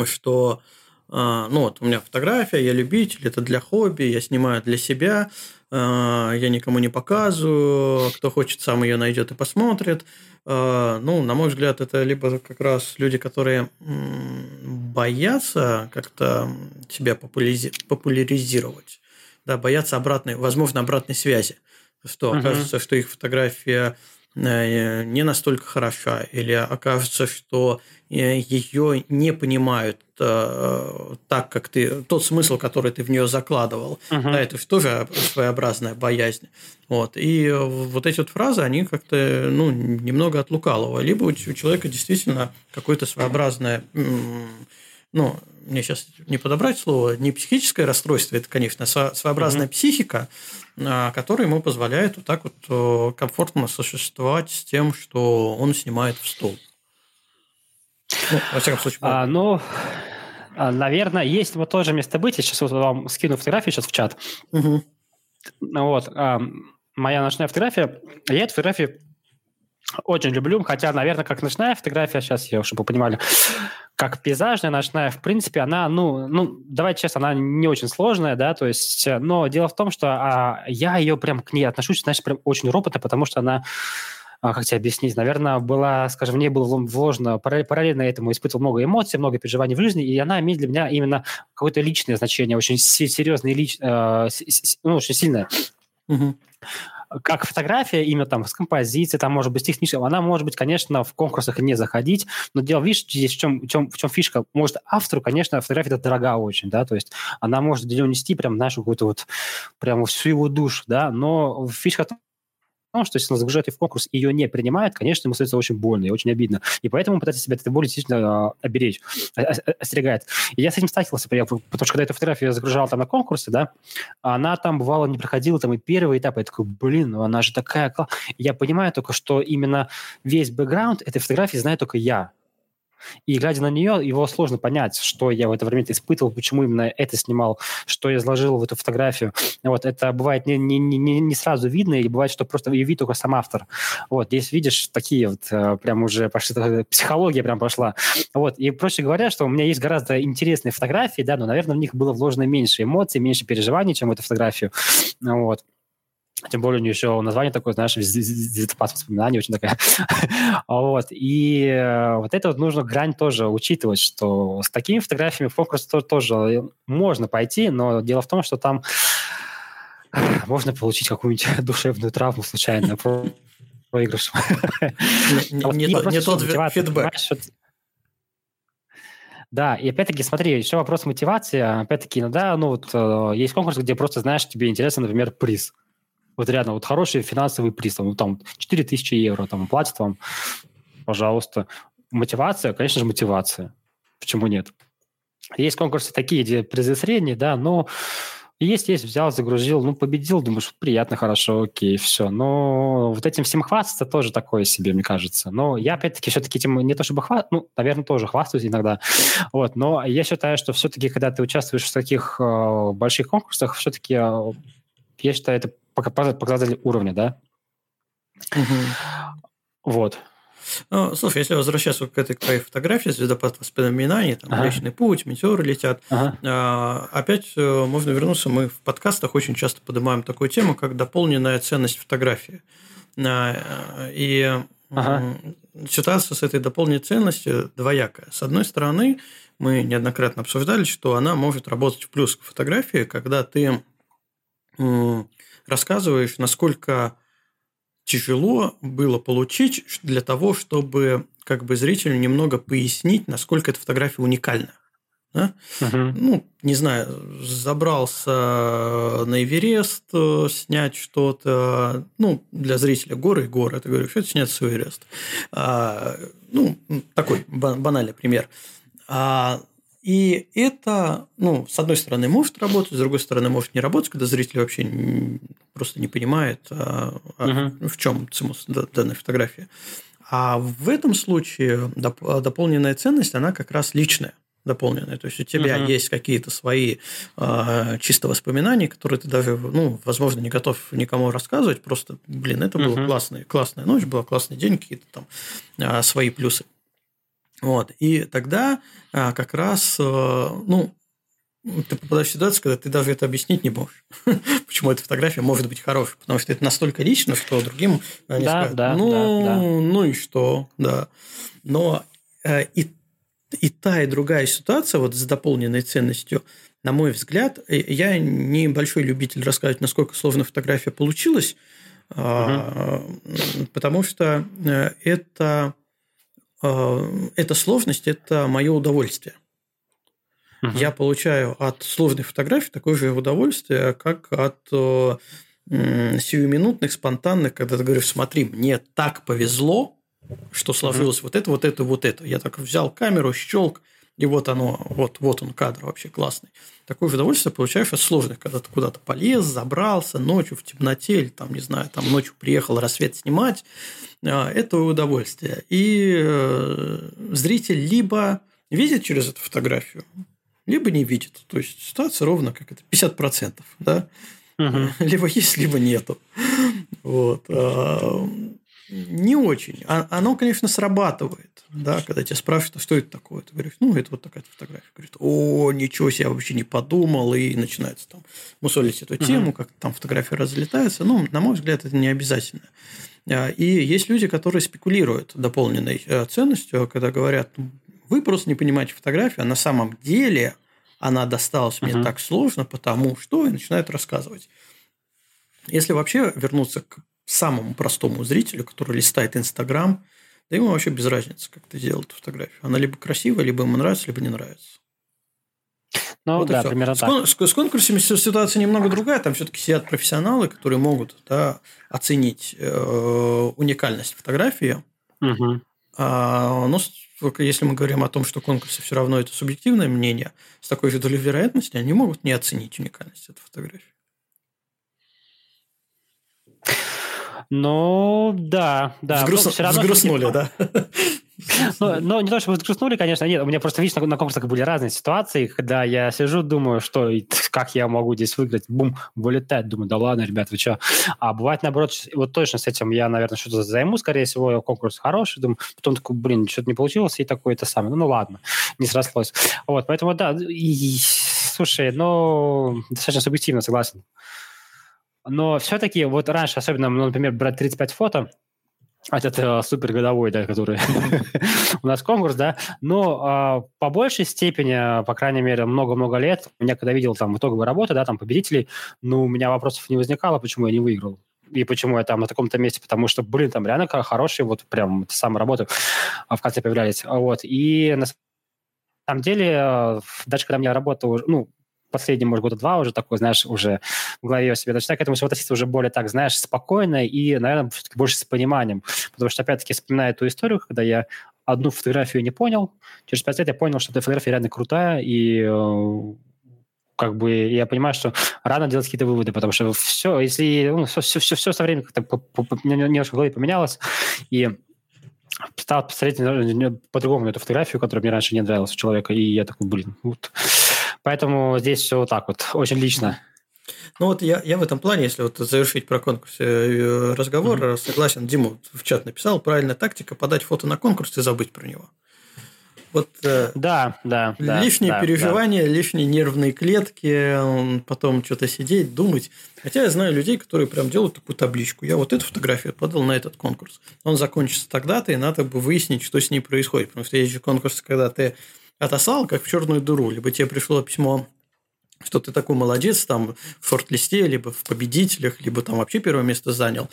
что... Ну вот, у меня фотография, я любитель, это для хобби, я снимаю для себя, я никому не показываю, кто хочет, сам ее найдет и посмотрит. Ну, на мой взгляд, это либо как раз люди, которые боятся как-то себя популяризировать, да, боятся возможно обратной связи, что окажется, что их фотография не настолько хороша, или окажется, что ее не понимают так, как ты... Тот смысл, который ты в нее закладывал. Да, это тоже своеобразная боязнь. Вот. И вот эти вот фразы, они как-то, ну, немного от лукавого. Либо у человека действительно какое-то своеобразное... Ну, мне сейчас не подобрать слово, не психическое расстройство, это, конечно, своеобразная психика, которая ему позволяет вот так вот комфортно существовать с тем, что он снимает в стол. Ну, во всяком случае. Наверное, есть вот тоже место быть. Я сейчас вот вам скину фотографию сейчас в чат. Угу. Вот. Моя ночная фотография. Я эту фотографию очень люблю, хотя, наверное, как ночная фотография, сейчас я, чтобы вы понимали, как пейзажная ночная, в принципе, она, давайте честно, она не очень сложная, да, то есть, но дело в том, что я ее прям к ней отношусь, значит, прям очень ропотно, потому что она, как тебе объяснить, наверное, была, скажем, в ней было вложено, параллельно этому испытывал много эмоций, много переживаний в жизни, и она имеет для меня именно какое-то личное значение, очень серьезное, очень сильное. Mm-hmm. Как фотография, именно там с композицией, там, может быть, с технической, она может быть, конечно, в конкурсах не заходить, но дело, видишь, здесь в чем фишка. Может, автору, конечно, фотография это дорога очень, да, то есть она может унести прям нашу какую-то вот, прям всю его душу, да, но фишка в том, что если нас загружают в конкурс, ее не принимают, конечно, ему становится очень больно и очень обидно, и поэтому он пытается себя от этой боли действительно оберечь, остерегает. И я с этим сталкивался, потому что когда эту фотографию я загружал там на конкурсе, да, она там, бывало, не проходила там и первый этап, я такой, она же такая... Я понимаю только, что именно весь бэкграунд этой фотографии знаю только я. И, глядя на нее, его сложно понять, что я в это время испытывал, почему именно это снимал, что я изложил в эту фотографию. Вот, это бывает не сразу видно, или бывает, что просто ее видит только сам автор. Вот, здесь, видишь, такие вот прям уже пошли, психология прям пошла. Вот, и, проще говоря, что у меня есть гораздо интересные фотографии, да, но, наверное, в них было вложено меньше эмоций, меньше переживаний, чем в эту фотографию. Вот. Тем более у нее еще название такое, знаешь, «Пас воспоминаний» очень такая. Вот. И вот это вот нужно грань тоже учитывать, что с такими фотографиями в конкурс тоже можно пойти, но дело в том, что там можно получить какую-нибудь душевную травму случайно проигрыш. Не тот фидбэк. Да, и опять-таки, смотри, еще вопрос мотивации. Опять-таки, есть конкурс, где просто, знаешь, тебе интересен, например, приз. Вот реально, вот хороший финансовый приз, там 4000 евро, там, платят вам, пожалуйста. Мотивация, конечно же, мотивация. Почему нет? Есть конкурсы такие, где призы средние, да, но есть, взял, загрузил, победил, думаешь, приятно, хорошо, окей, все. Но вот этим всем хвастаться тоже такое себе, мне кажется. Но я, опять-таки, все-таки этим не то чтобы хвастаюсь, наверное, тоже хвастаюсь иногда. Вот, но я считаю, что все-таки, когда ты участвуешь в таких больших конкурсах, все-таки, я считаю, это показатели уровня, да? Угу. Вот. Слушай, если возвращаться к этой твоей фотографии, «Звездопад воспоминаний», там, «Млечный путь», «Метеоры летят», опять можно вернуться. Мы в подкастах очень часто поднимаем такую тему, как дополненная ценность фотографии. И ситуация с этой дополненной ценностью двоякая. С одной стороны, мы неоднократно обсуждали, что она может работать в плюс к фотографии, когда ты рассказываешь, насколько тяжело было получить для того, чтобы как бы зрителю немного пояснить, насколько эта фотография уникальна. Да? Uh-huh. Не знаю, забрался на Эверест снять что-то. Для зрителя горы и горы. Ты говоришь, что это снять с Эвереста. Такой банальный пример. И это, с одной стороны, может работать, с другой стороны, может не работать, когда зритель вообще просто не понимает, в чем цимус данной фотографии. А в этом случае дополненная ценность, она как раз личная, дополненная. То есть у тебя есть какие-то свои чисто воспоминания, которые ты даже, возможно, не готов никому рассказывать, просто, это была классная ночь, был классный день, какие-то там свои плюсы. Вот. И тогда как раз ты попадаешь в ситуацию, когда ты даже это объяснить не можешь. Почему эта фотография может быть хорошей? Потому что это настолько лично, что другим они скажут, и что? Да. Но и та, и другая ситуация вот с дополненной ценностью, на мой взгляд, я не большой любитель рассказывать, насколько сложная фотография получилась, потому что эта сложность – это мое удовольствие. Я получаю от сложной фотографии такое же удовольствие, как от сиюминутных, спонтанных, когда ты говоришь, смотри, мне так повезло, что сложилось вот это, вот это, вот это. Я так взял камеру, щелк, И вот оно, вот он кадр вообще классный. Такое же удовольствие получаешь от сложных, когда ты куда-то полез, забрался, ночью в темноте, или там, не знаю, там ночью приехал рассвет снимать. Это удовольствие. И зритель либо видит через эту фотографию, либо не видит. То есть ситуация ровно как это, 50%. Да? Uh-huh. Либо есть, либо нету. Вот. Не очень. Оно, конечно, срабатывает. Да? Когда тебя спрашивают, что это такое, ты говоришь, ну, это вот такая фотография. Говорит, о, ничего себе, я вообще не подумал. И начинается там мусолить эту тему, uh-huh. как там фотография разлетается. Ну, на мой взгляд, это не обязательно. И есть люди, которые спекулируют дополненной ценностью, когда говорят, вы просто не понимаете фотографию, а на самом деле она досталась мне uh-huh. так сложно, потому что... И начинают рассказывать. Если вообще вернуться к самому простому зрителю, который листает Инстаграм, да ему вообще без разницы, как ты делал эту фотографию. Она либо красивая, либо ему нравится, либо не нравится. Ну, вот да, примерно так. С конкурсами ситуация немного другая. Там все-таки сидят профессионалы, которые могут оценить уникальность фотографии. Uh-huh. Но если мы говорим о том, что конкурсы все равно это субъективное мнение, с такой же долей вероятности они могут не оценить уникальность этой фотографии. Ну, да. Сгрустнули, да? Ну, не то, чтобы сгрустнули, конечно, нет. У меня просто, видишь, на конкурсах были разные ситуации, когда я сижу, думаю, что как я могу здесь выиграть, бум, вылетает. Думаю, да ладно, ребят, вы что? А бывает, наоборот, вот точно с этим я, наверное, что-то займу, скорее всего, конкурс хороший, думаю, потом такой, блин, что-то не получилось, и такое это самое. Ну, ладно, не срослось. Вот, поэтому, да, слушай, ну, достаточно субъективно, согласен. Но все-таки вот раньше, особенно, ну, например, брать 35 фото, этот супергодовой, да, который у нас конкурс, да, но по большей степени, по крайней мере, много-много лет, меня когда видел там итоговые работы, да, там победителей, ну, у меня вопросов не возникало, почему я не выиграл. И почему я там на таком-то месте, потому что, блин, там реально хорошие, вот прям самые работы в конце появлялись. Вот. И на самом деле, даже когда у меня работа, ну, последние, может, года два уже такой, знаешь, уже в голове у себя. Значит, я к этому всего относиться уже более так, знаешь, спокойно и, наверное, все-таки больше с пониманием. Потому что, опять-таки, вспоминаю эту историю, когда я одну фотографию не понял. Через 5 лет я понял, что эта фотография реально крутая, и как бы я понимаю, что рано делать какие-то выводы, потому что все, если ну, все со временем как-то немножко в голове поменялось, и стал посмотреть по-другому на эту фотографию, которая мне раньше не нравилась у человека, и я такой, блин, вот... Поэтому здесь все вот так вот, очень лично. Ну, вот я в этом плане, если вот завершить про конкурс разговор, mm-hmm. согласен, Дима в чат написал, правильная тактика – подать фото на конкурс и забыть про него. Вот да, лишние переживания, лишние нервные клетки, потом что-то сидеть, думать. Хотя я знаю людей, которые прям делают такую табличку. Я вот эту фотографию подал на этот конкурс. Он закончится тогда-то, и надо бы выяснить, что с ней происходит. Потому что есть же конкурсы, когда ты отослал, как в черную дыру, либо тебе пришло письмо, что ты такой молодец, там, в шорт-листе, либо в победителях, либо там вообще первое место занял,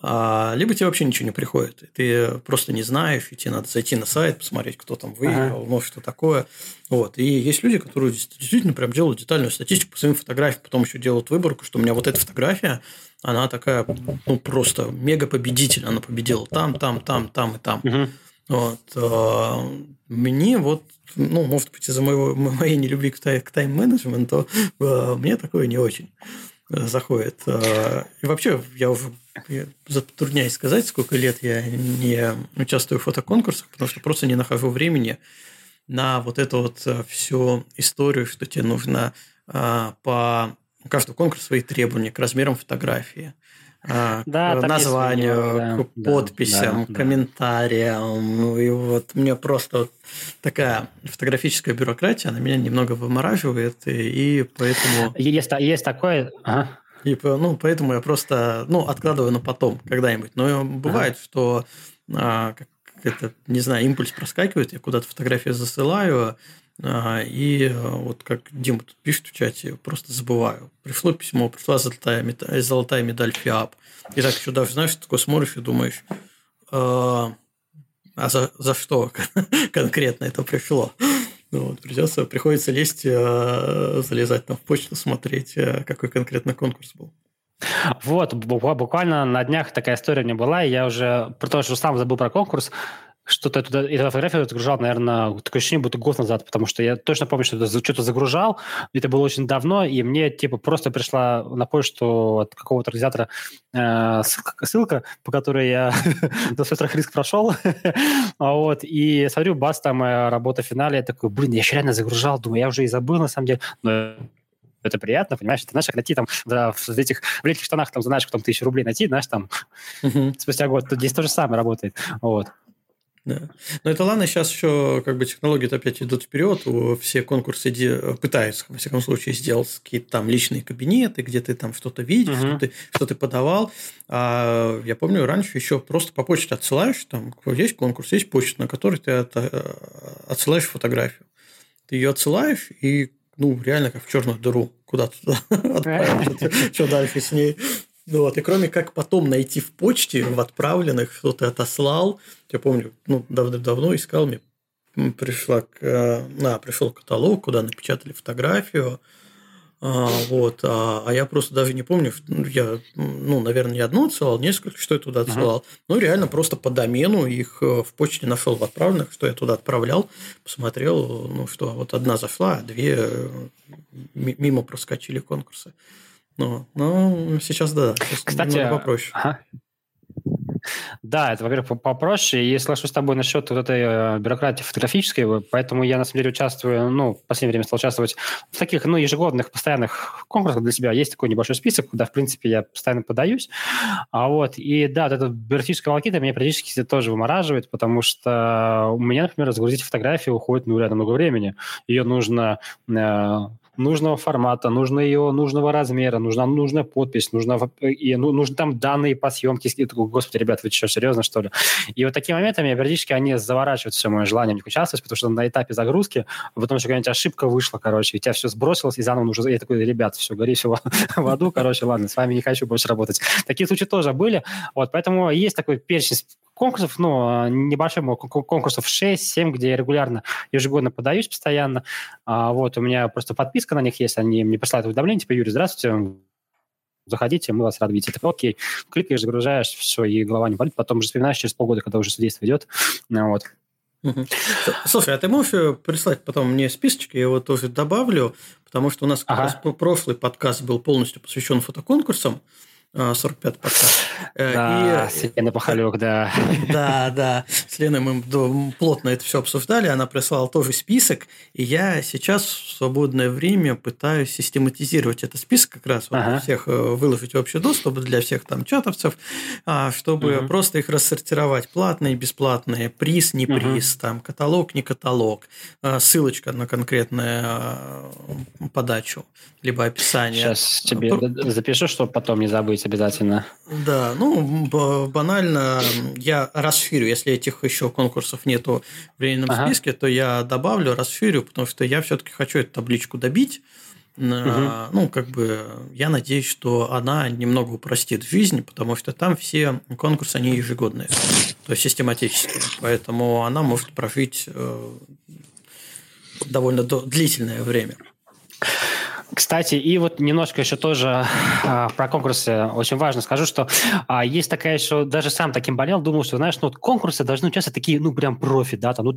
либо тебе вообще ничего не приходит, и ты просто не знаешь, и тебе надо зайти на сайт, посмотреть, кто там выиграл, ага. ну, что такое. Вот. И есть люди, которые действительно прям делают детальную статистику по своим фотографиям, потом еще делают выборку, что у меня вот эта фотография, она такая, ну, просто мега-победитель, она победила там и там. Угу. Вот. Мне вот, ну, может быть, из-за моей нелюбви к тайм-менеджменту, мне такое не очень заходит. И вообще, я уже затрудняюсь сказать, сколько лет я не участвую в фотоконкурсах, потому что просто не нахожу времени на вот эту вот всю историю, что тебе нужно по каждому конкурсу свои требования к размерам фотографии. К названию, него, к подписям, к комментариям. И вот мне просто такая фотографическая бюрократия, она меня немного вымораживает, и поэтому... Есть такое... Ага. И, ну, поэтому я просто откладываю на потом когда-нибудь. Но бывает, ага. что не знаю, импульс проскакивает, я куда-то фотографию засылаю, и вот как Дима тут пишет в чате, просто забываю. Пришло письмо, пришла золотая медаль ФИАП. И так еще даже, знаешь, ты такой смотришь и думаешь, за что конкретно это пришло? Ну, вот, приходится лезть, залезать там в почту, смотреть, какой конкретно конкурс был. Вот, буквально на днях такая история у меня была, и я уже тоже сам забыл про конкурс. что-то туда, эту фотографию загружал, наверное, такое ощущение, будто год назад, потому что я точно помню, что что-то загружал, это было очень давно, и мне типа просто пришла на почту от какого-то организатора ссылка, по которой я до свой страх риск прошел, вот, и смотрю, бас, там работа в финале, я такой, блин, я еще реально загружал, думаю, я уже и забыл, на самом деле, но... Это приятно, понимаешь? Ты знаешь, как найти там да, в летних штанах, там, знаешь, там 1000 рублей найти, знаешь, там спустя год. Здесь то же самое работает. Вот. Да. Но это ладно, сейчас еще как бы технологии-то опять идут вперед, все конкурсы пытаются, во всяком случае, сделать какие-то там личные кабинеты, где ты там что-то видишь, что ты подавал. А я помню, раньше еще просто по почте отсылаешь, там есть конкурс, есть почта, на которой ты отсылаешь фотографию. Ты ее отсылаешь и ну, реально, как в черную дыру, куда-то отправить, что дальше с ней. И кроме как потом найти в почте, в отправленных, кто-то отослал. Я помню, давно искал, мне пришел каталог, куда напечатали фотографию. А я просто даже не помню, я, наверное, не одну отсылал, несколько, что я туда отсылал. Но реально просто по домену их в почте нашел в отправленных, что я туда отправлял, посмотрел, что вот одна зашла, а две мимо проскочили конкурсы. Но сейчас да, сейчас кстати, попроще. Ага. Да, это, во-первых, попроще. Я соглашусь с тобой насчет вот этой бюрократии фотографической, поэтому я, на самом деле, участвую, в последнее время стал участвовать в таких, ежегодных, постоянных конкурсах для себя. Есть такой небольшой список, куда, в принципе, я постоянно подаюсь. И да, вот эта бюрократическая волокита меня периодически тоже вымораживает, потому что у меня, например, загрузить фотографию уходит, реально много времени. Ее нужно... нужного формата, нужного размера, нужна подпись, нужны там данные по съемке. И такой, господи, ребята, вы что, серьезно, что ли? И вот такие моменты меня периодически они заворачивают все мое желание в них участвовать, потому что на этапе загрузки, потом еще какая-нибудь ошибка вышла, короче, и тебя все сбросилось, и заново нужно... Я такой, ребят, все, гори все в аду, короче, ладно, с вами не хочу больше работать. Такие случаи тоже были, поэтому есть такой перечень конкурсов, небольшой конкурсов 6-7, где я регулярно ежегодно подаюсь постоянно. У меня просто подписка на них есть, они мне присылают уведомление, типа, Юрий, здравствуйте, заходите, мы вас рады видеть. Это окей, кликаешь, загружаешь, все, и голова не болит, потом уже вспоминаешь через полгода, когда уже содействие идет, Слушай, а ты можешь прислать потом мне списочек, я его тоже добавлю, потому что у нас как раз прошлый подкаст был полностью посвящен фотоконкурсам, 45 подкаст. Да, с Леной Пахалёк, да. Да. С Леной мы плотно это все обсуждали, она прислала тоже список, и я сейчас в свободное время пытаюсь систематизировать этот список как раз, всех выложить в общий доступ для всех там чатовцев, чтобы просто их рассортировать. Платные, бесплатные, приз, не приз, там, каталог, не каталог, ссылочка на конкретную подачу, либо описание. Сейчас тебе запишу, чтобы потом не забыть. Обязательно. Да, банально я расширю, если этих еще конкурсов нету в временном списке, то я добавлю, расширю, потому что я все-таки хочу эту табличку добить. Я надеюсь, что она немного упростит жизнь, потому что там все конкурсы, они ежегодные, то есть систематические, поэтому она может прожить довольно длительное время. Кстати, и немножко еще тоже про конкурсы очень важно скажу, что есть такая еще, даже сам таким болел, думал, что, знаешь, конкурсы должны участвовать такие, прям профи, да, там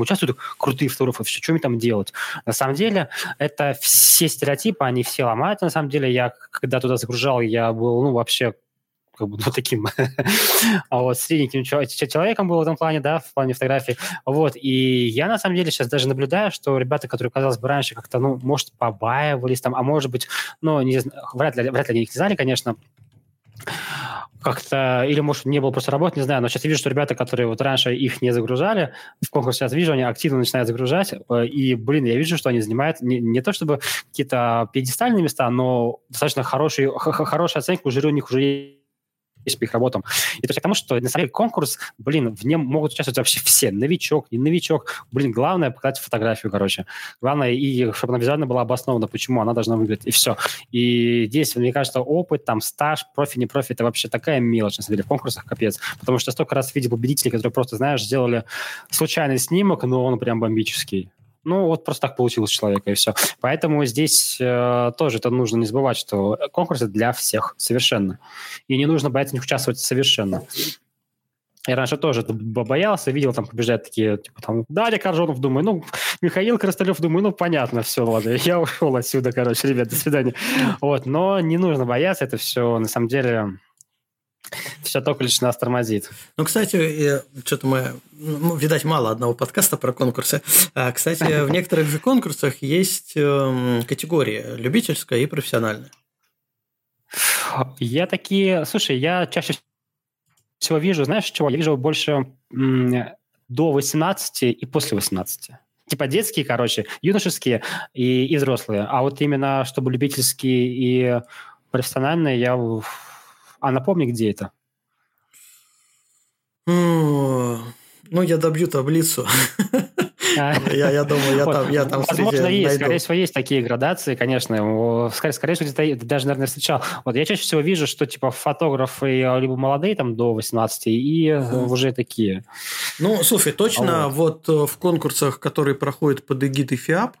участвуют крутые фотографы, что им там делать. На самом деле, это все стереотипы, они все ломают, на самом деле. Я, когда туда загружал, я был, вообще... как бы таким средненьким человеком был в этом плане, да, в плане фотографии. И я, на самом деле, сейчас даже наблюдаю, что ребята, которые, казалось бы, раньше как-то, может, побаивались там, а может быть, вряд ли они их не знали, конечно, как-то, или, может, не было просто работы, не знаю, но сейчас я вижу, что ребята, которые раньше их не загружали, в конкурсе сейчас вижу, они активно начинают загружать, и, я вижу, что они занимают не то чтобы какие-то пьедестальные места, но достаточно хорошая оценка у жюри, у них уже есть по их работам. И то есть к тому, что на самом деле конкурс, в нем могут участвовать вообще все. Новичок, не новичок. Главное показать фотографию, короче. Главное, и чтобы она визуально была обоснована, почему она должна выиграть, и все. И здесь, мне кажется, опыт, стаж, профи, не профи, это вообще такая мелочь, на самом деле, в конкурсах, капец. Потому что столько раз видел победителей, которые просто, знаешь, сделали случайный снимок, но он прям бомбический. Просто так получилось у человека, и все. Поэтому здесь тоже это нужно не забывать, что конкурсы для всех совершенно. И не нужно бояться в них участвовать совершенно. Я раньше тоже боялся, видел, там побеждают такие, типа, там, Дарья Коржонов, думаю, ну, Михаил Коростылев, думаю, ну, понятно, все, ладно, я ушел отсюда, короче, ребят, до свидания. Вот, но не нужно бояться, это все, на самом деле, все только лишь нас тормозит. Ну, кстати, что-то мы, видать, мало одного подкаста про конкурсы. Кстати, в некоторых же конкурсах есть категории любительская и профессиональная. Я такие, слушай, я чаще всего вижу, знаешь, чего? Я вижу больше до 18 и после 18. Типа детские, короче, юношеские и взрослые. А вот именно, чтобы любительские и профессиональные, я... А напомни, где это? Ну, я добью таблицу. Я думаю, я там среди найду. Возможно, есть. Скорее всего, есть такие градации, конечно. Скорее всего, ты даже, наверное, встречал. Вот я чаще всего вижу, что типа фотографы либо молодые, там, до 18, и уже такие. Ну, слушай, точно вот в конкурсах, которые проходят под эгидой ФИАП,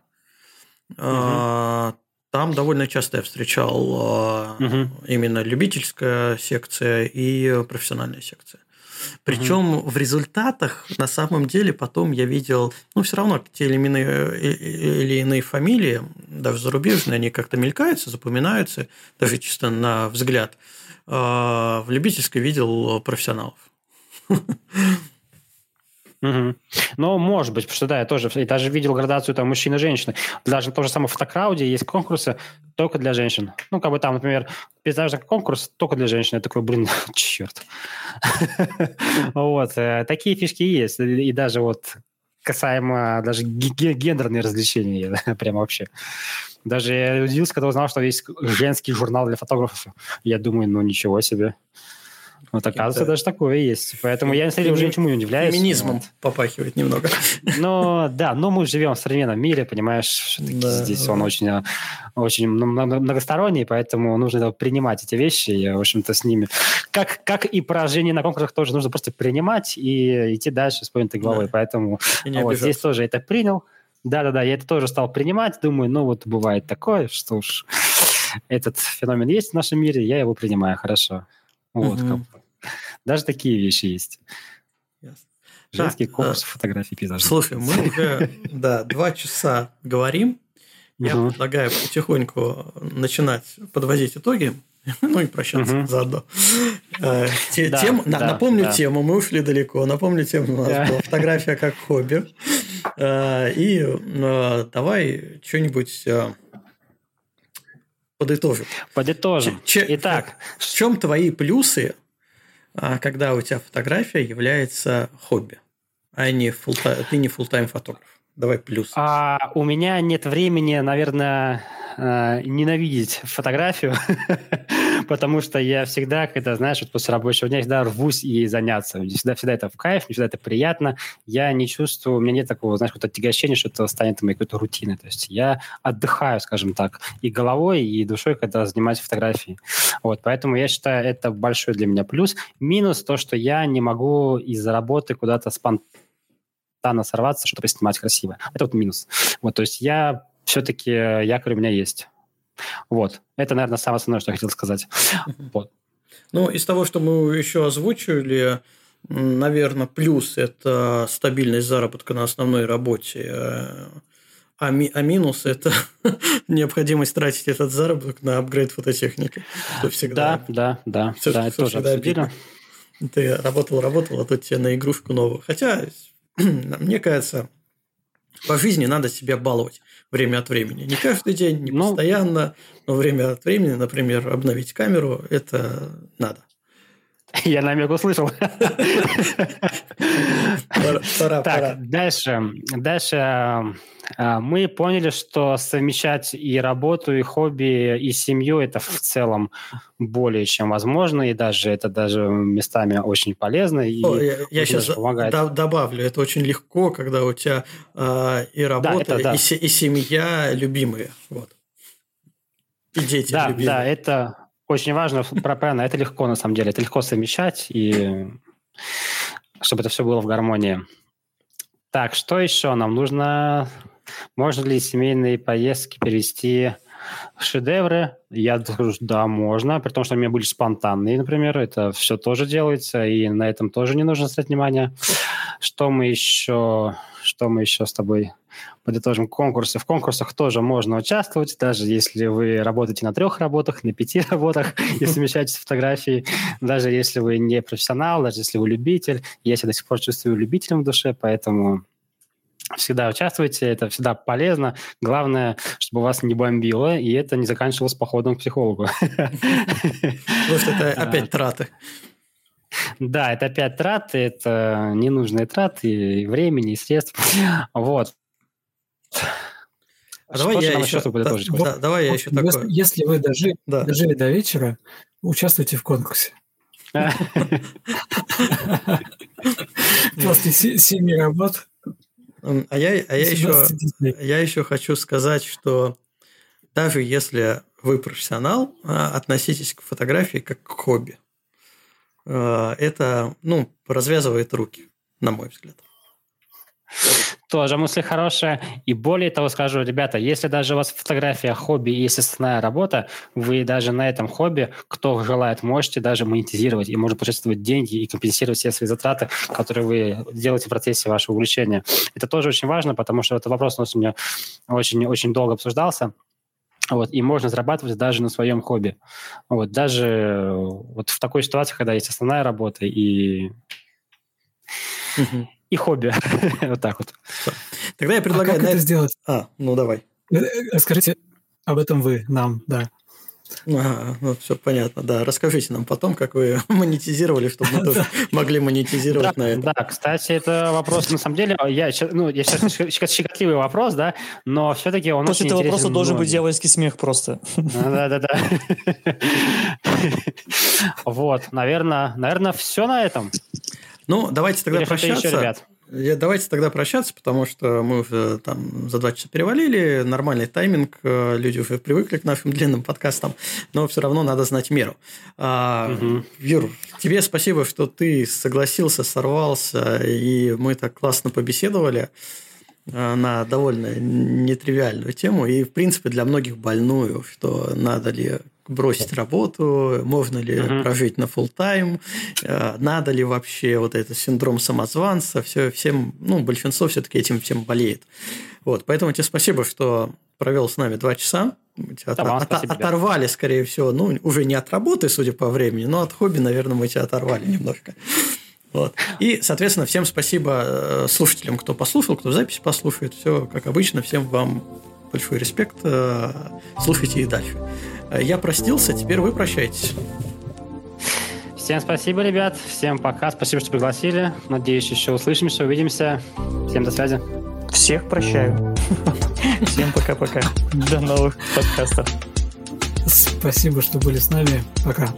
там довольно часто я встречал именно любительская секция и профессиональная секция. Причем в результатах на самом деле потом я видел, ну, все равно те или иные фамилии, даже зарубежные, они как-то мелькаются, запоминаются, даже чисто на взгляд. В любительской видел профессионалов. Угу. Ну, может быть, потому что, да, я тоже даже видел градацию там мужчин и женщин. Даже в том же самом фотокрауде есть конкурсы только для женщин. Ну, как бы там, например, пейзажный конкурс только для женщин. Я такой, блин, черт. Вот, такие фишки есть. И даже вот касаемо даже гендерные различения, прям вообще. Даже я удивился, когда узнал, что есть женский журнал для фотографов. Я думаю, ну, ничего себе. Вот, оказывается, даже такое есть. Поэтому я, на самом деле, уже ничему не удивляюсь. Феминизмом попахивает немного. Но, да, но мы живем в современном мире, понимаешь, здесь он очень, очень многосторонний, поэтому нужно принимать эти вещи, и, в общем-то, с ними. Как и поражение на конкурсах тоже нужно просто принимать и идти дальше с поднятой головой. Да. Поэтому вот, здесь тоже это принял. Да-да-да, я это тоже стал принимать. Думаю, ну вот бывает такое, что уж этот феномен есть в нашем мире, я его принимаю, хорошо. Вот, даже такие вещи есть. Ясно. Женский конкурс фотографии пейзажа. Слушай, мы уже 2 часа говорим. Я предлагаю потихоньку начинать подводить итоги. Ну и прощаться заодно. Напомню тему, мы ушли далеко. Напомню тему, у нас была фотография как хобби. И давай что-нибудь... Подытожим. Итак, в чем твои плюсы, когда у тебя фотография является хобби, а не ты не фулл-тайм фотограф? Давай плюсы. У меня нет времени, наверное, ненавидеть фотографию, потому что я всегда, когда, знаешь, вот после рабочего дня, всегда рвусь ей заняться. Мне всегда это в кайф, мне всегда это приятно. Я не чувствую, у меня нет такого, знаешь, какого-то отягощения, что это станет моей какой-то рутиной. То есть я отдыхаю, скажем так, и головой, и душой, когда занимаюсь фотографией. Вот, поэтому я считаю, это большой для меня плюс. Минус то, что я не могу из-за работы куда-то сорваться, чтобы снимать красиво. Это вот минус. Вот, то есть я все-таки, якорь у меня есть. Вот. Это, наверное, самое основное, что я хотел сказать. Вот. Ну, из того, что мы еще озвучивали, наверное, плюс – это стабильность заработка на основной работе, а минус – это необходимость тратить этот заработок на апгрейд фототехники. Это всегда... Да. Да, это тоже обидно. Ты работал, а тут тебе на игрушку новую. Хотя... Мне кажется, по жизни надо себя баловать время от времени. Не каждый день, не постоянно, но время от времени, например, обновить камеру, это надо. Я намек услышал. Пора. Дальше мы поняли, что совмещать и работу, и хобби, и семью – это в целом более чем возможно, и даже это даже местами очень полезно. Я сейчас добавлю, это очень легко, когда у тебя и работа, и семья любимые. Вот. И дети любимые. Да, это... Очень важно, правильно, это легко, на самом деле. Это легко совмещать, и чтобы это все было в гармонии. Так, что еще нам нужно? Можно ли семейные поездки перевести шедевры, я скажу, да, можно, при том, что у меня были спонтанные, например, это все тоже делается, и на этом тоже не нужно стать внимания. Что мы еще с тобой подытожим? Конкурсы. В конкурсах тоже можно участвовать, даже если вы работаете на 3 работах, на 5 работах и совмещаете фотографии, даже если вы не профессионал, даже если вы любитель. Я себя до сих пор чувствую любителем в душе, поэтому всегда участвуйте, это всегда полезно. Главное, чтобы вас не бомбило, и это не заканчивалось походом к психологу. Потому что это опять траты. Да, это опять траты, это ненужные траты и времени, и средств. Вот. А давай я еще такое. Если вы дожили до вечера, участвуйте в конкурсе. После 7 работ. А я еще хочу сказать, что даже если вы профессионал, относитесь к фотографии как к хобби. Это, развязывает руки, на мой взгляд. Тоже мысли хорошие. И более того скажу, ребята, если даже у вас фотография хобби и естественная работа, вы даже на этом хобби, кто желает, можете даже монетизировать и можно почувствовать деньги и компенсировать все свои затраты, которые вы делаете в процессе вашего увлечения. Это тоже очень важно, потому что этот вопрос у меня очень-очень долго обсуждался. Вот, и можно зарабатывать даже на своем хобби. Вот, даже вот в такой ситуации, когда есть основная работа и хобби. Вот так вот. Тогда я предлагаю... как это сделать? Давай. Расскажите об этом вы нам, да. Все понятно, да. Расскажите нам потом, как вы монетизировали, чтобы мы тоже могли монетизировать на это. Да, кстати, это вопрос, на самом деле, я сейчас щекотливый вопрос, да, но все-таки он очень интересен. После этого вопроса должен быть дьявольский смех просто. Да. Вот, наверное, все на этом. Давайте тогда прощаться. Давайте тогда прощаться, потому что мы уже там за 2 часа перевалили, нормальный тайминг, люди уже привыкли к нашим длинным подкастам, но все равно надо знать меру. Юр, тебе спасибо, что ты согласился, сорвался, и мы так классно побеседовали на довольно нетривиальную тему и, в принципе, для многих больную, что надо ли бросить работу, можно ли прожить на фулл-тайм, надо ли вообще вот этот синдром самозванца, большинство все-таки этим всем болеет. Вот, поэтому тебе спасибо, что провел с нами 2 часа. Оторвали, скорее всего, уже не от работы, судя по времени, но от хобби, наверное, мы тебя оторвали немножко. Вот. И, соответственно, всем спасибо слушателям, кто послушал, кто запись послушает. Все как обычно. Всем вам большой респект. Слушайте и дальше. Я простился, теперь вы прощаетесь. Всем спасибо, ребят. Всем пока. Спасибо, что пригласили. Надеюсь, еще услышимся, увидимся. Всем до связи. Всех прощаю. Всем пока-пока. До новых подкастов. Спасибо, что были с нами. Пока.